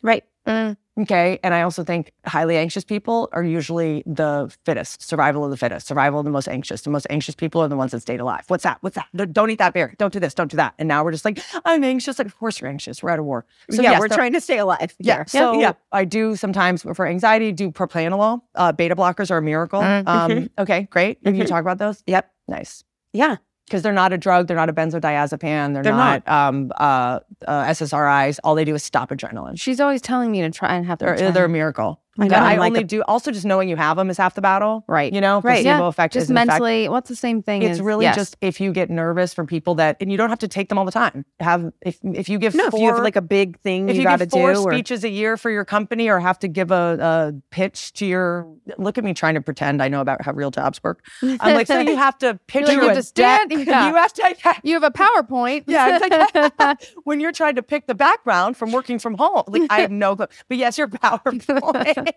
Right. Mm. Okay. And I also think highly anxious people are usually the fittest, survival of the fittest, survival of the most anxious. The most anxious people are the ones that stayed alive. What's that? What's that? No, don't eat that berry. Don't do this. Don't do that. And now we're just like, I'm anxious. Like, of course you're anxious. We're out of war. So yeah, yes, we're trying to stay alive. Yeah. yeah. So yeah. I do sometimes for anxiety, do propranolol. Uh, beta blockers are a miracle. Mm. Um, okay. Great. Can you talk about those? Yep. Nice. Yeah. Because they're not a drug, they're not a benzodiazepine, they're, they're not, not. Um, uh, uh, S S R Is. All they do is stop adrenaline. She's always telling me to try and have them. They're, they're a miracle. I know. I like only the, do. Also, just knowing you have them is half the battle, right? You know, right? Placebo yeah. effect. Just is mentally, effect. What's the same thing? It's as, really yes. just if you get nervous from people that, and you don't have to take them all the time. Have if if you give no, four, if you have like a big thing, if you, you got to do four speeches or, a year for your company, or have to give a, a pitch to your. Look at me trying to pretend I know about how real jobs work. I'm like, so you have to picture like, you have a stand. Yeah. You have to. Yeah. You have a PowerPoint. Yeah. It's like, when you're trying to pick the background from working from home, like I have no clue. But yes, your PowerPoint. When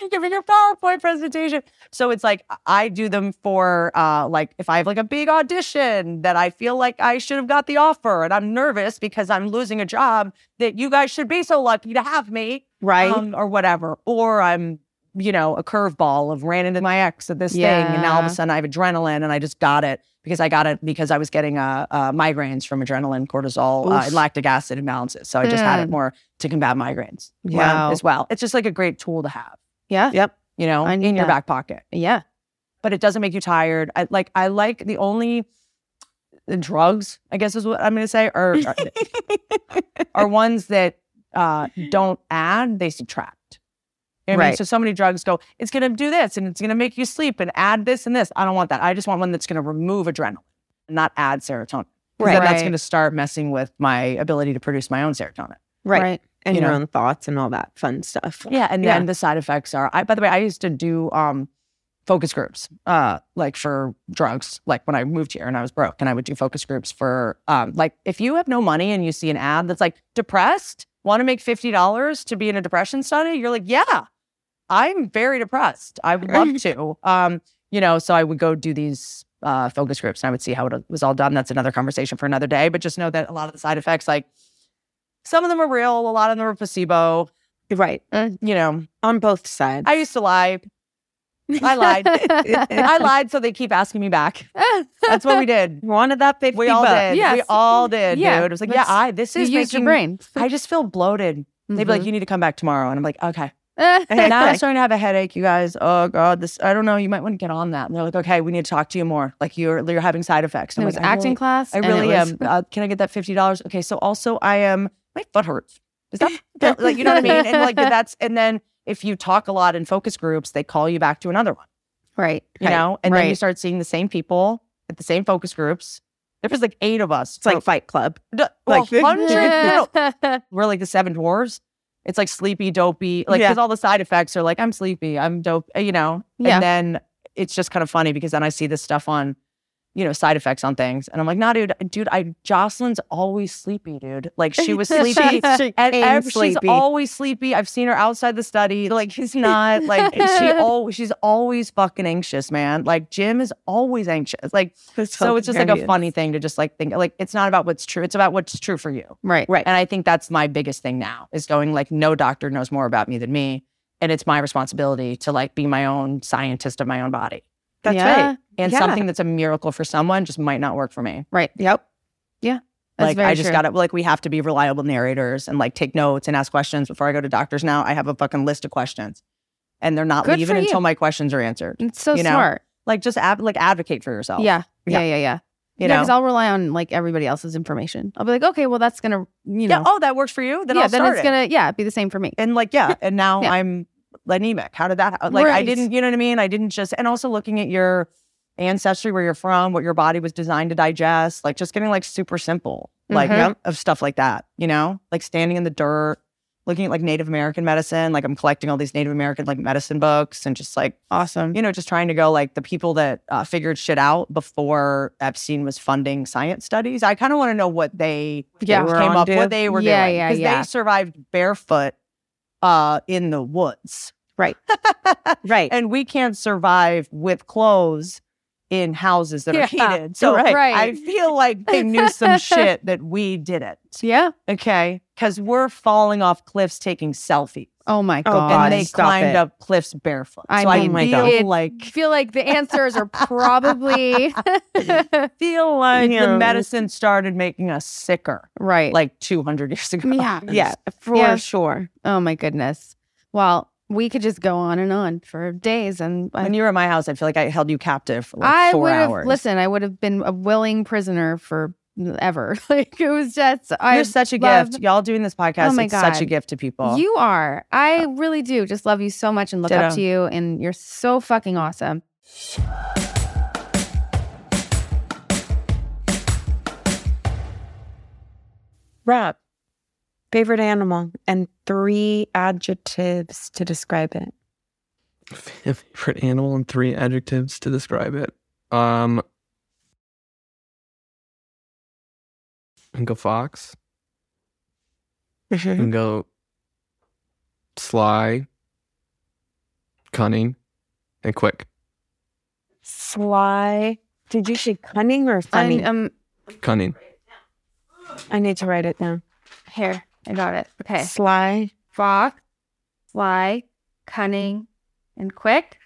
you're giving your PowerPoint presentation. So it's like, I do them for uh, like, if I have like a big audition that I feel like I should have got the offer and I'm nervous because I'm losing a job that you guys should be so lucky to have me. Right. Um, or whatever. Or I'm, you know, a curveball of ran into my ex at this yeah. thing. And now all of a sudden I have adrenaline and I just got it because I got it because I was getting uh, uh, migraines from adrenaline, cortisol, uh, lactic acid imbalances. So I just mm. had it more to combat migraines wow. as well. It's just like a great tool to have. Yeah. Yep. You know, in your that. back pocket. Yeah. But it doesn't make you tired. I like, I like the only the drugs, I guess is what I'm going to say, are, are, are ones that uh, don't add, they subtract. You know what right. I mean? So so many drugs go, it's going to do this and it's going to make you sleep and add this and this. I don't want that. I just want one that's going to remove adrenaline, not add serotonin. Right. Then that's going to start messing with my ability to produce my own serotonin. Right. right. And you your know? own thoughts and all that fun stuff. Yeah. And yeah. then the side effects are, I, by the way, I used to do um, focus groups, uh, like for drugs, like when I moved here and I was broke and I would do focus groups for um, like, if you have no money and you see an ad that's like depressed, want to make fifty dollars to be in a depression study? You're like, yeah. I'm very depressed. I would love to. Um, you know, so I would go do these uh, focus groups and I would see how it was all done. That's another conversation for another day. But just know that a lot of the side effects, like some of them are real, a lot of them are placebo. Right. You know. On both sides. I used to lie. I lied. I lied so they keep asking me back. That's what we did. Wanted that big We all bucks. did. Yes. We all did, yeah. dude. It was like, Let's, yeah, I, this is you making, your brain. I just feel bloated. Mm-hmm. They'd be like, you need to come back tomorrow. And I'm like, okay. And now I'm starting to have a headache, you guys. Oh God, this I don't know. You might want to get on that. And they're like, okay, we need to talk to you more. Like you're you're having side effects. And it was like, acting I really, class. I really am. Was... Uh, can I get that fifty dollars? Okay, so also I am. Um, my foot hurts. Is that, that like you know what I mean? And like that's and then if you talk a lot in focus groups, they call you back to another one, right? You right. know, and right. then you start seeing the same people at the same focus groups. There was like eight of us. It's so, like Fight Club. No, like well, hundred. No. We're like the Seven Dwarves. It's like sleepy, dopey, like because yeah. all the side effects are like, I'm sleepy, I'm dope, you know? Yeah. And then it's just kind of funny because then I see this stuff on, you know, side effects on things. And I'm like, nah, dude, dude, I Jocelyn's always sleepy, dude. Like she was sleepy. she and sleepy. She's always sleepy. I've seen her outside the study. Like she's not like, she al she's always fucking anxious, man. Like Jim is always anxious. Like, that's so it's just like a funny thing to just like think, like it's not about what's true. It's about what's true for you. Right. Right. And I think that's my biggest thing now is going like, no doctor knows more about me than me. And it's my responsibility to like be my own scientist of my own body. That's yeah. right. And yeah. something that's a miracle for someone just might not work for me. Right. Yep. Yeah. That's like, very I just got to, like, we have to be reliable narrators and like take notes and ask questions. Before I go to doctors now, I have a fucking list of questions and they're not Good leaving until my questions are answered. It's so you know? smart. Like, just ab like advocate for yourself. Yeah. Yeah. Yeah. Yeah. yeah. You yeah, because I'll rely on like everybody else's information. I'll be like, okay, well, that's going to, you know. Yeah, oh, that works for you. Then yeah, I'll then start it's it. going to, yeah, be the same for me. And like, yeah. And now yeah. I'm anemic. How did that, like, right. I didn't, you know what I mean? I didn't just, and also looking at your ancestry, where you're from, what your body was designed to digest, like just getting like super simple, like mm-hmm. you know, of stuff like that, you know, like standing in the dirt, looking at like Native American medicine. Like I'm collecting all these Native American like medicine books and just like, awesome. You know, just trying to go like the people that uh, figured shit out before Epstein was funding science studies. I kind of want to know what they, yeah, they came up with, what they were yeah, doing. Because yeah, yeah. they survived barefoot uh, in the woods. Right. Right. And we can't survive with clothes in houses that yeah. are heated. So right. Right. I feel like they knew some shit that we didn't. Yeah. Okay. Because we're falling off cliffs taking selfies. Oh my God. Oh, and they Stop climbed it. up cliffs barefoot. I so mean, I feel, it, like, feel like the answers are probably... feel like you know, the medicine started making us sicker. Right. Like two hundred years ago. Yeah. Yeah. For yeah. sure. Oh my goodness. Well... we could just go on and on for days. And I, when you were at my house, I feel like I held you captive for like I four hours. Listen, I would have been a willing prisoner for ever. Like it was just, you're I such a loved, gift. Y'all doing this podcast, oh my it's God. such a gift to people. You are. I really do. Just love you so much and look Ditto. up to you. And you're so fucking awesome. Rob. Favorite animal and three adjectives to describe it. Favorite animal and three adjectives to describe it. Um, I can go fox. Mm-hmm. I can go sly, cunning, and quick. Sly. Did you say cunning or funny? I, um, cunning. I need to write it down. Here. I got it. Okay. Sly. Fox. Sly. Cunning. And quick.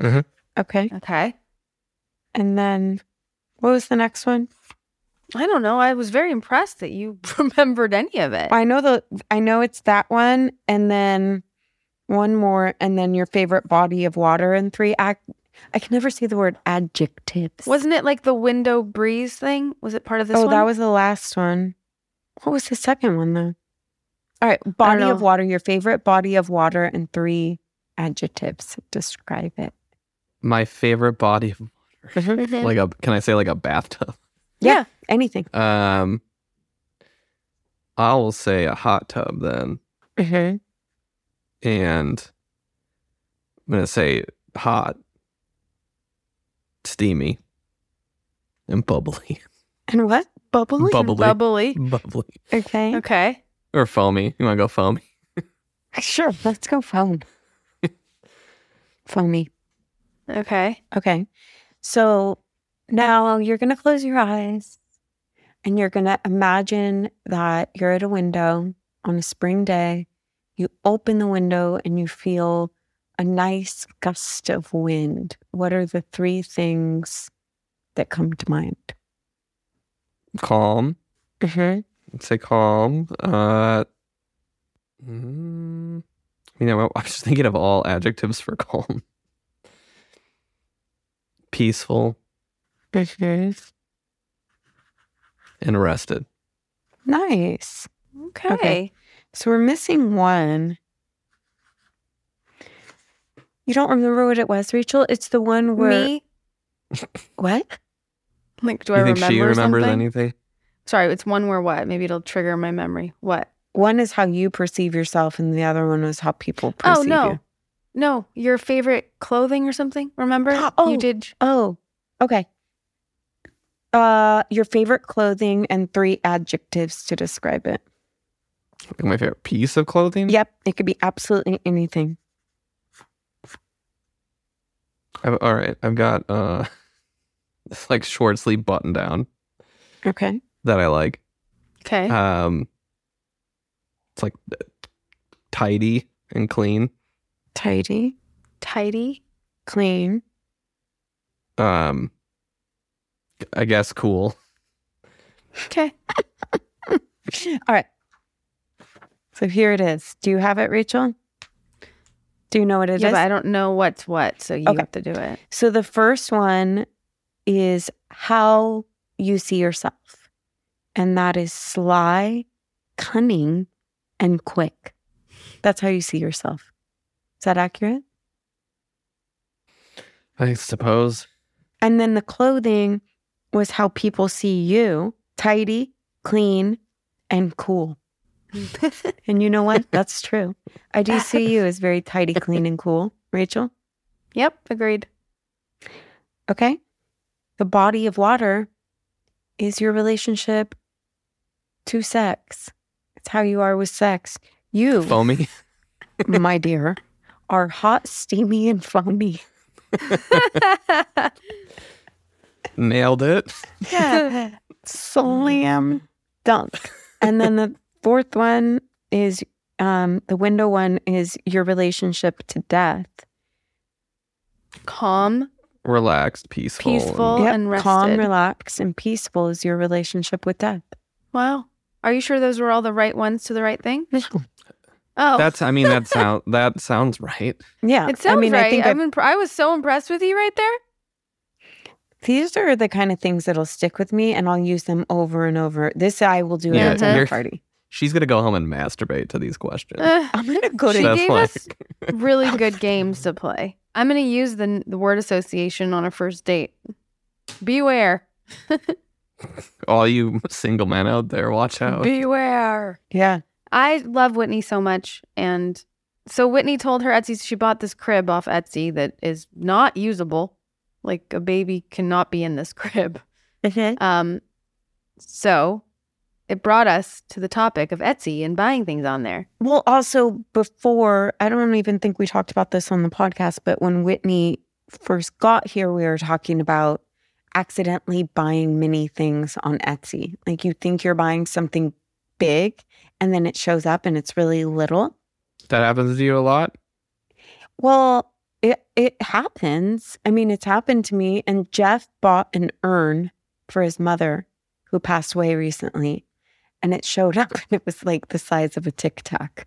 Mm-hmm. Okay. Okay. And then what was the next one? I don't know. I was very impressed that you remembered any of it. I know the I know it's that one and then one more and then your favorite body of water and three ac- I can never say the word adjectives. Wasn't it like the window breeze thing? Was it part of this oh, one? Oh, that was the last one. What was the second one, though? All right, body of water, your favorite body of water, and three adjectives. Describe it. My favorite body of water. Like a, can I say like a bathtub? Yeah, yeah, anything. Um, I will say a hot tub then. Mm-hmm. And I'm going to say hot, steamy, and bubbly. And what? Bubbly? Bubbly. Bubbly. Bubbly. Okay. Okay. Or foamy. You want to go foamy? Sure. Let's go foam. Foamy. Okay. Okay. So now you're going to close your eyes and you're going to imagine that you're at a window on a spring day. You open the window and you feel a nice gust of wind. What are the three things that come to mind? Calm. Mm-hmm. Let's say calm. Uh, mm, you know, I was just thinking of all adjectives for calm. Peaceful. Bitches. And rested. Nice. Okay. Okay. So we're missing one. You don't remember what it was, Rachel? It's the one where... Me? What? Like, do you I think remember she remembers something? Anything? Sorry, it's one where what? Maybe it'll trigger my memory. What? One is how you perceive yourself, and the other one is how people perceive you. Oh, no. You. No, your favorite clothing or something, remember? Oh, you did. Oh, okay. Uh, your favorite clothing and three adjectives to describe it. My favorite piece of clothing? Yep, it could be absolutely anything. I've, all right, I've got... Uh... It's like short sleeve button down. Okay. That I like. Okay. Um, it's like tidy and clean. Tidy. Tidy. Clean. Um, I guess cool. Okay. All right. So here it is. Do you have it, Rachel? Do you know what it yeah, is? But I don't know what's what, so you okay. have to do it. So the first one is how you see yourself. And that is sly, cunning, and quick. That's how you see yourself. Is that accurate? I suppose. And then the clothing was how people see you. Tidy, clean, and cool. And you know what? That's true. I do see you as very tidy, clean, and cool, Rachel. Yep, agreed. Okay. The body of water is your relationship to sex. It's how you are with sex. You, foamy, my dear, are hot, steamy, and foamy. Nailed it. Yeah. Slam dunk. And then the fourth one is, um, the window one is your relationship to death. Calm. Relaxed, peaceful. Peaceful and, yep, and rested. Calm, relaxed, and peaceful is your relationship with death. Wow. Are you sure those were all the right ones to the right thing? Oh. That's, I mean, that, sound, that sounds right. Yeah. It sounds I mean, right. I, think I'm imp- I was so impressed with you right there. These are the kind of things that'll stick with me, and I'll use them over and over. This I will do yeah, at a dinner party. She's going to go home and masturbate to these questions. Uh, I'm going to go to... She gave like... us really good games to play. I'm going to use the, the word association on a first date. Beware. All you single men out there, watch out. Beware. Yeah. I love Whitney so much. And so Whitney told her Etsy, she bought this crib off Etsy that is not usable. Like, a baby cannot be in this crib. Mm-hmm. Um, so it brought us to the topic of Etsy and buying things on there. Well, also before, I don't even think we talked about this on the podcast, but when Whitney first got here, we were talking about accidentally buying many things on Etsy. Like, you think you're buying something big and then it shows up and it's really little. That happens to you a lot? Well, it it happens. I mean, it's happened to me. And Jeff bought an urn for his mother who passed away recently. And it showed up and it was like the size of a Tic Tac.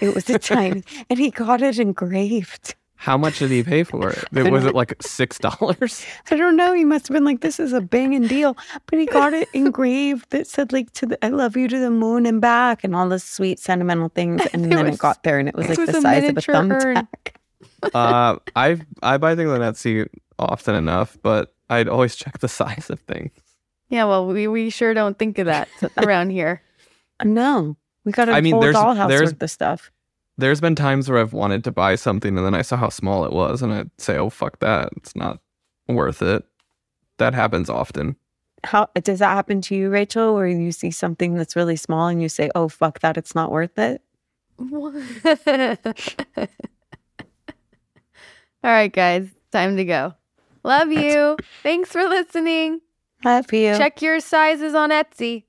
It was a tiny, and he got it engraved. How much did he pay for it? Was it like six dollars? I don't know. He must have been like, this is a banging deal. But he got it engraved that said like, to the, I love you to the moon and back and all this sweet sentimental things. And it then was, it got there and it was like it was the size of a thumbtack. uh, I I buy things on Etsy often enough, but I'd always check the size of things. Yeah, well, we, we sure don't think of that around here. No. We got a I mean, whole there's, dollhouse there's, worth of stuff. There's been times where I've wanted to buy something and then I saw how small it was and I'd say, oh, fuck that. It's not worth it. That happens often. How does that happen to you, Rachel, where you see something that's really small and you say, oh, fuck that. It's not worth it? All right, guys. Time to go. Love you. Thanks for listening. Love you. Check your sizes on Etsy.